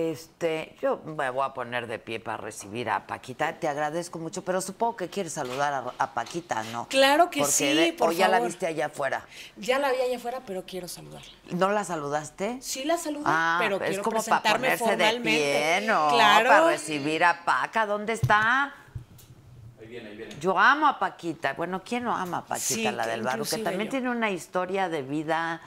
Yo me voy a poner de pie para recibir a Paquita. Te agradezco mucho, pero supongo que quieres saludar a Paquita, ¿no? Claro que sí, por favor. ¿O ya la viste allá afuera? Ya la vi allá afuera, pero quiero saludarla. ¿No la saludaste? Sí la saludé, pero quiero presentarme formalmente. No, claro. Para recibir a Paca. ¿Dónde está? Ahí viene. Yo amo a Paquita. Bueno, ¿quién no ama a Paquita, la del Barrio? Que también tiene una historia de vida,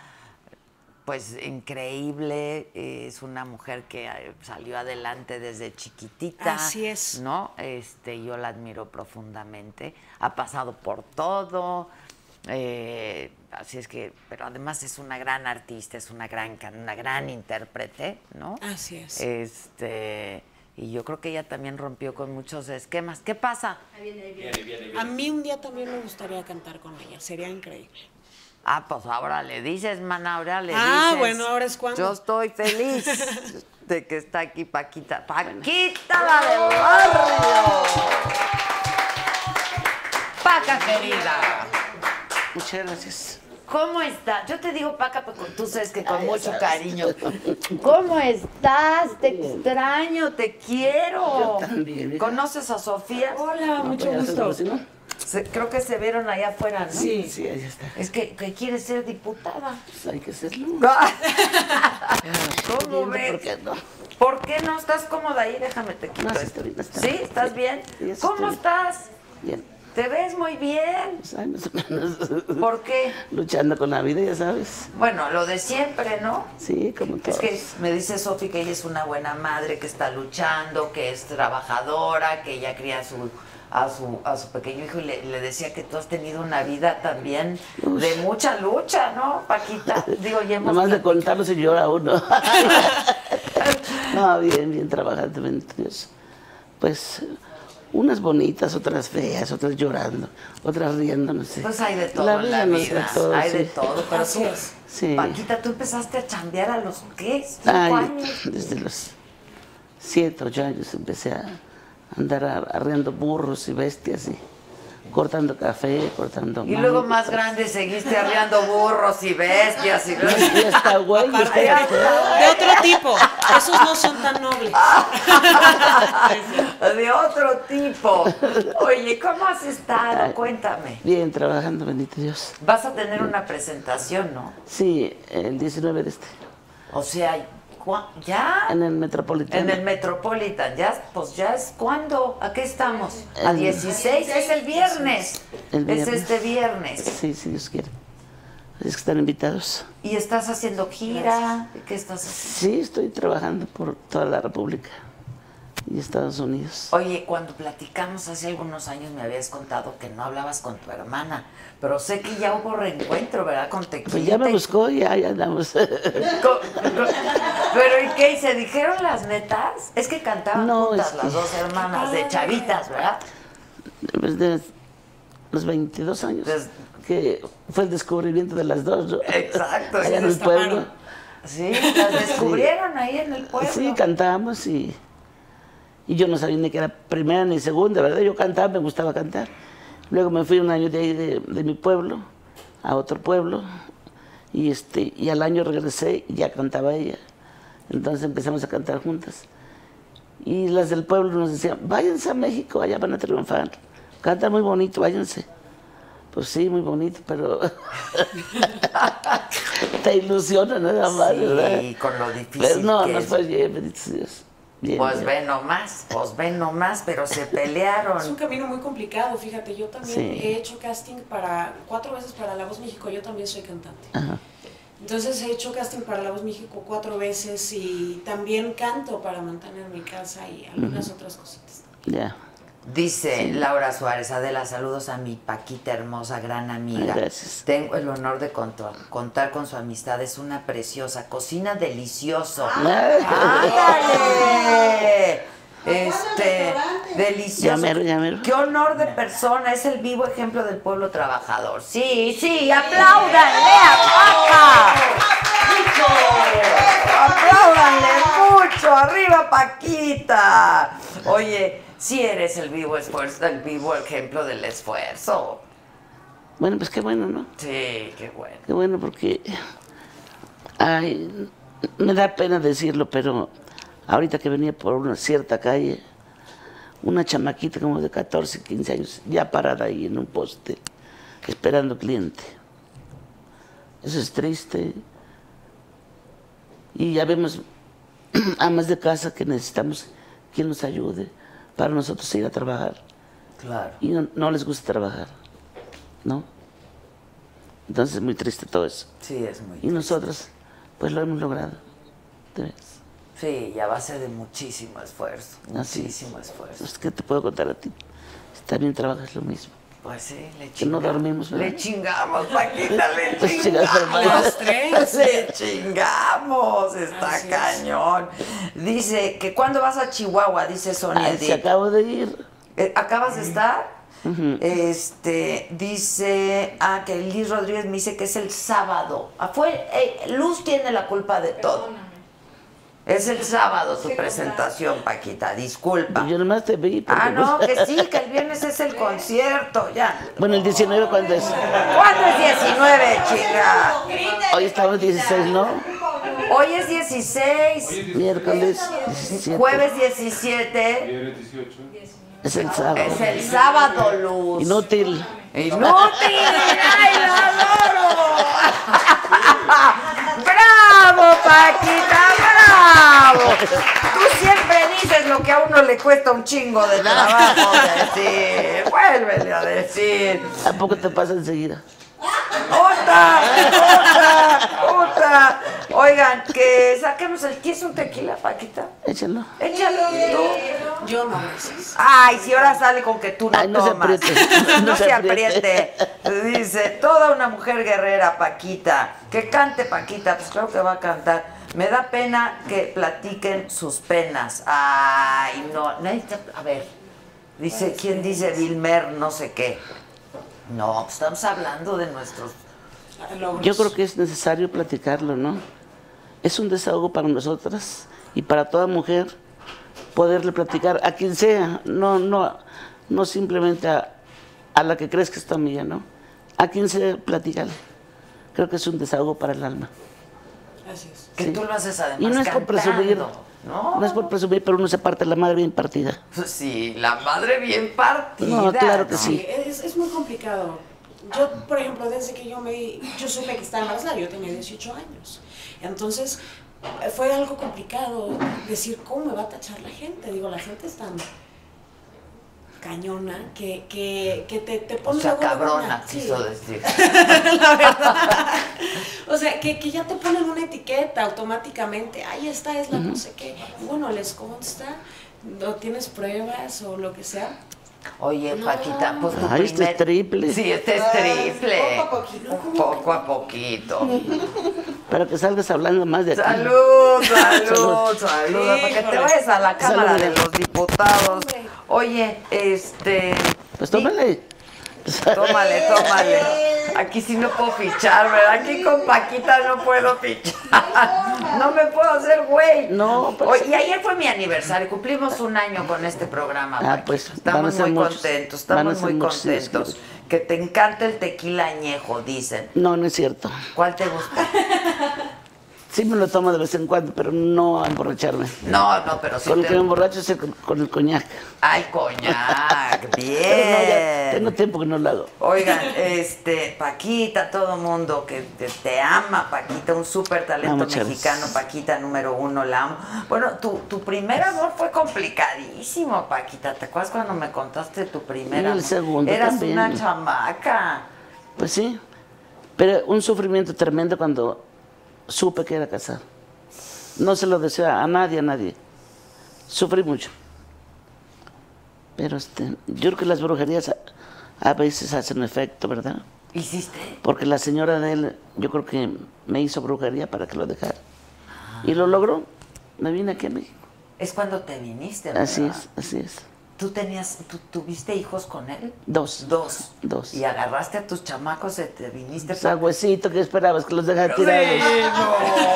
pues, increíble. Es una mujer que salió adelante desde chiquitita. Así es. ¿No? Yo la admiro profundamente. Ha pasado por todo. Así es que, pero además es una gran artista, es una gran intérprete, ¿no? Así es. Y yo creo que ella también rompió con muchos esquemas. ¿Qué pasa? Ahí viene. A mí un día también me gustaría cantar con ella. Sería increíble. Ah, pues ahora le dices, mana, ahora le dices. Ah, bueno, ahora es cuando. Yo estoy feliz de que está aquí Paquita. ¡Paquita la del Barrio! Paca, querida. Muchas gracias. ¿Cómo estás? Yo te digo, Paca, porque tú sabes que con mucho cariño. ¿Cómo estás? Te extraño, te quiero. Yo también. ¿Conoces a Sofía? Hola, mucho gusto. Creo que se vieron allá afuera, ¿no? Sí, allá está. Es que quiere ser diputada. Pues hay que serlo. ¿Cómo ves? ¿Por qué no? ¿Por qué no estás cómoda ahí? Déjame te quito. No, esto. ¿Sí? ¿Estás bien? ¿Cómo estás? Bien. Te ves muy bien. Pues, más o menos. ¿Por qué? Luchando con la vida, ya sabes. Bueno, lo de siempre, ¿no? Sí, como todos. Es que me dice Sofi que ella es una buena madre, que está luchando, que es trabajadora, que ella cría a su pequeño hijo, y le decía que tú has tenido una vida también de mucha lucha, ¿no, Paquita? Digo, ya hemos... Nomás de contarlo se llora uno. No, bien trabajando. Pues... unas bonitas, otras feas, otras llorando, otras riendo, no sé. Pues hay de todo en la vida. Hay de todo, pero tú, Paquita, tú empezaste a chambear a los, ¿qué? 5 años. Desde los 7, 8 años empecé a andar arreando burros y bestias y cortando café, cortando manos. Y luego más grande seguiste arreando burros y bestias y hasta güey. De otro tipo. Esos no son tan nobles. De otro tipo. Oye, ¿cómo has estado? Cuéntame. Bien, trabajando, bendito Dios. Vas a tener una presentación, ¿no? Sí, el 19 de este. O sea, ¿ya? En el Metropolitan. Ya, pues ya es cuando. ¿A qué estamos? A 16, es el viernes. Es este viernes. Sí, si Dios quiere. Es que están invitados. ¿Y estás haciendo gira? ¿Qué estás haciendo? Sí, estoy trabajando por toda la República y Estados Unidos. Oye, cuando platicamos hace algunos años me habías contado que no hablabas con tu hermana, pero sé que ya hubo reencuentro, ¿verdad? Con Tequila. Pues ya me buscó y ya andamos. Pero ¿y qué? ¿Se dijeron las netas? Es que cantaban juntas las dos hermanas de chavitas, ¿verdad? Desde los 22 años. Que fue el descubrimiento de las dos, ¿no? Exacto. Allá en el pueblo. Sí, las descubrieron ahí en el pueblo. Sí, cantábamos y yo no sabía ni que era primera ni segunda, ¿verdad? Yo cantaba, me gustaba cantar. Luego me fui un año de ahí, de mi pueblo, a otro pueblo, y al año regresé y ya cantaba ella. Entonces empezamos a cantar juntas. Y las del pueblo nos decían, váyanse a México, allá van a triunfar. Cantan muy bonito, váyanse. Pues sí, muy bonito, pero te ilusiona nada más, ¿verdad? Sí, con lo difícil pues que es. Fue bien, bendito Dios. Pues ve nomás, pero se pelearon. Es un camino muy complicado, fíjate, yo también he hecho casting 4 veces para La Voz México, yo también soy cantante. Ajá. Entonces he hecho casting para La Voz México 4 veces y también canto para mantener mi casa y algunas otras cositas. Ya. Dice Laura Suárez, Adela, saludos a mi Paquita hermosa, gran amiga. Gracias. Tengo el honor de contar con su amistad, es una preciosa, cocina delicioso. ¡Ándale! Delicioso. Llamero. Qué honor de persona, es el vivo ejemplo del pueblo trabajador. Sí, aplaudanle a Paca. Aplaudanle mucho, arriba Paquita. Oye, sí eres el vivo ejemplo del esfuerzo. Bueno, pues qué bueno, ¿no? Sí, qué bueno. Qué bueno porque... Ay, me da pena decirlo, pero ahorita que venía por una cierta calle, una chamaquita como de 14, 15 años, ya parada ahí en un poste, esperando cliente. Eso es triste. Y ya vemos amas de casa que necesitamos quien nos ayude para nosotros ir a trabajar. Claro. Y no les gusta trabajar, ¿no? Entonces es muy triste todo eso. Sí, es muy triste. Y nosotros, pues lo hemos logrado. ¿Tres? Sí, y a base de muchísimo esfuerzo. Muchísimo esfuerzo. Pues, ¿qué te puedo contar a ti? Si también trabajas lo mismo. Pues sí, le chingamos. Que no dormimos, ¿verdad? Le chingamos, Paquita, le pues chingamos. Los tres le chingamos. Está así cañón. Es. Dice que ¿cuándo vas a Chihuahua? Dice Sonia. Sí, acabo de ir. ¿Acabas de estar? Uh-huh. Dice que Liz Rodríguez me dice que es el sábado. Luz tiene la culpa de todo. Perdóname. Es el sábado tu presentación, Paquita, disculpa. Yo nomás te vi. Ah, no, que sí, que el viernes es el concierto, ya. Bueno, el 19, ¿cuándo es? ¿Cuándo es 19, chica? Hoy estamos 16, ¿no? Hoy es 16. Miércoles 17. Jueves 17. Viernes 18. Es el sábado. Es el sábado, Luz. Inútil. ¡Inútil! ¡Ay, lo adoro! ¡Bravo, Paquita! ¡Bravo! Tú siempre dices lo que a uno le cuesta un chingo de trabajo decir. Vuélvele a decir. ¿A poco te pasa enseguida? ¡Otra! ¡Otra! ¡Otra! Oigan, que saquemos el... ¿Quieres un tequila, Paquita? Échalo. Échalo. ¿Tú? Yo no. Ay, si ahora sale con que tú no, ay, no tomas. Se apriete. No se apriete. Dice, toda una mujer guerrera, Paquita. Que cante, Paquita. Pues claro que va a cantar. Me da pena que platiquen sus penas. Ay, no. A ver. Dice, ¿quién dice Vilmer no sé qué? No, pues estamos hablando de nuestros... logros. Yo creo que es necesario platicarlo, ¿no? Es un desahogo para nosotras y para toda mujer poderle platicar a quien sea, no simplemente a la que crees que es tu amiga, ¿no? A quien sea, platícale. Creo que es un desahogo para el alma. Así es. Que sí. Tú lo haces además. Y no es por presumir, no es por presumir, pero uno se parte la madre bien partida. Pues sí, la madre bien partida. No, claro que sí. Es muy complicado. Yo, por ejemplo, desde que yo supe que estaba embarazada, yo tenía 18 años. Entonces, fue algo complicado decir cómo me va a tachar la gente. Digo, la gente es tan cañona que te pones... O sea, cabrona, quiso decir. La verdad. O sea, que ya te ponen una etiqueta automáticamente. Ahí está, es la no sé qué. Bueno, les consta, no tienes pruebas o lo que sea. Oye, no. Paquita, pues tu este es triple. Sí, este es triple. Poco a poquito. Para que salgas hablando más de aquí. Salud, salud, salud. Para que te vayas a la Cámara de los Diputados. Oye, pues tómale. Tómale. Aquí sí no puedo fichar, ¿verdad? Aquí con Paquita no puedo fichar. No me puedo hacer güey. No. Pues... Y ayer fue mi aniversario. Cumplimos un año con este programa. Paquita. Pues estamos muy contentos. Estamos muy contentos. Que te encanta el tequila añejo, dicen. No, no es cierto. ¿Cuál te gusta? Sí me lo tomo de vez en cuando, pero no a emborracharme. No, pero sí. Con el que me emborracho es con el coñac. ¡Ay, coñac! ¡Bien! Pero no, ya tengo tiempo que no lo hago. Oigan, Paquita, todo mundo que te ama, Paquita, un súper talento mexicano, Paquita, número uno, la amo. Bueno, tu primer amor fue complicadísimo, Paquita. ¿Te acuerdas cuando me contaste tu primer amor? El segundo eras también. Una chamaca. Pues sí, pero un sufrimiento tremendo cuando... Supe que era casada. No se lo deseo a nadie. Sufrí mucho. Pero yo creo que las brujerías a veces hacen efecto, ¿verdad? ¿Hiciste? Porque la señora de él, yo creo que me hizo brujería para que lo dejara. Ah. Y lo logró. Me vine aquí a México. Es cuando te viniste, ¿verdad? Así es. ¿Tuviste hijos con él? Dos. Y agarraste a tus chamacos y te viniste... Sagüecito, ¿qué esperabas? ¿Que los dejara tirados?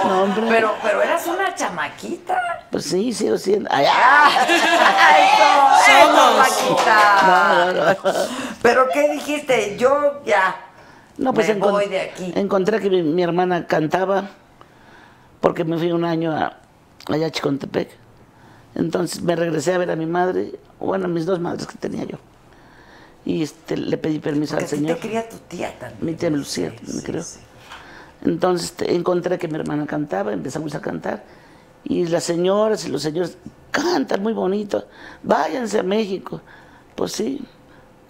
No, hombre. Pero eras una chamaquita. Pues sí. ¡Ay, eso, Paquita! No. ¿Pero qué dijiste? Yo ya... No, pues voy de aquí. Encontré que mi hermana cantaba, porque me fui un año allá a Chicontepec. Entonces me regresé a ver a mi madre, bueno, a mis dos madres que tenía yo. Y le pedí permiso porque al señor. ¿Te cría tu tía también? Mi tía Lucía, sí, me creo. Sí. Entonces encontré que mi hermana cantaba, empezamos a cantar. Y las señoras y los señores cantan muy bonito. Váyanse a México. Pues sí,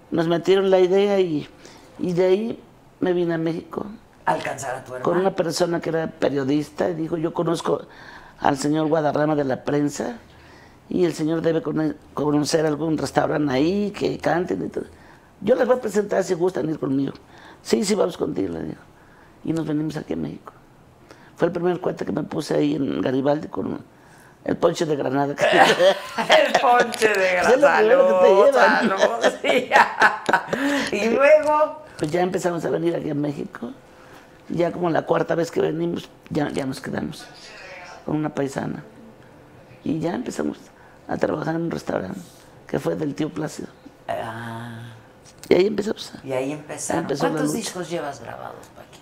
nos metieron la idea y de ahí me vine a México. ¿Alcanzar a tu hermana? Con una persona que era periodista y dijo, yo conozco al señor Guadarrama de la prensa y el señor debe conocer algún restaurante ahí que canten. Y todo. Yo les voy a presentar si gustan ir conmigo. Sí, sí, vamos contigo, le digo. Y nos venimos aquí a México. Fue el primer cuate que me puse ahí en Garibaldi con el ponche de Granada. El ponche de Granada. Es lo primero que te llevan. Salud, sí. Y luego... Pues ya empezamos a venir aquí a México. Ya como la cuarta vez que venimos, ya nos quedamos con una paisana. Y ya empezamos a trabajar en un restaurante que fue del tío Plácido. Ah. Y ahí empezamos. Y ahí empezaron. ¿Cuántos discos llevas grabados, Paquita?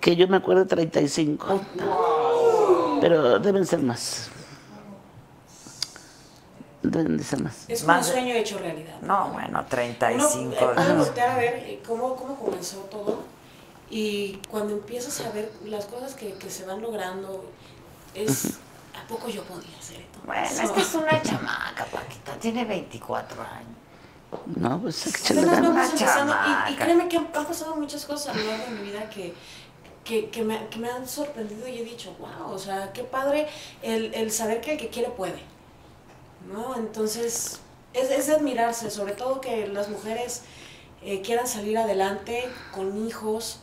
Que yo me acuerdo 35. Oh. Pero deben ser más. Es un sueño hecho realidad. No, bueno, 35 años. A ver cómo comenzó todo y cuando empiezas a ver las cosas que se van logrando, es ¿a poco yo podía hacer esto? Bueno, esta es una chamaca, Paquita, tiene 24 años. No, pues es una chamaca. Y créeme que han pasado muchas cosas a lo largo de mi vida que me han sorprendido y he dicho, wow, o sea, qué padre el saber que el que quiere puede. No, entonces es de admirarse, sobre todo que las mujeres quieran salir adelante con hijos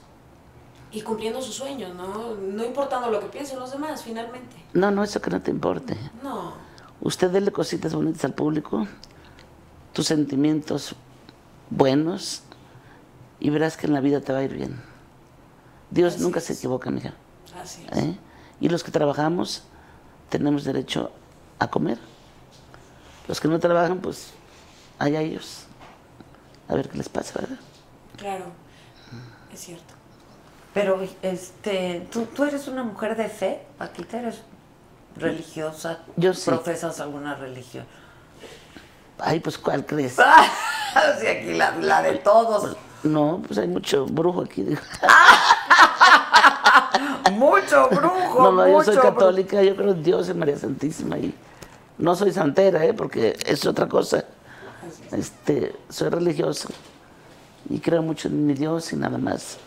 y cumpliendo sus sueños, ¿no? No importando lo que piensen los demás, finalmente. No, no, eso que no te importe. No. Usted déle cositas bonitas al público, tus sentimientos buenos, y verás que en la vida te va a ir bien. Dios nunca se equivoca, mija. Así es. ¿Eh? Y los que trabajamos tenemos derecho a comer. Los que no trabajan, pues, allá ellos. A ver qué les pasa, ¿verdad? Claro, es cierto. Pero, ¿tú eres una mujer de fe, Paquita? ¿Eres religiosa? Yo sí. ¿Profesas alguna religión? Ay, pues, ¿cuál crees? Sí, aquí la de todos. No, pues hay mucho brujo aquí, digo. Mucho brujo. No, yo soy católica, yo creo en Dios, en María Santísima y... No soy santera, porque es otra cosa. Soy religiosa y creo mucho en mi Dios y nada más.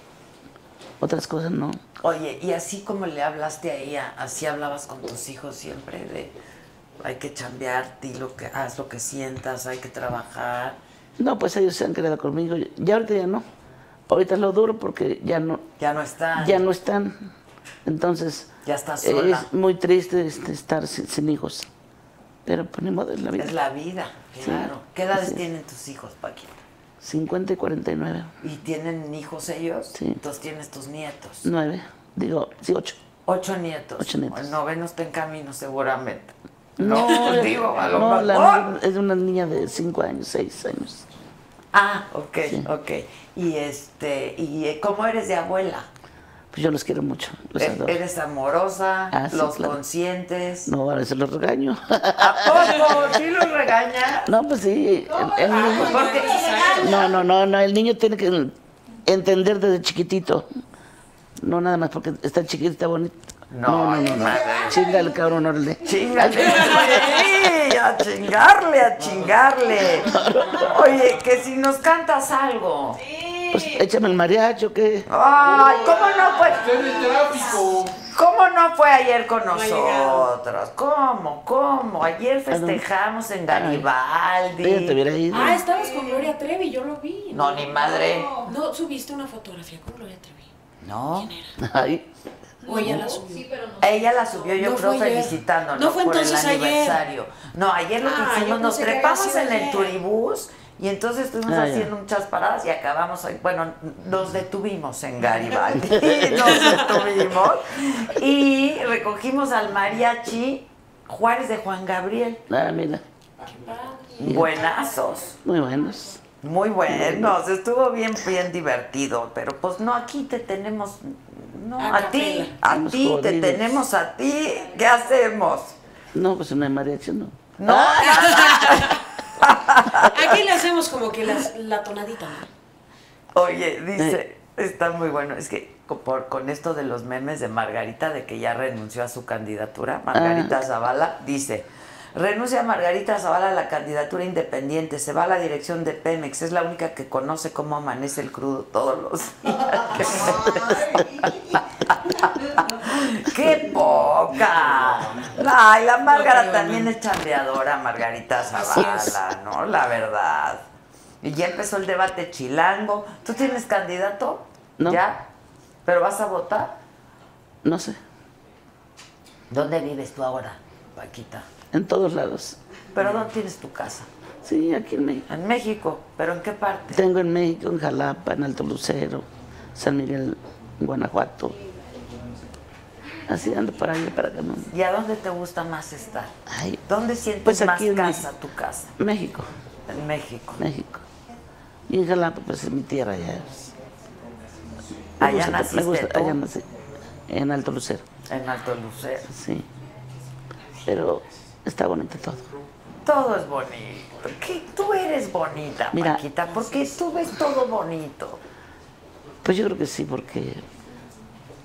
Otras cosas no. Oye, y así como le hablaste a ella, así hablabas con tus hijos siempre de hay que chambearte, haz lo que sientas, hay que trabajar. No, pues ellos se han quedado conmigo. Ya ahorita ya no. Ahorita es lo duro porque ya no. Ya no están. Ya no están. Entonces. Ya estás sola. Es muy triste estar sin hijos. Pero ponemos en la vida. Es la vida, claro. Sí, ¿qué edades tienen tus hijos, Paquita? 50 y 49. ¿Y tienen hijos ellos? Sí. Entonces tienes tus nietos. 8. 8 nietos. 8 nietos. El noveno está en camino seguramente. No, es una niña de 5 años, 6 años. Ah, ok, sí. Ok. Y ¿y cómo eres de abuela? Pues yo los quiero mucho, los adoro. Eres amorosa, sí, los claro. Conscientes. No, a veces los regaño. ¿A poco? ¿Sí los regañas? No, pues sí. No, el niño tiene que entender desde chiquitito. No nada más porque está chiquito, está bonito. No. Chingale, cabrón, órale. Chingale. Sí, a chingarle. Oye, que si nos cantas algo. Sí. Pues échame el mariachi, ¿o qué? Ay, ¿cómo no fue? ¿Cómo no fue ayer con nosotros? ¿Cómo? Ayer festejamos en Garibaldi. Te hubiera ido. Ah, estabas con Gloria Trevi, yo lo vi. No, ni madre. ¿No subiste una fotografía con Gloria Trevi? No. ¿Quién era? Ay. ¿O ella la subió? Sí, pero no. Ella la subió, yo creo, felicitándonos. No fue entonces por el aniversario. No, ayer lo que hicimos, nos trepamos en el turibús. Y entonces estuvimos haciendo muchas paradas y acabamos, bueno, nos detuvimos en Garibaldi, y recogimos al mariachi Juárez de Juan Gabriel. Ah, mira. Buenazos. Muy buenos. Muy buenos, estuvo bien divertido, pero pues no, aquí te tenemos, no, a ti, te tenemos a ti, ¿qué hacemos? No, pues una mariachi no. No, aquí le hacemos como que la tonadita. Oye, dice, está muy bueno, es que con esto de los memes de Margarita, de que ya renunció a su candidatura, Margarita Zavala, dice... Renuncia Margarita Zavala a la candidatura independiente, se va a la dirección de Pemex, es la única que conoce cómo amanece el crudo todos los días. ¡Qué poca! Ay, la Margarita también es chambeadora, Margarita Zavala, ¿no? La verdad. Y ya empezó el debate chilango. ¿Tú tienes candidato? No. ¿Ya? ¿Pero vas a votar? No sé. ¿Dónde vives tú ahora, Paquita? En todos lados. ¿Pero dónde tienes tu casa? Sí, aquí en México. ¿En México? ¿Pero en qué parte? Tengo en México, en Jalapa, en Alto Lucero, San Miguel, Guanajuato. Así ando para allá, para acá. ¿Y a dónde te gusta más estar? Ay, ¿dónde sientes pues más casa, tu casa? México. En México. México. Y en Jalapa, pues es mi tierra allá. ¿Allá naciste tú? Allá nací. En Alto Lucero. En Alto Lucero. Sí. Pero... está bonito todo. Todo es bonito. ¿Qué? Tú eres bonita, mira, Paquita. ¿Por qué tú ves todo bonito? Pues yo creo que sí, porque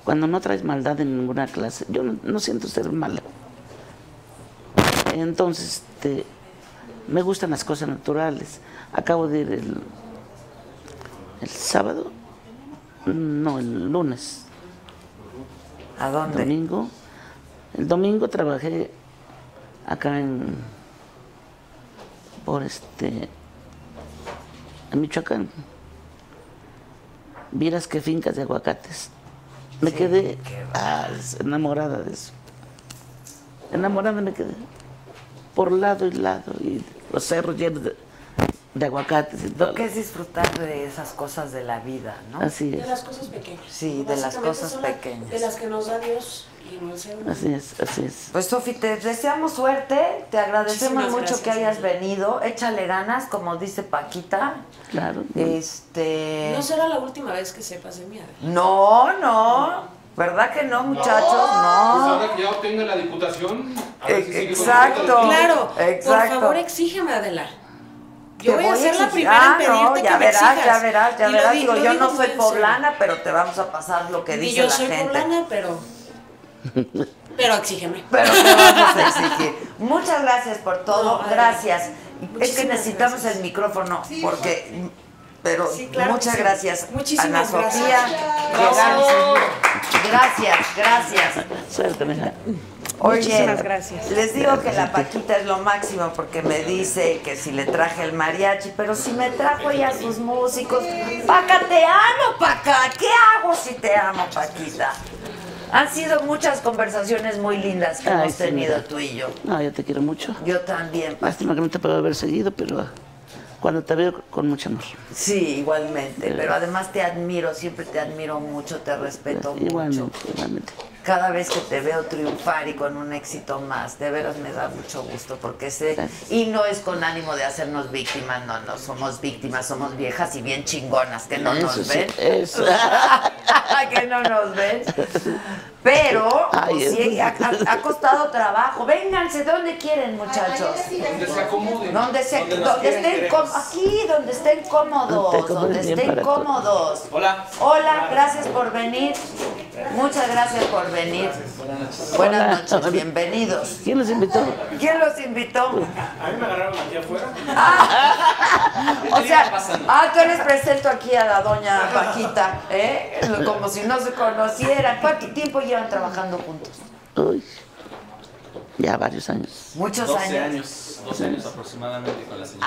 cuando no traes maldad en ninguna clase, yo no siento ser mala. Entonces, me gustan las cosas naturales. Acabo de ir el sábado, no, el lunes. ¿A dónde? Domingo. El domingo trabajé acá en Michoacán. Vieras qué fincas de aguacates. Me quedé enamorada de eso. Enamorada me quedé. Por lado y lado. Y los cerros llenos de aguacates y todo. Lo que es disfrutar de esas cosas de la vida, ¿no? Así es. De las cosas pequeñas. Sí, de las cosas pequeñas. De las que nos da Dios. Así es, así es. Pues Sofi, te deseamos suerte, te agradecemos mucho que hayas venido, échale ganas, como dice Paquita. Claro. No será la última vez que sepas de mí. No, ¿verdad que no, muchachos? No. Pues ahora que ya obtenga la diputación. A ver si exacto. Claro. Exacto. Por favor, exígeme, Adela. Yo voy a ser la primera en pedirte que me exijas. Ya verás. Digo, yo no soy poblana, pero te vamos a pasar lo que dice la gente. Y yo soy poblana, pero exígeme. Pero te vamos a exigir. Muchas gracias por todo. No, gracias. Es que necesitamos el micrófono porque. Sí. Pero sí, claro, muchas gracias. Muchísimas Ana Sofía. Gracias. Suéltame. Oye, muchísimas gracias. Les digo que la Paquita es lo máximo porque me dice que si le traje el mariachi, pero si me trajo ella a sus músicos. Paca, te amo, Paca. ¿Qué hago si te amo, Paquita? Han sido muchas conversaciones muy lindas que hemos tenido tú y yo. No, yo te quiero mucho. Yo también. Lástima que no te puedo haber seguido, pero cuando te veo con mucho amor. Sí, igualmente. Pero además te admiro, siempre te admiro mucho, te respeto mucho. Igualmente. Cada vez que te veo triunfar y con un éxito más, de veras me da mucho gusto, porque sé... Gracias. Y no es con ánimo de hacernos víctimas, no somos víctimas, somos viejas y bien chingonas, que no nos ven. Eso. Que no nos ven. Pero, pues, sí, ha costado trabajo. Vénganse, ¿dónde quieren, muchachos? Donde se acomoden. Aquí, donde estén cómodos. Hola, gracias por venir. Muchas gracias por venir. Buenas noches, bienvenidos. ¿Quién los invitó? A mí me agarraron aquí afuera. Tú les presento aquí a la doña Paquita, ¿eh? Como si no se conocieran. ¿Cuánto tiempo llevan trabajando juntos? Uy, ya varios años. ¿Muchos años? 12 años aproximadamente con la señora.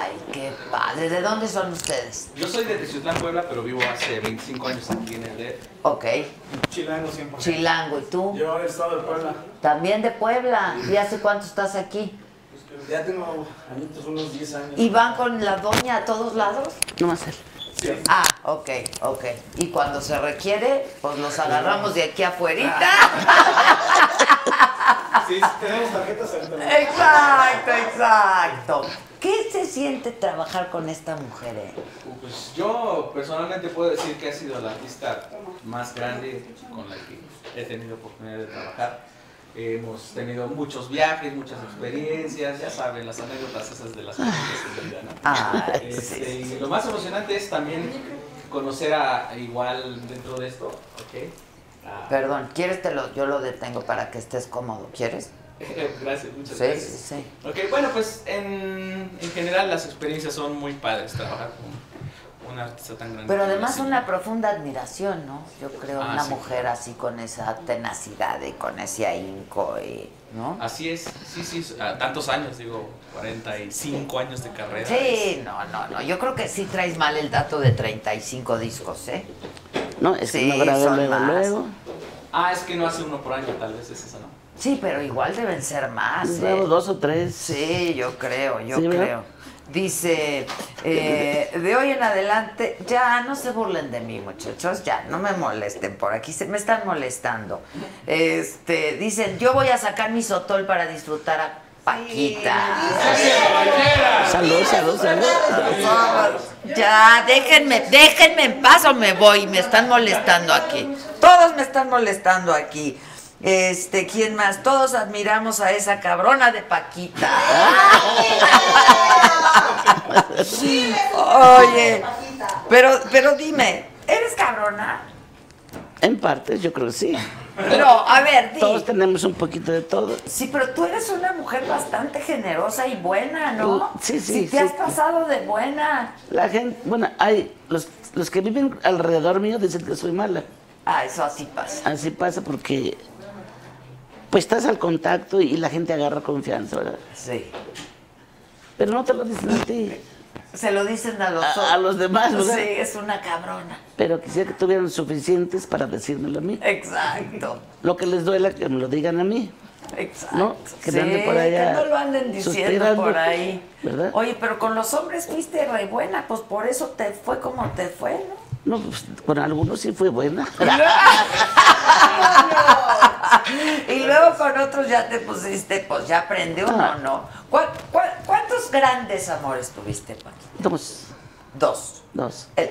¡Ay, qué padre! ¿De dónde son ustedes? Yo soy de Teciutlán, Puebla, pero vivo hace 25 años aquí en el DF. Ok. Chilango siempre. Chilango, ¿y tú? Yo he estado de Puebla. ¿También de Puebla? ¿Y hace cuánto estás aquí? Pues ya tengo unos 10 años. ¿Y van con la doña a todos lados? No más él. Sí. Ok. Y cuando se requiere, pues los agarramos de aquí afuerita. Sí, tenemos tarjetas. Exacto. ¿Qué es se siente trabajar con esta mujer? Pues yo personalmente puedo decir que ha sido la artista más grande con la que he tenido oportunidad de trabajar. Hemos tenido muchos viajes, muchas experiencias, ya saben, las anécdotas esas de las películas, ¿no? Y lo más emocionante es también conocer a, igual dentro de esto, ¿ok? Perdón, ¿quieres? Yo lo detengo para que estés cómodo, ¿quieres? Gracias, muchas gracias. Sí. Ok, bueno, pues en general las experiencias son muy padres, trabajar con una artista tan grande. Pero además una profunda admiración, ¿no? Yo creo, una mujer así con esa tenacidad y con ese ahínco, ¿no? Así es, sí, tantos años, digo, 45 años de carrera. Sí, no, yo creo que sí traes mal el dato de 35 discos, ¿eh? No, es que no grabé luego. Es que no hace uno por año, tal vez es eso, ¿no? Sí, pero igual deben ser más. Dos o tres. Sí, yo creo. Dice, de hoy en adelante, ya no se burlen de mí, muchachos, ya, no me molesten, por aquí me están molestando. Dicen, yo voy a sacar mi sotol para disfrutar a Paquita. Saludos. Ya, déjenme en paz o me voy, me están molestando aquí. Todos me están molestando aquí. ¿Quién más? Todos admiramos a esa cabrona de Paquita. Oye, pero dime, ¿eres cabrona? En partes, yo creo que sí. No, a ver, todos tenemos un poquito de todo. Sí, pero tú eres una mujer bastante generosa y buena, ¿no? Sí. Si te has pasado de buena. La gente, bueno, hay los que viven alrededor mío dicen que soy mala. Eso así pasa. Así pasa porque pues estás al contacto y la gente agarra confianza, ¿verdad? Sí. Pero no te lo dicen a ti. Se lo dicen a los demás, ¿verdad? Sí, es una cabrona. Pero quisiera que tuvieran suficientes para decírmelo a mí. Exacto. Lo que les duela que me lo digan a mí. Exacto. ¿No? Que sí, anden por allá, que no lo anden diciendo por ahí, ¿verdad? Oye, pero con los hombres fuiste re buena, pues por eso te fue como te fue, ¿no? No, pues, con algunos sí fue buena. Y luego con otros ya te pusiste, pues ya aprendió uno, ¿no? ¿Cuántos grandes amores tuviste, Paquita? Dos.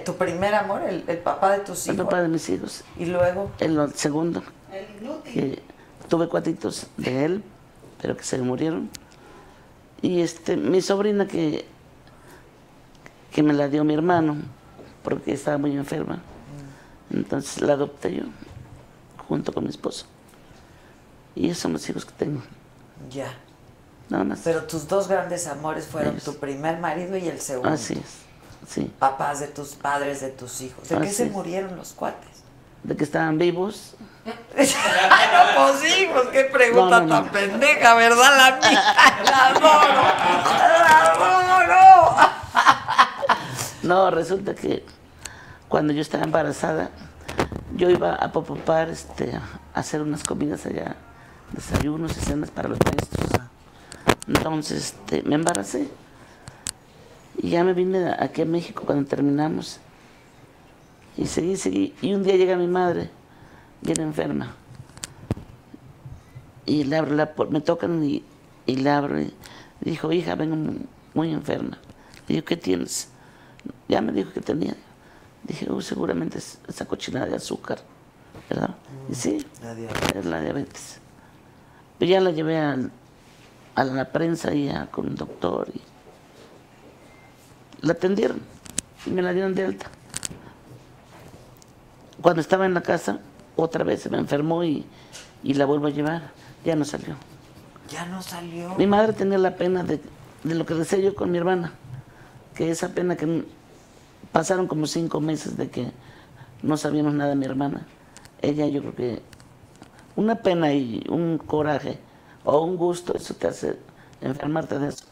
¿Tu primer amor, el papá de tus hijos? El papá de mis hijos. ¿Y luego? El segundo. El inútil. Tuve cuatitos de él, pero que se murieron. Y mi sobrina que me la dio mi hermano, porque estaba muy enferma. Entonces la adopté yo, junto con mi esposo. Y esos son los hijos que tengo. Ya. Nada más. Pero tus dos grandes amores fueron tu primer marido y el segundo. Así es, sí. Papás de tus padres, de tus hijos. ¿De qué se murieron los cuates? De que estaban vivos. No, pues sí, pues qué pregunta tan pendeja, ¿verdad? La mía, la adoro. No, resulta que cuando yo estaba embarazada, yo iba a Popopar a hacer unas comidas allá, desayunos y cenas para los maestros. Entonces me embaracé y ya me vine aquí a México cuando terminamos. Y seguí. Y un día llega mi madre, bien enferma. Y le abro la puerta, me tocan y le abro. Y dijo, hija, vengo muy enferma. Le digo, ¿qué tienes? Ya me dijo que tenía. Dije, seguramente es esa cochinada de azúcar, ¿verdad? Y sí, es la diabetes. Pero ya la llevé a la prensa y con un doctor. Y la atendieron y me la dieron de alta. Cuando estaba en la casa, otra vez se me enfermó y la vuelvo a llevar. Ya no salió. ¿Ya no salió? Mi madre tenía la pena de lo que decía yo con mi hermana, que esa pena que pasaron como 5 meses de que no sabíamos nada de mi hermana. Ella, yo creo que una pena y un coraje o un gusto, eso te hace enfermarte de eso.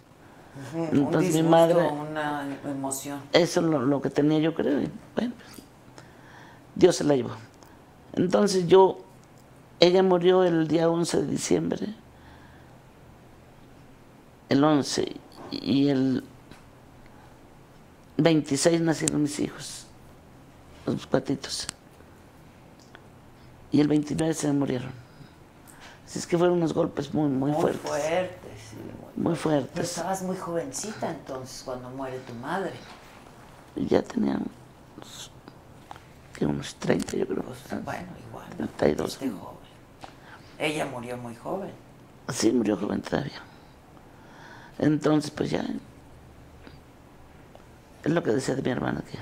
Sí, entonces, un disgusto, mi madre, una emoción. Eso es lo que tenía, yo creo. Y bueno, Dios se la llevó. Entonces ella murió el día 11 de diciembre. El 11 y el 26 nacieron mis hijos, los cuatitos. Y el 29 se murieron. Así es que fueron unos golpes muy fuertes. Muy fuertes. Pero estabas muy jovencita entonces cuando muere tu madre. Ya tenía unos 30, yo creo. Pues, bueno, igual. 32. Joven. Ella murió muy joven. Sí, murió joven todavía. Entonces, pues ya... Es lo que decía de mi hermana, que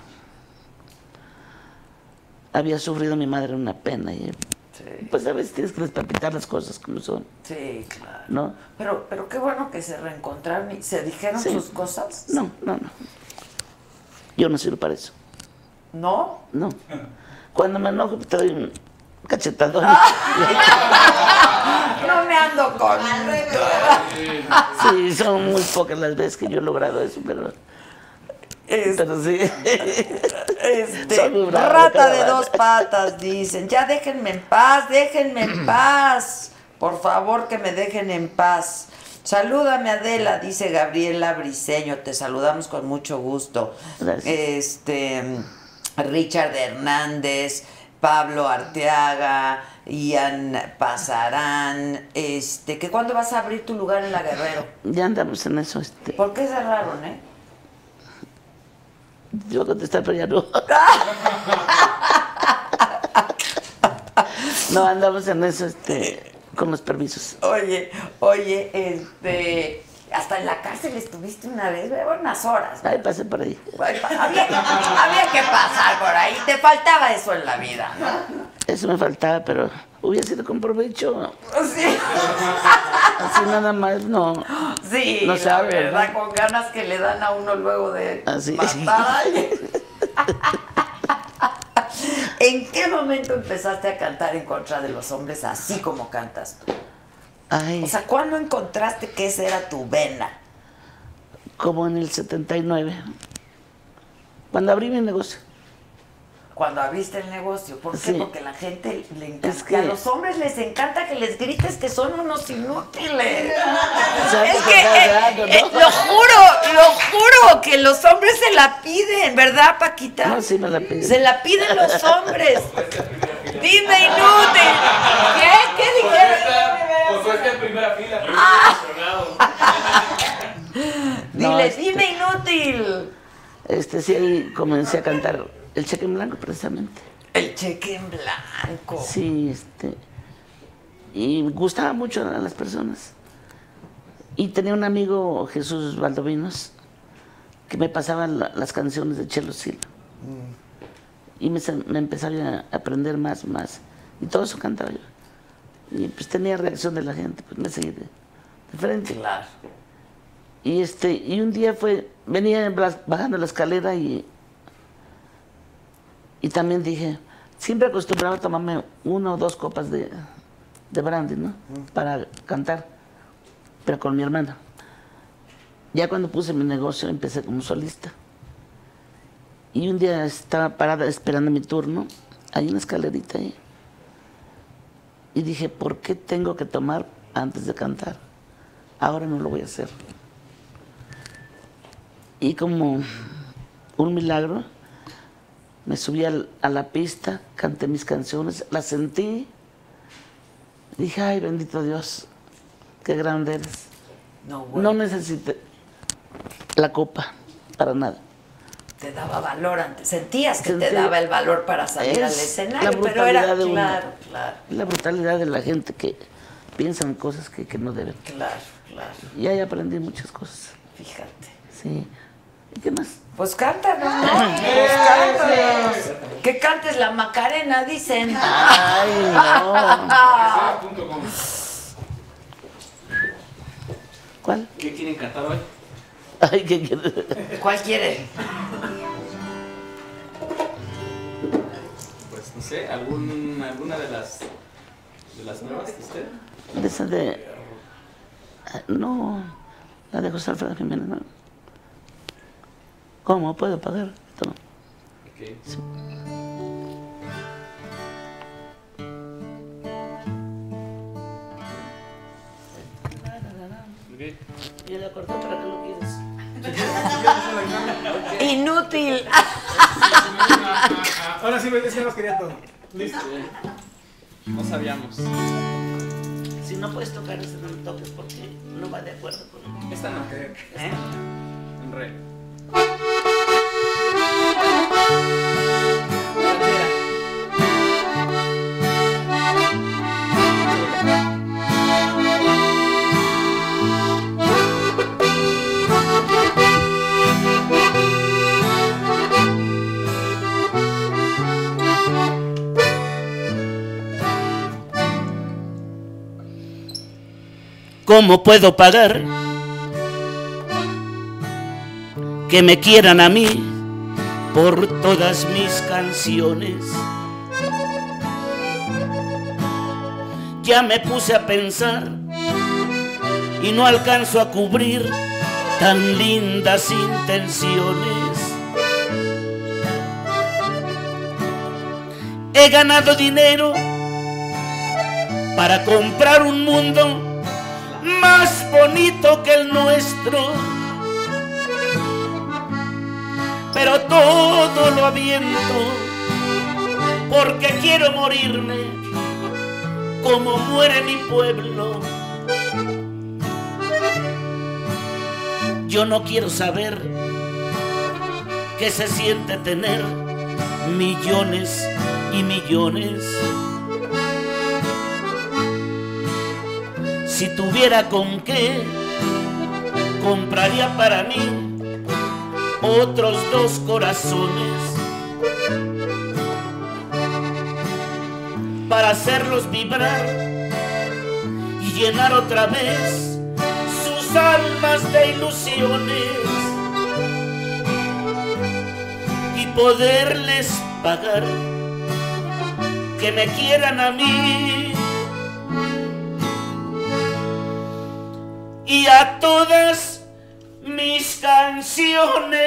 había sufrido mi madre una pena y... Sí. Pues a veces tienes que despapitar las cosas como son. Sí, claro. ¿No? Pero qué bueno que se reencontraron y se dijeron sus cosas. No, no, no. Yo no sirvo para eso. ¿No? No. Cuando me enojo te doy un cachetadón. Ah, no me ando con... Sí, son muy pocas las veces que yo he logrado eso, pero... Pero sí. Rata de dos patas, dicen. Ya déjenme en paz, déjenme en paz. Por favor, que me dejen en paz. Salúdame, Adela, dice Gabriela Briseño. Te saludamos con mucho gusto. Gracias. Richard Hernández, Pablo Arteaga, Ian Pasarán. ¿Que cuándo vas a abrir tu lugar en la Guerrero? Ya andamos en eso. ¿Por qué cerraron, Yo voy a contestar, pero ya no. No, andamos en eso, con los permisos. Oye, hasta en la cárcel estuviste una vez, unas horas. Ay, pasé por ahí. Había que pasar por ahí, te faltaba eso en la vida, ¿no? Eso me faltaba, pero hubiera sido con provecho. Sí. Así nada más, no. Sí, no sabe, la verdad, ¿no? Con ganas que le dan a uno luego de matar. ¿En qué momento empezaste a cantar en contra de los hombres así como cantas tú? Ay. O sea, ¿cuándo encontraste que esa era tu vena? Como en el 79. Cuando abrí mi negocio. Cuando abriste el negocio. ¿Por qué? Sí. Porque la gente le encanta. A los hombres les encanta que les grites que son unos inútiles. Es que, lo juro, que los hombres se la piden, ¿verdad, Paquita? No, sí me la piden. Se la piden los hombres. Dime inútil. ¿Qué? ¿Qué dijeron? Por suerte en primera fila. Dile, dime inútil. Sí, ahí comencé a cantar. El cheque en blanco, precisamente. El cheque en blanco. Sí, y gustaba mucho a las personas. Y tenía un amigo, Jesús Valdovinos, que me pasaba las canciones de Chelo Silva. Y me empezaba a aprender más. Y todo eso cantaba yo. Y pues tenía reacción de la gente, pues me seguí de frente. Claro. Y y un día venía bajando la escalera y también dije, siempre acostumbraba a tomarme una o dos copas de brandy, ¿no? Para cantar, pero con mi hermana. Ya cuando puse mi negocio, empecé como solista. Y un día estaba parada esperando mi turno, hay una escalerita ahí. Y dije, ¿por qué tengo que tomar antes de cantar? Ahora no lo voy a hacer. Y como un milagro, me subí a la pista, canté mis canciones, las sentí. Dije, ay, bendito Dios, qué grande eres. No, bueno. No necesité la copa para nada. Te daba valor antes. Sentías que te daba el valor para salir al escenario, pero era claro. La brutalidad de la gente que piensan cosas que no deben. Claro. Y ahí aprendí muchas cosas. Fíjate. Sí. ¿Y qué más? Pues cántanos, ¿no? Que cantes la Macarena, dicen. Ay, no. ¿Cuál? ¿Qué quieren cantar hoy? Ay, ¿qué quieren? ¿Cuál quieren? Pues no sé, alguna de las nuevas de usted. De esa de... No, la de José Alfredo Jiménez, ¿no? ¿Cómo puedo pagar? Toma. Okay. Sí. Okay. Yo la corté para que lo quieras. Inútil. Ahora sí, es que nos quería todo. Listo. No sabíamos. si no puedes tocar eso, no lo toques porque no va de acuerdo con él. Esta no, creo que ¿eh? En re. ¿Cómo puedo pagar que me quieran a mí por todas mis canciones? Ya me puse a pensar y no alcanzo a cubrir tan lindas intenciones. He ganado dinero para comprar un mundo más bonito que el nuestro, pero todo lo aviento porque quiero morirme como muere mi pueblo. Yo no quiero saber qué se siente tener millones y millones. Si tuviera con qué, compraría para mí otros dos corazones para hacerlos vibrar y llenar otra vez sus almas de ilusiones y poderles pagar que me quieran a mí y a todas mis canciones.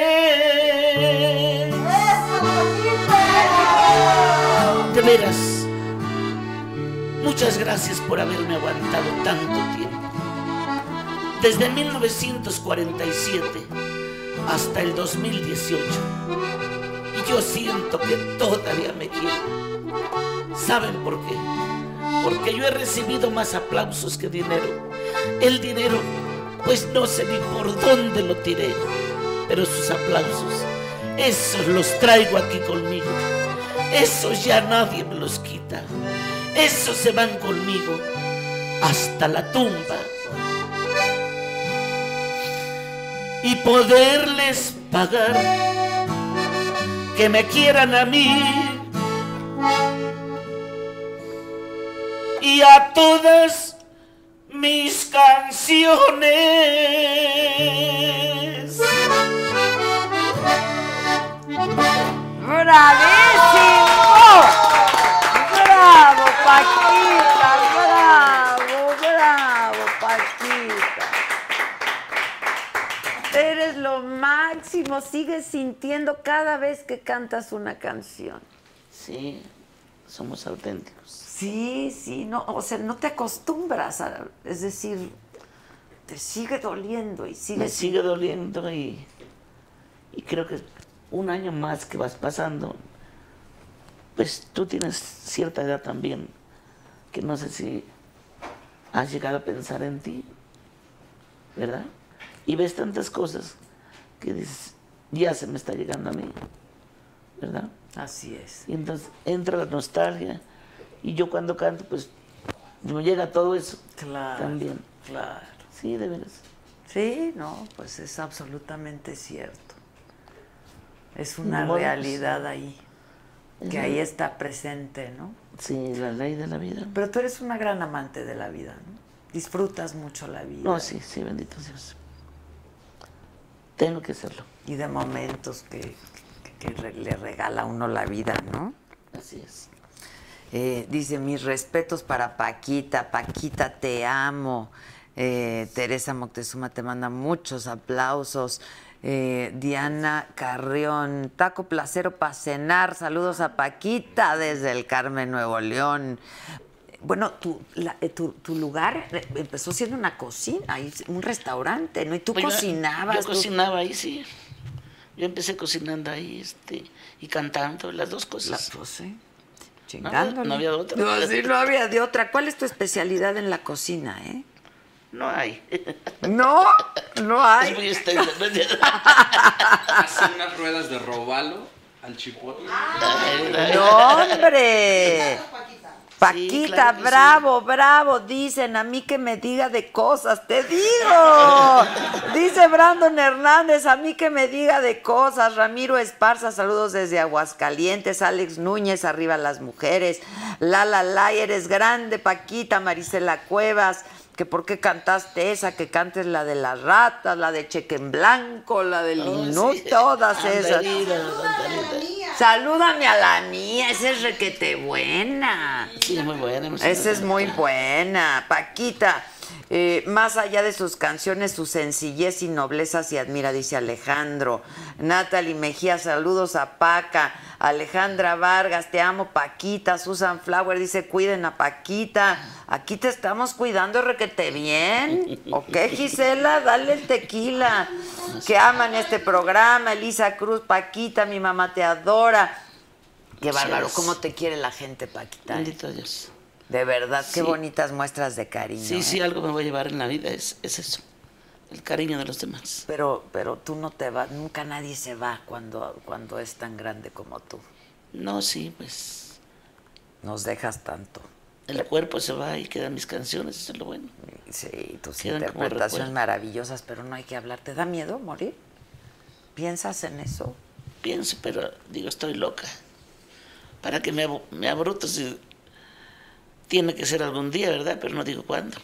De veras, muchas gracias por haberme aguantado tanto tiempo. Desde 1947 hasta el 2018. Y yo siento que todavía me quieren. ¿Saben por qué? Porque yo he recibido más aplausos que dinero. El dinero, pues no sé ni por dónde lo tiré, pero sus aplausos, esos los traigo aquí conmigo. Esos ya nadie me los quita. Esos se van conmigo hasta la tumba. Y poderles pagar que me quieran a mí y a todas mis canciones. ¡Bravísimo! ¡Bravo, Paquita! ¡Bravo, bravo, Paquita! Eres lo máximo. Sigues sintiendo cada vez que cantas una canción. Sí, somos auténticos. Sí, no, o sea, no te acostumbras, es decir, te sigue doliendo y sigue... Me sigue doliendo y creo que un año más que vas pasando, pues tú tienes cierta edad también, que no sé si has llegado a pensar en ti, ¿verdad? Y ves tantas cosas que dices, ya se me está llegando a mí, ¿verdad? Así es. Y entonces entra la nostalgia. Y yo cuando canto, pues, me llega todo eso. Claro, también. Claro. Sí, de veras. Sí, no, pues es absolutamente cierto. Es una realidad ahí, que ahí está presente, ¿no? Sí, la ley de la vida. Pero tú eres una gran amante de la vida, ¿no? Disfrutas mucho la vida. No, sí, bendito Dios. Tengo que hacerlo. Y de momentos que le regala a uno la vida, ¿no? Así es. Dice, mis respetos para Paquita. Paquita, te amo. Teresa Moctezuma te manda muchos aplausos. Diana Carrión, taco placero para cenar. Saludos a Paquita desde el Carmen, Nuevo León. Bueno, tu lugar empezó siendo una cocina, un restaurante, ¿no? Y tú pues cocinabas. Yo cocinaba ahí, sí. Yo empecé cocinando ahí y cantando, las dos cosas. Pues, sí. Chingándole. No había de otra. No, sí, no había de otra. ¿Cuál es tu especialidad en la cocina, eh? No hay. No, no hay. Es muy estéril. Hace unas ruedas de robalo al chipotle. ¡No, hombre! Paquita, sí, claro, bravo, sí. Bravo, dicen a mí que me diga de cosas, te digo, dice Brandon Hernández, a mí que me diga de cosas. Ramiro Esparza, saludos desde Aguascalientes. Alex Núñez, arriba las mujeres. La, eres grande, Paquita. Marisela Cuevas, que por qué cantaste esa, que cantes la de las ratas, la de Cheque en Blanco, la del Inú, sí. Todas esas. Salúdame a la mía, esa es requete buena. Sí, es muy buena. Esa es muy buena. Paquita, más allá de sus canciones, su sencillez y nobleza se admira, dice Alejandro. Natalie Mejía, saludos a Paca. Alejandra Vargas, te amo, Paquita. Susan Flower dice, cuiden a Paquita. Aquí te estamos cuidando requete bien. Ok, Gisela, dale el tequila. Que aman este programa. Elisa Cruz, Paquita, mi mamá te adora. Qué bárbaro, cómo te quiere la gente, Paquita. Bendito Dios. De verdad, sí. Qué bonitas muestras de cariño. Sí, sí, algo me voy a llevar en la vida, es eso, el cariño de los demás. Pero tú no te vas, nunca nadie se va cuando es tan grande como tú. No, sí, pues... Nos dejas tanto. El cuerpo se va y quedan mis canciones, eso es lo bueno. Sí, tus quedan interpretaciones maravillosas, pero no hay que hablar. ¿Te da miedo morir? ¿Piensas en eso? Pienso, pero digo, estoy loca. Para que me abruto si... Tiene que ser algún día, ¿verdad? Pero no digo cuándo.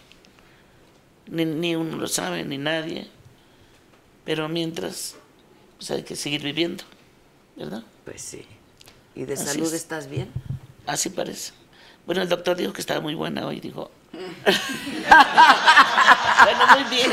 Ni uno lo sabe, ni nadie. Pero mientras, pues hay que seguir viviendo, ¿verdad? Pues sí. ¿Y de salud estás bien? Así parece. Bueno, el doctor dijo que estaba muy buena hoy, dijo. Bueno, muy bien.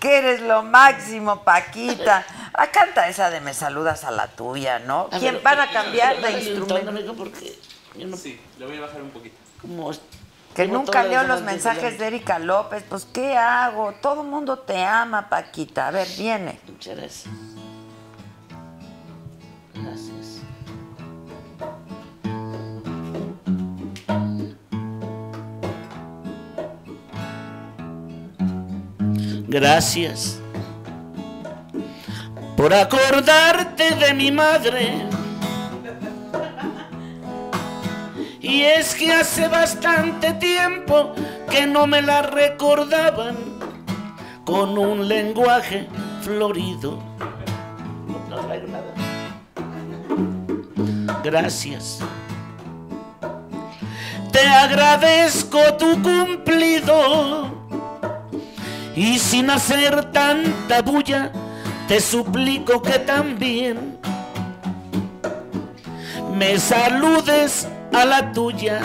Que eres lo máximo, Paquita. Ah, canta esa de me saludas a la tuya, ¿no? ¿Quién van a cambiar de instrumento? Porque yo no... Sí, le voy a bajar un poquito. Como... Que nunca leo los mensajes de Erika López. Pues, ¿qué hago? Todo el mundo te ama, Paquita. A ver, viene. Muchas gracias. Gracias. Gracias por acordarte de mi madre. Y es que hace bastante tiempo que no me la recordaban con un lenguaje florido. No traigo nada. Gracias. Te agradezco tu cumplido y sin hacer tanta bulla te suplico que también me saludes a la tuya.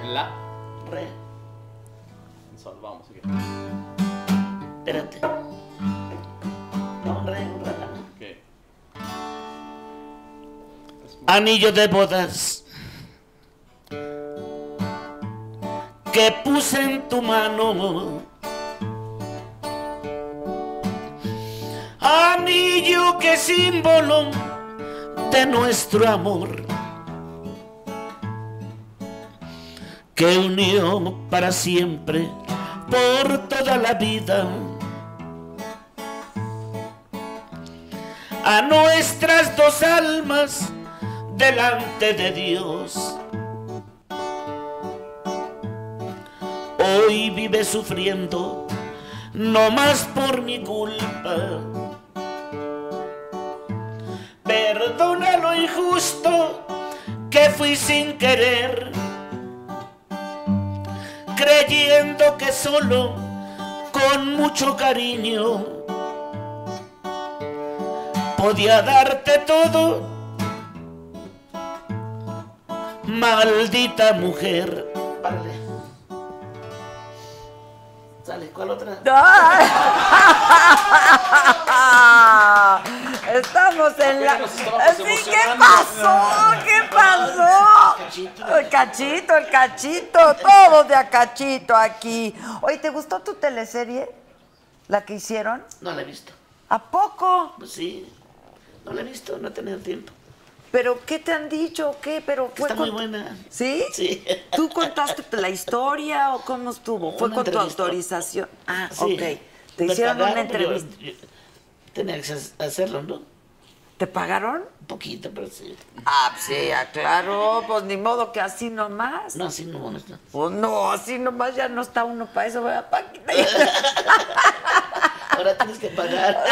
En la re. En sol, vamos. Espérate. No, re, re. Anillo de bodas que puse en tu mano, anillo que símbolo de nuestro amor, que unió para siempre por toda la vida a nuestras dos almas delante de Dios. Hoy vive sufriendo, no más por mi culpa. Perdona lo injusto que fui sin querer, creyendo que solo con mucho cariño podía darte todo, maldita mujer. Vale. Sale, ¿cuál otra? Estamos en la... ¿Sí? ¿Qué pasó? ¿Qué pasó? El cachito, todos de a cachito aquí. Oye, ¿te gustó tu teleserie? ¿La que hicieron? No la he visto. ¿A poco? Pues sí, No la he visto, no he tenido tiempo. ¿Pero qué te han dicho o qué? Pero fue está muy buena. ¿Sí? Sí. ¿Tú contaste la historia o cómo estuvo? ¿Fue con tu autorización? Ah, sí. Ok. Te hicieron una entrevista. Yo tenía que hacerlo, ¿no? ¿Te pagaron? Un poquito, pero sí. Ah, sí, claro. Pues ni modo que así nomás. No, así nomás no. Pues no, así nomás ya no está uno para eso, ¿verdad, Paquita? Ahora tienes que pagar.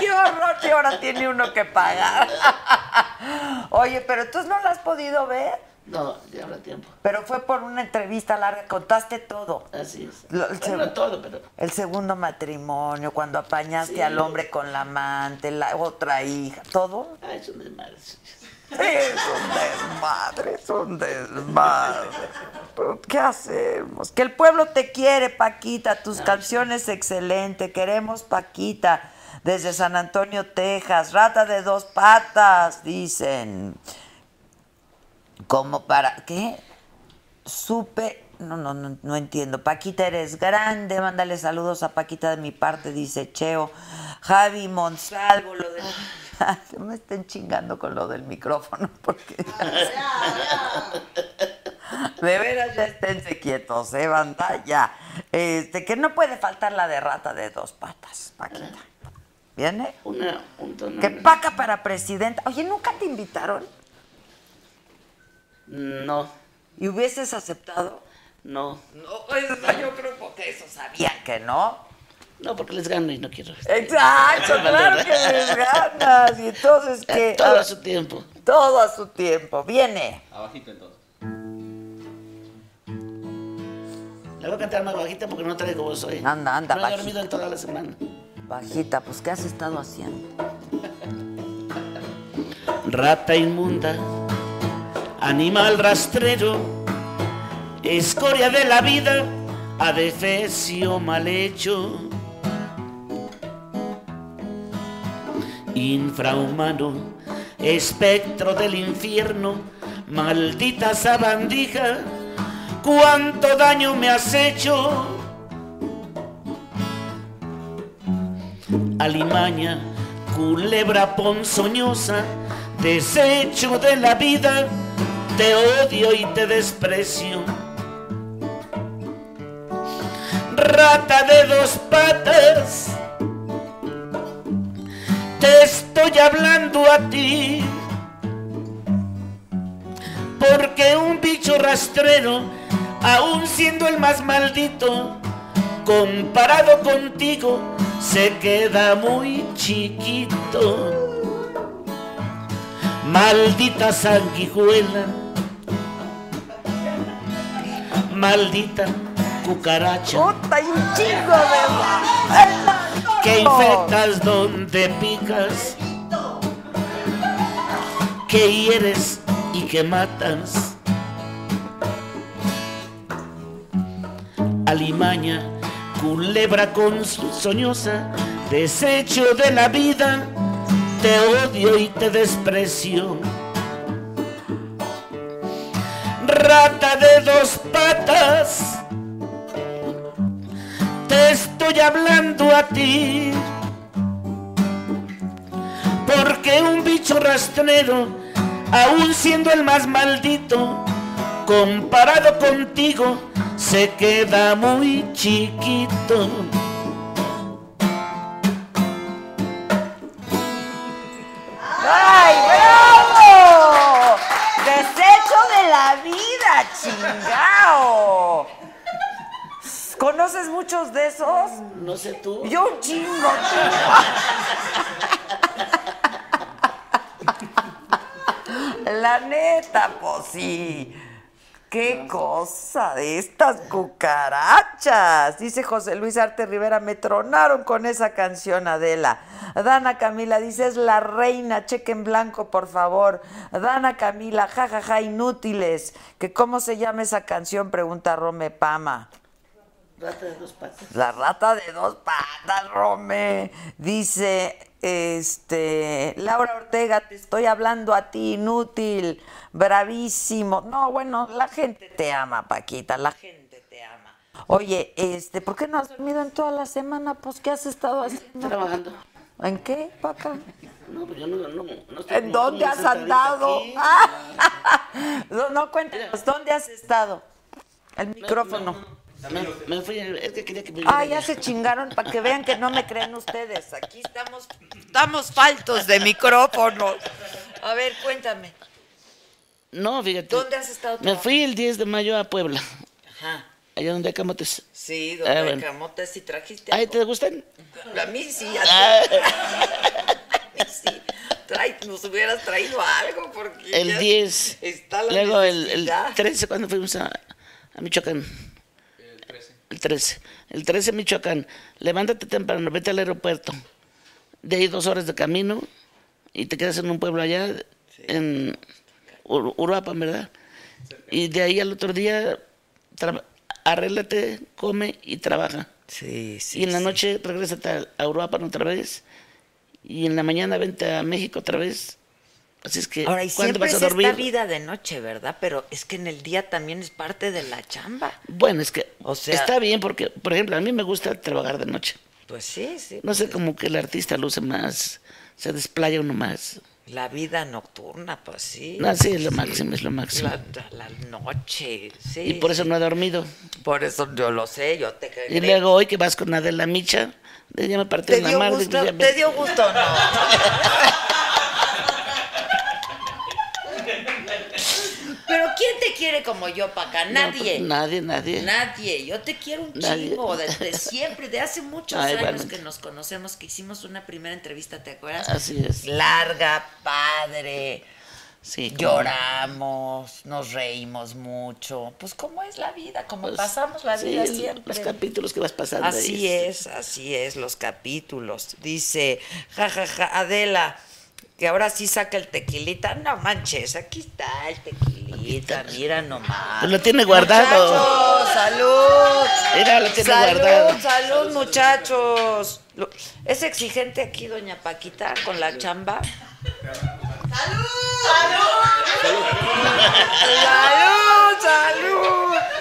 ¡Qué horror! Que ahora tiene uno que pagar. Oye, pero entonces no la has podido ver. No, ya habrá tiempo. Pero fue por una entrevista larga, contaste todo. Así es. No todo, pero... El segundo matrimonio, cuando apañaste sí, al hombre con la amante, la otra hija, ¿todo? Ah, es un desmadre. Es un desmadre. ¿Pero qué hacemos? Que el pueblo te quiere, Paquita. Tus canciones, excelente. Queremos, Paquita. Desde San Antonio, Texas. Rata de dos patas, dicen. Como para... ¿Qué? Supe... No entiendo. Paquita, eres grande. Mándale saludos a Paquita de mi parte, dice Cheo. Javi Monsalvo, lo de... No me estén chingando con lo del micrófono, porque... De veras, ya esténse quietos, banda, ya. Que no puede faltar la de rata de dos patas, Paquita. ¿Viene? Que paca para presidenta. Oye, ¿nunca te invitaron? No. ¿Y hubieses aceptado? No. No, yo creo porque eso sabía que no. No, porque les gano y no quiero. Exacto, claro que les ganas. Y entonces que... Todo a su tiempo. Todo a su tiempo. Viene. Abajito entonces. La voy a cantar más bajita porque no traigo voz hoy. Anda, no he dormido en toda la semana. Bajita, pues ¿qué has estado haciendo? Rata inmunda, animal rastrero, escoria de la vida, adefesio mal hecho, infrahumano, espectro del infierno, maldita sabandija, cuánto daño me has hecho. Alimaña, culebra ponzoñosa, desecho de la vida, te odio y te desprecio. Rata de dos patas, te estoy hablando a ti, porque un bicho rastrero, aún siendo el más maldito, comparado contigo, se queda muy chiquito. Maldita sanguijuela, maldita cucaracha, puta, y un chingo de... que infectas donde picas, que hieres y que matas. Alimaña, culebra ponzoñosa, desecho de la vida, te odio y te desprecio. Rata de dos patas, te estoy hablando a ti, porque un bicho rastrero, aún siendo el más maldito, comparado contigo, se queda muy chiquito. ¡Ay, bravo! ¡Desecho de la vida, chingao! ¿Conoces muchos de esos? No sé tú. Yo un chingo. La neta, pues sí. ¡Qué cosa de estas cucarachas! Dice José Luis Arte Rivera, me tronaron con esa canción, Adela. Dana Camila dice, es la reina, cheque en blanco, por favor. Dana Camila, jajaja, ja, inútiles. ¿Que cómo se llama esa canción? Pregunta Rome Pama. Rata de dos patas. La rata de dos patas, Rome. Dice... Laura Ortega, te estoy hablando a ti, inútil, bravísimo. No, bueno, la gente te ama, Paquita, la gente te ama. Oye, ¿por qué no has dormido en toda la semana? Pues, ¿qué has estado haciendo? Trabajando. ¿En qué, Paca? No, pues yo no estoy. ¿En dónde has andado? No, cuéntanos, ¿dónde has estado? El micrófono. Me fui, es que quería que me... ya se chingaron, para que vean que no me creen ustedes. Aquí estamos faltos de micrófonos. A ver, cuéntame. No, fíjate. ¿Dónde has estado tú? Me fui el 10 de mayo a Puebla. Ajá. Allá donde hay camotes. Sí, donde hay camotes. ¿Y trajiste algo? ¿Te gustan? A mí sí. A mí sí. Nos hubieras traído algo porque... El 10. Está la Luego el 13, cuando fuimos a Michoacán. El 13. El 13 Michoacán. Levántate temprano, vete al aeropuerto. De ahí 2 horas de camino y te quedas en un pueblo allá, sí, en Uruapan, ¿verdad? Cerca. Y de ahí al otro día... Arréglate, come y trabaja. Sí, sí. Y en la noche regrésate a Uruapan otra vez. Y en la mañana vente a México otra vez. Así es que, ahora, y ¿cuándo vas a dormir? Siempre es esta vida de noche, ¿verdad? Pero es que en el día también es parte de la chamba. Bueno, es que, o sea, está bien porque, por ejemplo, a mí me gusta trabajar de noche. Pues sí, sí. No sé, como que el artista luce más, se desplaya uno más. La vida nocturna, pues sí. No, sí, es lo máximo, es lo máximo. La noche, sí. Y por eso no he dormido. Por eso yo lo sé, yo te creo. Y luego hoy que vas con Adela Micha, ya me partí en la mar. ¿Te dio gusto o no? Pero ¿quién te quiere como yo, Paca? Nadie. No, pues, nadie. Yo te quiero un chingo desde siempre, de hace muchos años que nos conocemos, que hicimos una primera entrevista, ¿te acuerdas? Así es. Larga, padre. Sí. Lloramos, nos reímos mucho. Pues cómo es la vida, cómo pues, pasamos la vida siempre. Los capítulos que vas pasando. Así es, los capítulos. Dice, Adela, que ahora sí saca el tequilita. No manches, aquí está el tequilita, mira nomás. Lo tiene guardado. Muchachos, salud. Mira, lo tiene guardado. Salud, muchachos. ¿Es exigente aquí doña Paquita con la chamba? ¡Salud! ¡Salud! ¡Salud!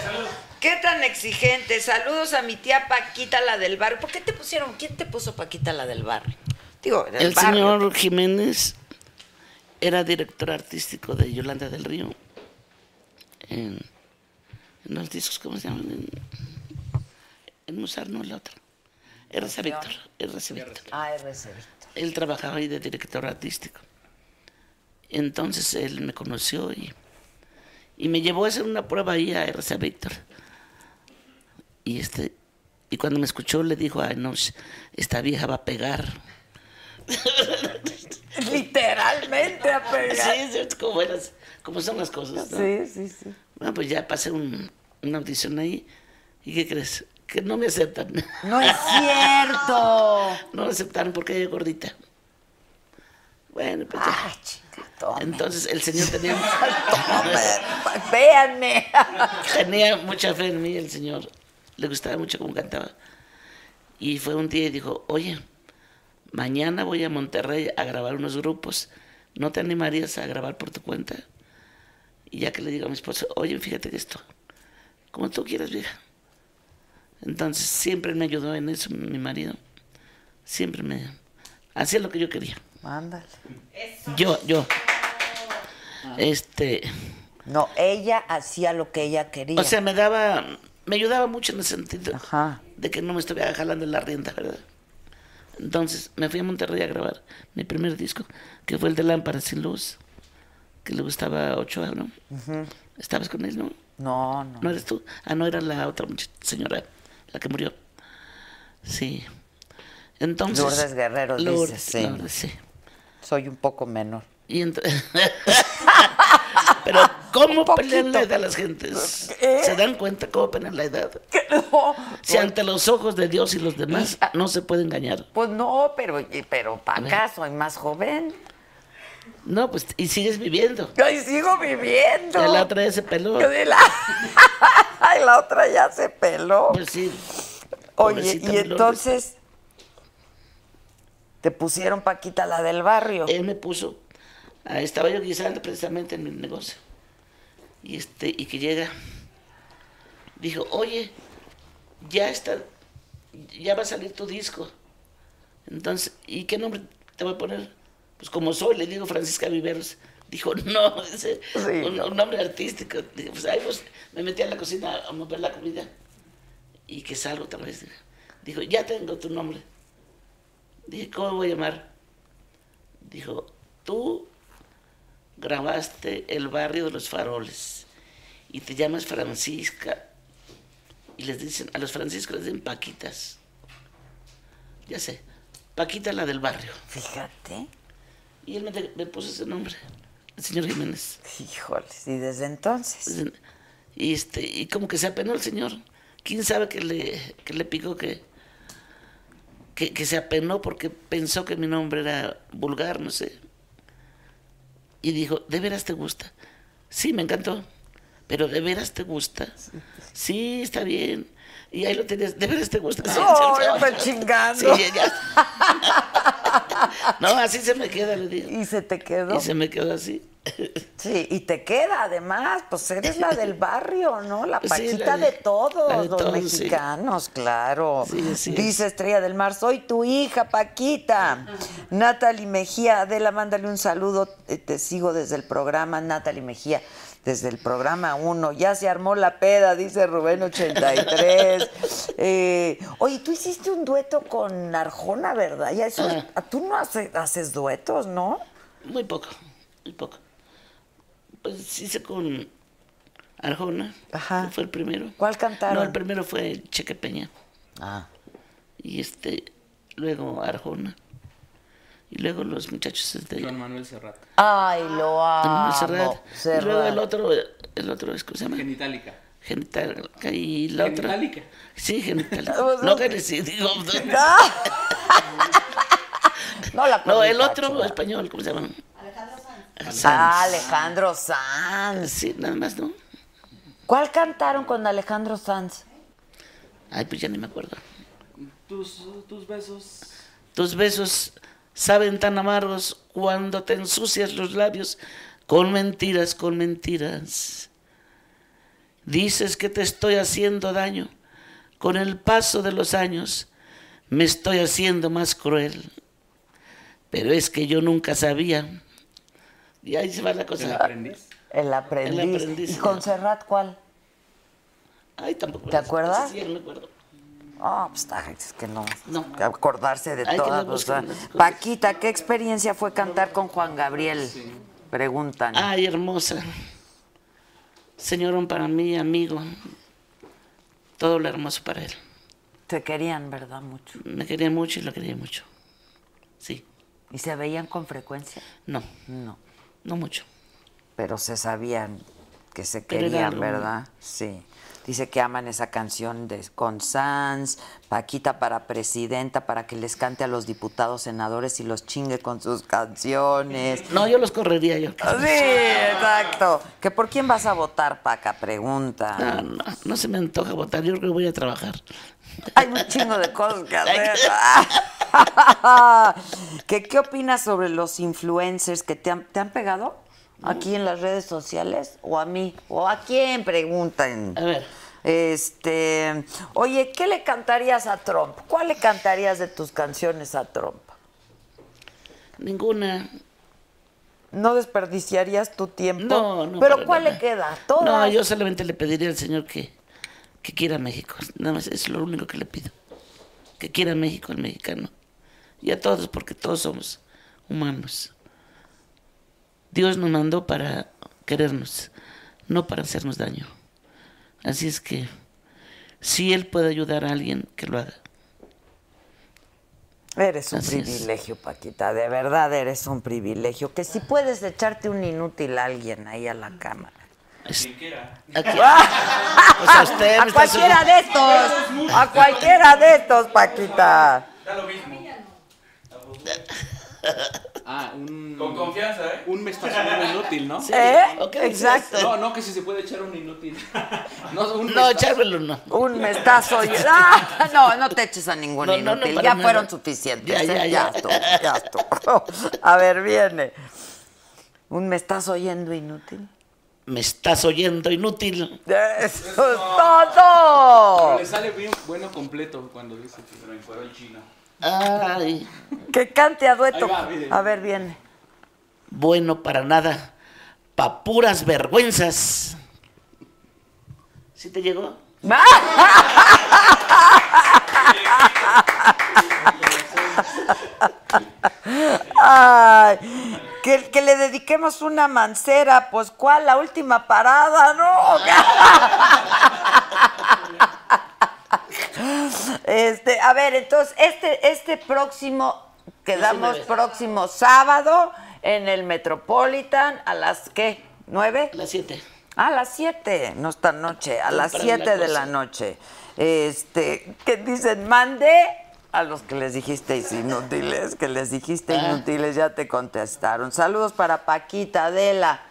¡Salud! ¿Qué tan exigente? Saludos a mi tía Paquita la del Barrio. ¿Por qué te pusieron? ¿Quién te puso Paquita la del Barrio? Digo, el señor Jiménez era director artístico de Yolanda del Río en los discos, ¿cómo se llaman? En Musar, no, la otra. R.C. Víctor. R.C. Víctor. Él trabajaba ahí de director artístico. Entonces él me conoció y me llevó a hacer una prueba ahí a R.C. Víctor. Y cuando me escuchó le dijo, ay, no, esta vieja va a pegar. Literalmente a pegar. Sí, es como son las cosas, ¿no? Sí. Bueno, pues ya pasé una audición ahí. ¿Y qué crees? Que no me aceptan. ¡No es cierto! No me aceptaron porque ella es gordita. Bueno, pues ya. Ay, chica, entonces el señor tenía... ¡Véanme! Tenía mucha fe en mí el señor. Le gustaba mucho cómo cantaba. Y fue un día y dijo, oye... Mañana voy a Monterrey a grabar unos grupos. ¿No te animarías a grabar por tu cuenta? Y ya que le digo a mi esposo, oye, fíjate que esto, como tú quieras, vieja. Entonces siempre me ayudó en eso mi marido. Siempre me... Hacía lo que yo quería. Ándale. Yo. No, ella hacía lo que ella quería. O sea, me ayudaba mucho en el sentido de que no me estuviera jalando en la rienda, ¿verdad? Entonces me fui a Monterrey a grabar mi primer disco, que fue el de Lámpara sin Luz, que le gustaba a Ochoa, ¿no? ¿Estabas con él, no? No. ¿No eres tú? Ah, no, era la otra señora, la que murió. Sí. Entonces... Lourdes Guerrero, dices, sí. Lourdes, sí. Soy un poco menor. Pero ¿cómo pelean la edad a las gentes? ¿Se dan cuenta cómo pelean la edad? No. Si ante los ojos de Dios y los demás no se puede engañar. Pues no, pero para acá soy más joven. No, pues, y sigues viviendo. Yo sigo viviendo. La otra ya se peló. La otra ya se peló. Pues sí. Oye, y entonces, te pusieron Paquita la del Barrio. Él me puso. Estaba yo guisando precisamente en mi negocio y que llega, dijo, oye, ya va a salir tu disco, entonces, ¿y qué nombre te voy a poner? pues como soy, le digo Francisca Viveros. Dijo, no, ese, sí, un nombre artístico. Digo, pues ahí pues, me metí a la cocina a mover la comida y que salgo otra vez. Dijo, ya tengo tu nombre. Dije, ¿cómo voy a llamar? Dijo, tú grabaste El Barrio de los Faroles y te llamas Francisca. Y les dicen, a los franciscos les dicen Paquitas. Ya sé, Paquita la del Barrio. Fíjate. Y él me puso ese nombre, el señor Jiménez. Híjoles, ¿y desde entonces? Y, y como que se apenó el señor. ¿Quién sabe que le picó que se apenó porque pensó que mi nombre era vulgar, no sé? Y dijo, ¿de veras te gusta? Sí, me encantó. Pero ¿de veras te gusta? Sí, está bien. Y ahí lo tenías, ¿de veras te gusta? Sí, no, ya me chingando. Sí, ya. No, así se me queda, le digo. ¿Y se te quedó? Y se me quedó así. Sí, y te queda además, pues eres la del barrio, ¿no? La Paquita, sí, de todos los mexicanos, sí. Claro. Sí, sí. Dice Estrella del Mar, soy tu hija, Paquita. Natalie Mejía, Adela, mándale un saludo, te sigo desde el programa, Natalie Mejía. Desde el programa 1, ya se armó la peda, dice Rubén 83. Oye, tú hiciste un dueto con Arjona, ¿verdad? Ya eso, tú no haces duetos, ¿no? Muy poco, muy poco. Pues hice con Arjona, que fue el primero. ¿Cuál cantaron? No, el primero fue Cheque Peña. Ah. Y luego Arjona. Y luego los muchachos Juan Manuel Serrat. Ay, lo amo. Juan Manuel Serrat. Y luego el otro ¿cómo se llama? Genitalica. Y la otra. Genitalica. Sí, Genitalica. No que le sí, digo. No, la no, el otro español, ¿cómo se llama? Alejandro Sanz. Sí, nada más, ¿no? ¿Cuál cantaron con Alejandro Sanz? Ay, pues ya ni me acuerdo. Tus besos. Tus besos. Saben tan amargos cuando te ensucias los labios con mentiras, con mentiras. Dices que te estoy haciendo daño, con el paso de los años me estoy haciendo más cruel. Pero es que yo nunca sabía. Y ahí se va la cosa. El aprendiz. ¿Y con Serrat cuál? Ay, tampoco. ¿Te acuerdas? Sí, no me acuerdo. Ah, oh, pues es que no. Acordarse de todas. Paquita, ¿qué experiencia fue cantar con Juan Gabriel? Sí. Preguntan. Ay, hermosa. Señorón para mí, amigo. Todo lo hermoso para él. Te querían, ¿verdad? Mucho. Me quería mucho y lo quería mucho. Sí. ¿Y se veían con frecuencia? No. No. No mucho. Pero se sabían que se querían, ¿verdad? Sí. Dice que aman esa canción con Sanz, Paquita para presidenta, para que les cante a los diputados, senadores y los chingue con sus canciones. No, yo los correría yo. Sí, exacto. ¿Que por quién vas a votar, Paca? Pregunta. No se me antoja votar, yo creo que voy a trabajar. Hay un chingo de cosas que hacer. ¿Qué opinas sobre los influencers que te han pegado? ¿Aquí en las redes sociales? ¿O a mí? ¿O a quién? Preguntan. A ver. Oye, ¿qué le cantarías a Trump? ¿Cuál le cantarías de tus canciones a Trump? Ninguna. ¿No desperdiciarías tu tiempo? No. ¿Pero cuál le queda? ¿Todas? No, yo solamente le pediría al señor que quiera México. Nada más, es lo único que le pido. Que quiera México, al mexicano. Y a todos, porque todos somos humanos. Dios nos mandó para querernos, no para hacernos daño. Así es que, si Él puede ayudar a alguien, que lo haga. Eres un privilegio, Paquita, de verdad eres un privilegio. Que si puedes echarte un inútil a alguien ahí a la cámara. A cualquiera. A cualquiera de estos. A cualquiera de estos, Paquita. Da lo mismo. Con confianza, ¿eh? Un me está sonando inútil, ¿no? Sí. Okay, exacto. No, que si se puede echar un inútil. No, echármelo no. Un me está sonando. No te eches a ningún inútil. Ya fueron suficientes. Ya. A ver, viene. Un me estás oyendo inútil. Me estás oyendo inútil. ¡Eso es todo! Pero le sale bien bueno completo cuando dice que me fuera el chino. Ay. Que cante a dueto. A ver, viene. bueno para nada, pa' puras vergüenzas. ¿Sí te llegó? Ay, que le dediquemos una mancera, pues ¿cuál? La última parada, ¿no? A ver, entonces, este próximo, quedamos próximo sábado en el Metropolitan, ¿a las qué? ¿9? A las 7. A las 7, no está noche, a las 7 de la noche. ¿Qué dicen? Mande. A los que les dijisteis inútiles, ya te contestaron. Saludos para Paquita, Adela.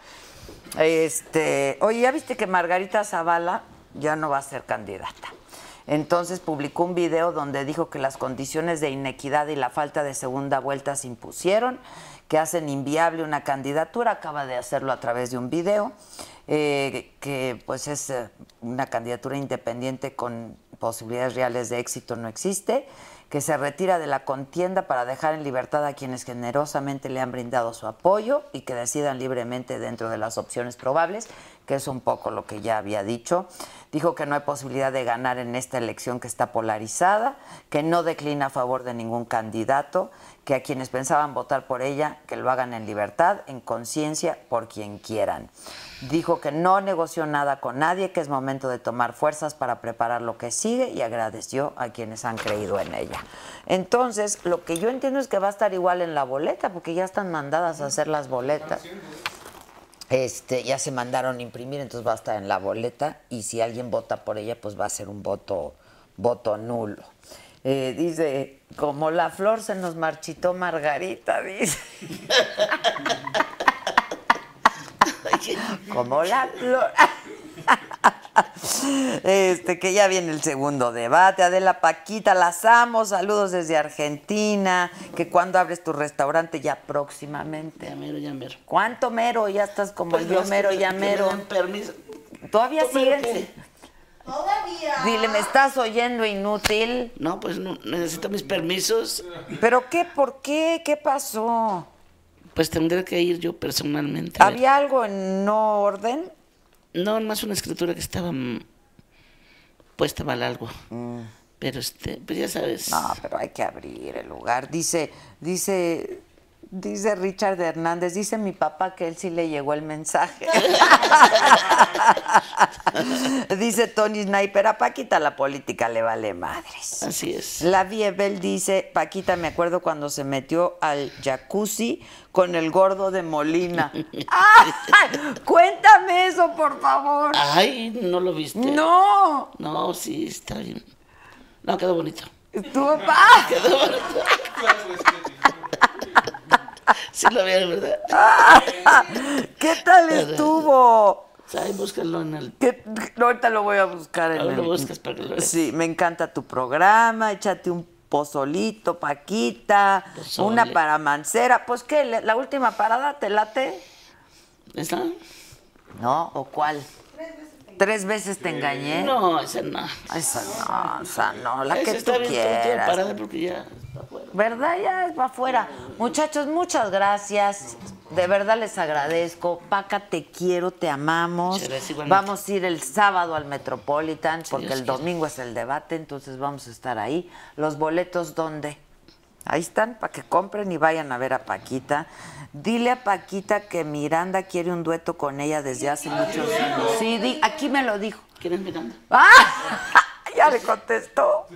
Oye, ¿ya viste que Margarita Zavala ya no va a ser candidata? Entonces publicó un video donde dijo que las condiciones de inequidad y la falta de segunda vuelta se impusieron, que hacen inviable una candidatura. Acaba de hacerlo a través de un video, que pues es una candidatura independiente con posibilidades reales de éxito, no existe, que se retira de la contienda para dejar en libertad a quienes generosamente le han brindado su apoyo y que decidan libremente dentro de las opciones probables, que es un poco lo que ya había dicho. Dijo que no hay posibilidad de ganar en esta elección que está polarizada, que no declina a favor de ningún candidato, que a quienes pensaban votar por ella, que lo hagan en libertad, en conciencia, por quien quieran. Dijo que no negoció nada con nadie, que es momento de tomar fuerzas para preparar lo que sigue, y agradeció a quienes han creído en ella. Entonces, lo que yo entiendo es que va a estar igual en la boleta, porque ya están mandadas a hacer las boletas. Ya se mandaron a imprimir, entonces va a estar en la boleta, y si alguien vota por ella, pues va a ser un voto nulo. Dice, como la flor se nos marchitó Margarita, dice. Como la flor. Que ya viene el segundo debate. Adela, Paquita, las amo, saludos desde Argentina, que cuando abres tu restaurante ya próximamente. Ya mero, ya mero. ¿Cuánto mero? Ya estás como pues el yo mero, ya mero. Permiso. Todavía siguen. Todavía. Dile, ¿me estás oyendo, inútil? No, pues no, necesito mis permisos. ¿Pero qué? ¿Por qué? ¿Qué pasó? Pues tendré que ir yo personalmente. ¿Había algo en no orden? No, más una escritura que estaba puesta mal algo. Pero pues ya sabes. No, pero hay que abrir el lugar. Dice Richard Hernández, dice mi papá que él sí le llegó el mensaje. Dice Tony Sniper, a Paquita la política le vale madres. Así es. La Viebel dice, Paquita, me acuerdo cuando se metió al jacuzzi con el gordo de Molina. ¡Ah! Cuéntame eso, por favor. Ay, ¿no lo viste? No. No, sí, está bien. No, quedó bonito. Estuvo quedó bonito. Sí lo vieron, ¿verdad? ¿Qué tal estuvo? Ay, búscalo en el... Ahorita lo voy a buscar en el... Ahora lo buscas para que lo veas. Sí, me encanta tu programa, échate un pozolito, Paquita, pozole. Una para mancera. Pues, ¿qué? ¿La última parada te late? ¿Esta? ¿No? ¿O cuál? 3 veces te engañé. No, esa no. Esa no, la que tú quieras. Parada porque ya... ¿Verdad? Ya va afuera. Muchachos, muchas gracias. De verdad les agradezco. Paca, te quiero, te amamos. Vamos a ir el sábado al Metropolitan porque el domingo es el debate, entonces vamos a estar ahí. ¿Los boletos dónde? Ahí están para que compren y vayan a ver a Paquita. Dile a Paquita que Miranda quiere un dueto con ella desde hace muchos años. Sí, aquí me lo dijo. ¿Quién es Miranda? ¡Ah! Ya le contestó.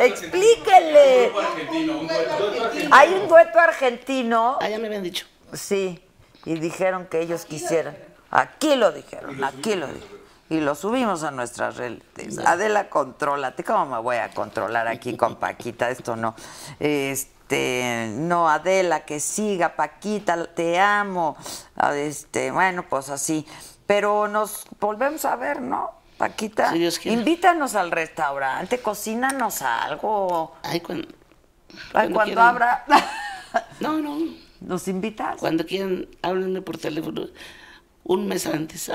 Explíquenle. Hay un dueto argentino. Ah, ya me habían dicho. Sí, y dijeron que ellos quisieran. Aquí lo dijeron, aquí lo dijeron. Y lo subimos a nuestras redes. Adela, contrólate. ¿Cómo me voy a controlar aquí con Paquita? Esto no. No, Adela, que siga. Paquita, te amo. Bueno, pues así. Pero nos volvemos a ver, ¿no? Paquita, sí, invítanos al restaurante, cocínanos algo. Ay, cuando abra. No. ¿Nos invitas? Cuando quieran, háblenme por teléfono un mes antes.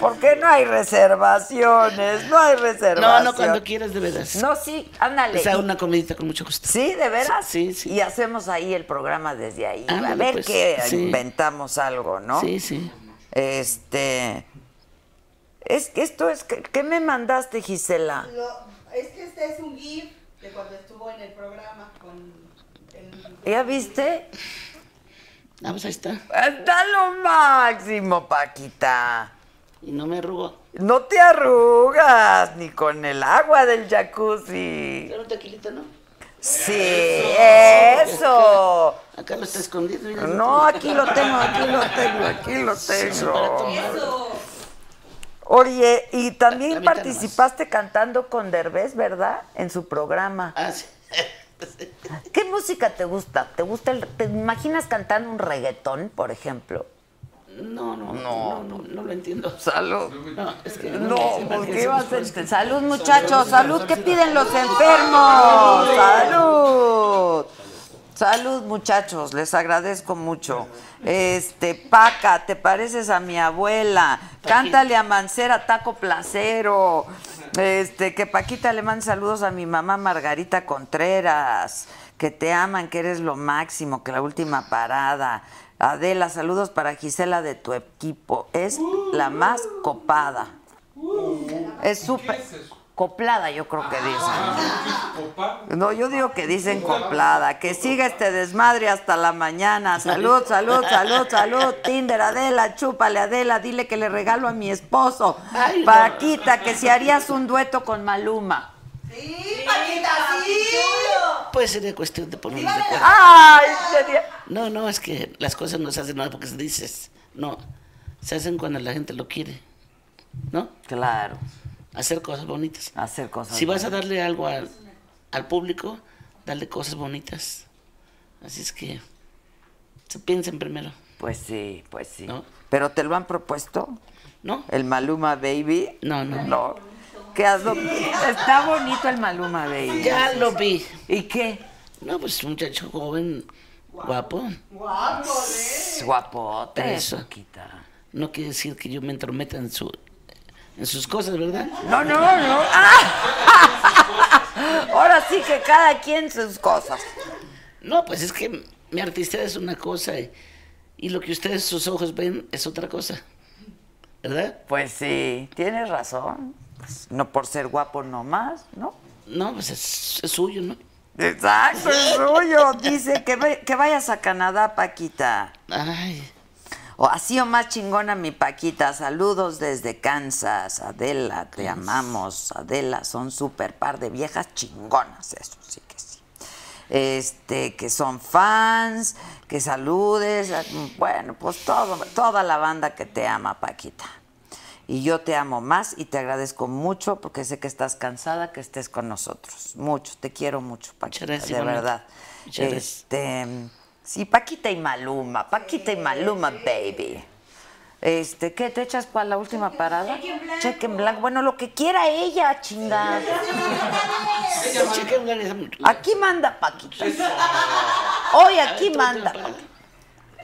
Porque no hay reservaciones, no hay reservaciones. No, no, cuando quieras, de veras. No, sí, ándale. O sea, una comidita con mucho gusto. Sí, de veras. Sí, sí. Y hacemos ahí el programa desde ahí. Ándale, a ver pues, que sí. Inventamos algo, ¿no? Sí, sí. Esto es... ¿Qué me mandaste, Gisela? Es que este es un GIF de cuando estuvo en el programa con... ¿Ya viste? Ah, pues ahí está. Está lo máximo, Paquita. Y no me arrugo. No te arrugas, ni con el agua del jacuzzi. Pero un tequilito, ¿no? Sí, eso. Acá lo está escondido. Mira, no, aquí lo tengo. Oye, y también participaste cantando con Derbez, ¿verdad? En su programa. Ah, sí. ¿Qué música te gusta? ¿Te imaginas cantando un reggaetón, por ejemplo? No lo entiendo. Salud. No, es que porque ibas a... Salud, muchachos, salud, que piden los enfermos. Salud. Salud, muchachos, les agradezco mucho. Paca, te pareces a mi abuela. Cántale a Mancera Taco Placero. Que Paquita le mande saludos a mi mamá Margarita Contreras, que te aman, que eres lo máximo, que la última parada. Adela, saludos para Gisela de tu equipo. Es la más copada. Es súper... Coplada, yo creo que dicen. No, yo digo que dicen coplada. Que siga este desmadre hasta la mañana. Salud, salud, salud, salud. Tinder, Adela, chúpale, Adela. Dile que le regalo a mi esposo. Paquita, que si harías un dueto con Maluma. Sí, Paquita, sí. Pues sería cuestión de ponernos de acuerdo. Ay, sería... No, es que las cosas no se hacen nada porque se dices. No, se hacen cuando la gente lo quiere. ¿No? Claro. Hacer cosas bonitas. Hacer cosas si bonitas. Vas a darle algo al público, darle cosas bonitas. Así es que se piensen primero. Pues sí. ¿No? ¿Pero te lo han propuesto? No. ¿El Maluma Baby? No. ¿Qué has lo... Está bonito el Maluma Baby. Ya lo vi. ¿Y qué? No, pues un muchacho joven, guapo. Guapote. Eso. No quiere decir que yo me entrometa en sus cosas, ¿verdad? No. ¡Ah! Ahora sí que cada quien sus cosas. No, pues es que mi artistía es una cosa y lo que ustedes, sus ojos ven, es otra cosa, ¿verdad? Pues sí, tienes razón. Pues no por ser guapo nomás, ¿no? No, pues es suyo, ¿no? Exacto, es suyo. Dice que vayas a Canadá, Paquita. Ay... Así o más chingona mi Paquita, saludos desde Kansas. Adela, te amamos. Adela, son súper par de viejas chingonas, eso sí que sí. Que son fans, que saludes. Bueno, pues toda la banda que te ama, Paquita. Y yo te amo más y te agradezco mucho porque sé que estás cansada que estés con nosotros. Mucho, te quiero mucho, Paquita, gracias, de verdad. Gracias. Sí, Paquita y Maluma, baby. ¿Qué te echas para la última parada? Cheque en blanco. Bueno, lo que quiera ella, chingada. Aquí manda Paquita. Hoy aquí manda.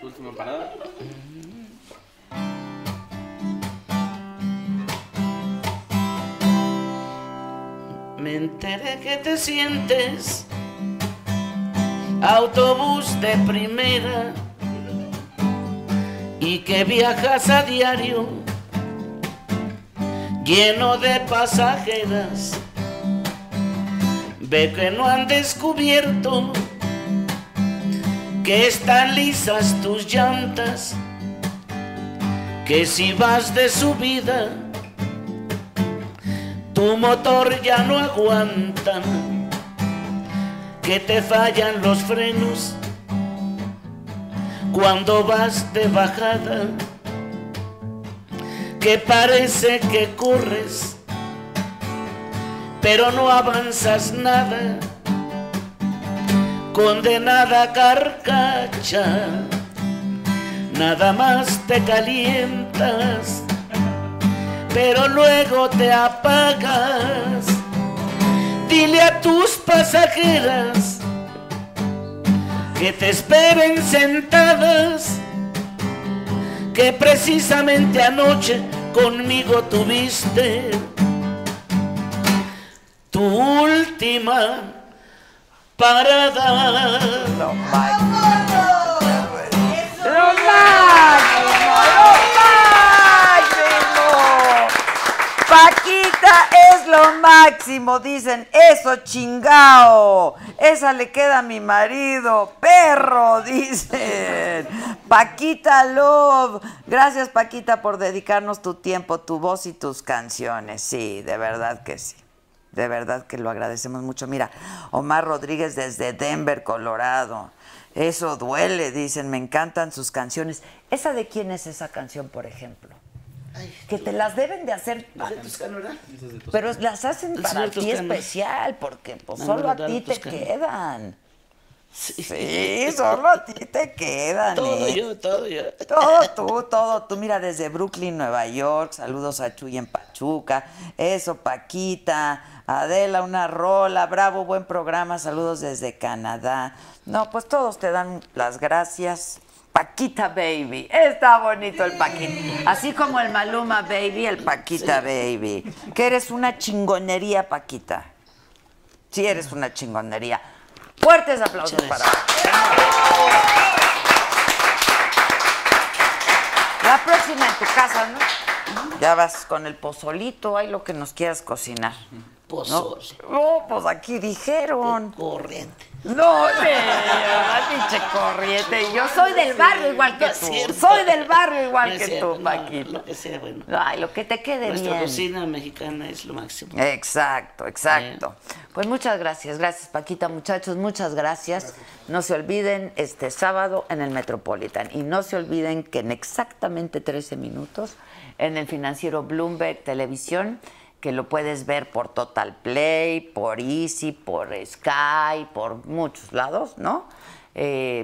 Última parada. Me enteré que te sientes autobús de primera y que viajas a diario lleno de pasajeras. Ve que no han descubierto que están lisas tus llantas, que si vas de subida tu motor ya no aguanta, que te fallan los frenos cuando vas de bajada, que parece que corres pero no avanzas nada, condenada carcacha, nada más te calientas pero luego te apagas. Dile a tus pasajeras que te esperen sentadas, que precisamente anoche conmigo tuviste tu última parada. No, Paquita es lo máximo, dicen, eso chingao, esa le queda a mi marido, perro, dicen. Paquita Love, gracias Paquita por dedicarnos tu tiempo, tu voz y tus canciones, sí, de verdad que sí. De verdad que lo agradecemos mucho. Mira, Omar Rodríguez desde Denver, Colorado. Eso duele, dicen, me encantan sus canciones. ¿Esa de quién es esa canción, por ejemplo? Ay, que te las deben de hacer. ¿De Toscano, verdad? Pero las hacen para ti especial, porque pues, solo a ti te quedan. Sí, sí, solo a ti te quedan. Todo yo. Todo tú. Mira, desde Brooklyn, Nueva York, saludos a Chuy en Pachuca. Eso, Paquita. Adela, una rola. Bravo, buen programa. Saludos desde Canadá. No, pues todos te dan las gracias. Paquita Baby. Está bonito el Paquita. Así como el Maluma Baby, el Paquita Baby. Que eres una chingonería, Paquita. Sí, eres una chingonería. Fuertes aplausos para vos. La próxima en tu casa, ¿no? Ya vas con el pozolito, hay lo que nos quieras cocinar. Pozole. No, pues aquí dijeron. Corriente. No, pinche corriente. Yo soy del barrio igual que tú. Soy del barrio igual que tú, Paquito. Lo que sea, bueno. Ay, lo que te quede bien. Nuestra cocina mexicana es lo máximo. Exacto. Pues muchas gracias. Gracias, Paquita, muchachos. Muchas gracias. No se olviden este sábado en el Metropolitan. Y no se olviden que en exactamente 13 minutos en el Financiero Bloomberg Televisión, que lo puedes ver por Total Play, por Easy, por Sky, por muchos lados, ¿no?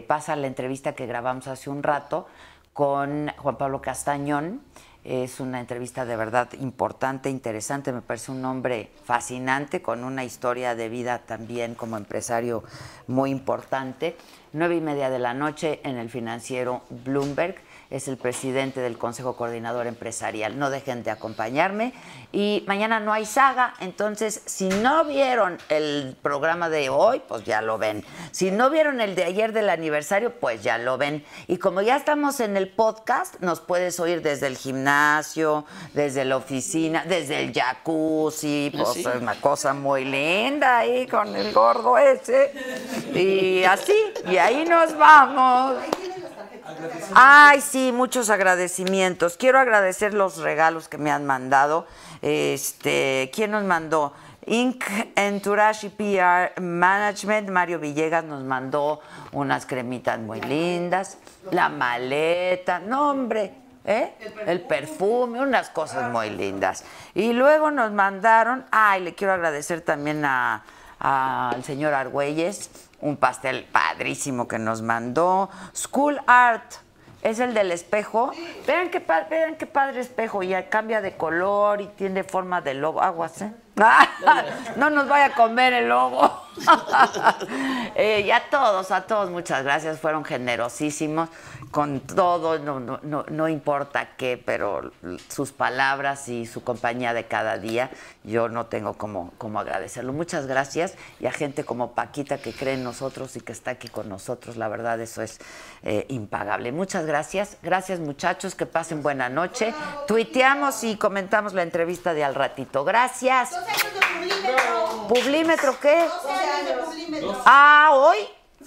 Pasa la entrevista que grabamos hace un rato con Juan Pablo Castañón. Es una entrevista de verdad importante, interesante. Me parece un hombre fascinante, con una historia de vida también como empresario muy importante. 9:30 p.m. en el Financiero Bloomberg. Es el presidente del Consejo Coordinador Empresarial. No dejen de acompañarme. Y mañana no hay saga, entonces si no vieron el programa de hoy, pues ya lo ven. Si no vieron el de ayer del aniversario, pues ya lo ven. Y como ya estamos en el podcast, nos puedes oír desde el gimnasio, desde la oficina, desde el jacuzzi. Pues así. Es una cosa muy linda ahí con el gordo ese. Y así, y ahí nos vamos. Ay, sí, muchos agradecimientos. Quiero agradecer los regalos que me han mandado. ¿Quién nos mandó? Inc. Entourage y PR Management. Mario Villegas nos mandó unas cremitas muy lindas. La maleta. No, hombre. El perfume. Unas cosas muy lindas. Y luego nos mandaron... Ay, le quiero agradecer también al señor Argüelles. Un pastel padrísimo que nos mandó. School Art, es el del espejo. Sí. Vean qué padre espejo. Y cambia de color y tiene forma de lobo. Aguas, ¿eh? No nos vaya a comer el lobo. Y a todos, muchas gracias. Fueron generosísimos con todo. No importa qué, pero sus palabras y su compañía de cada día, yo no tengo cómo agradecerlo. Muchas gracias. Y a gente como Paquita que cree en nosotros y que está aquí con nosotros, la verdad, eso es impagable. Muchas gracias. Gracias, muchachos. Que pasen buena noche. Tuiteamos y comentamos la entrevista de al ratito. Gracias. 2 años de Publímetro. ¿Publímetro qué? 12 años de Publímetro. Ah, ¿hoy?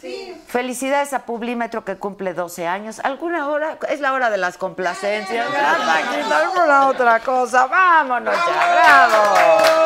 Sí. Felicidades a Publímetro que cumple 12 años. ¿Alguna hora? Es la hora de las complacencias. ¿Alguna otra cosa? Vámonos ya, bravo.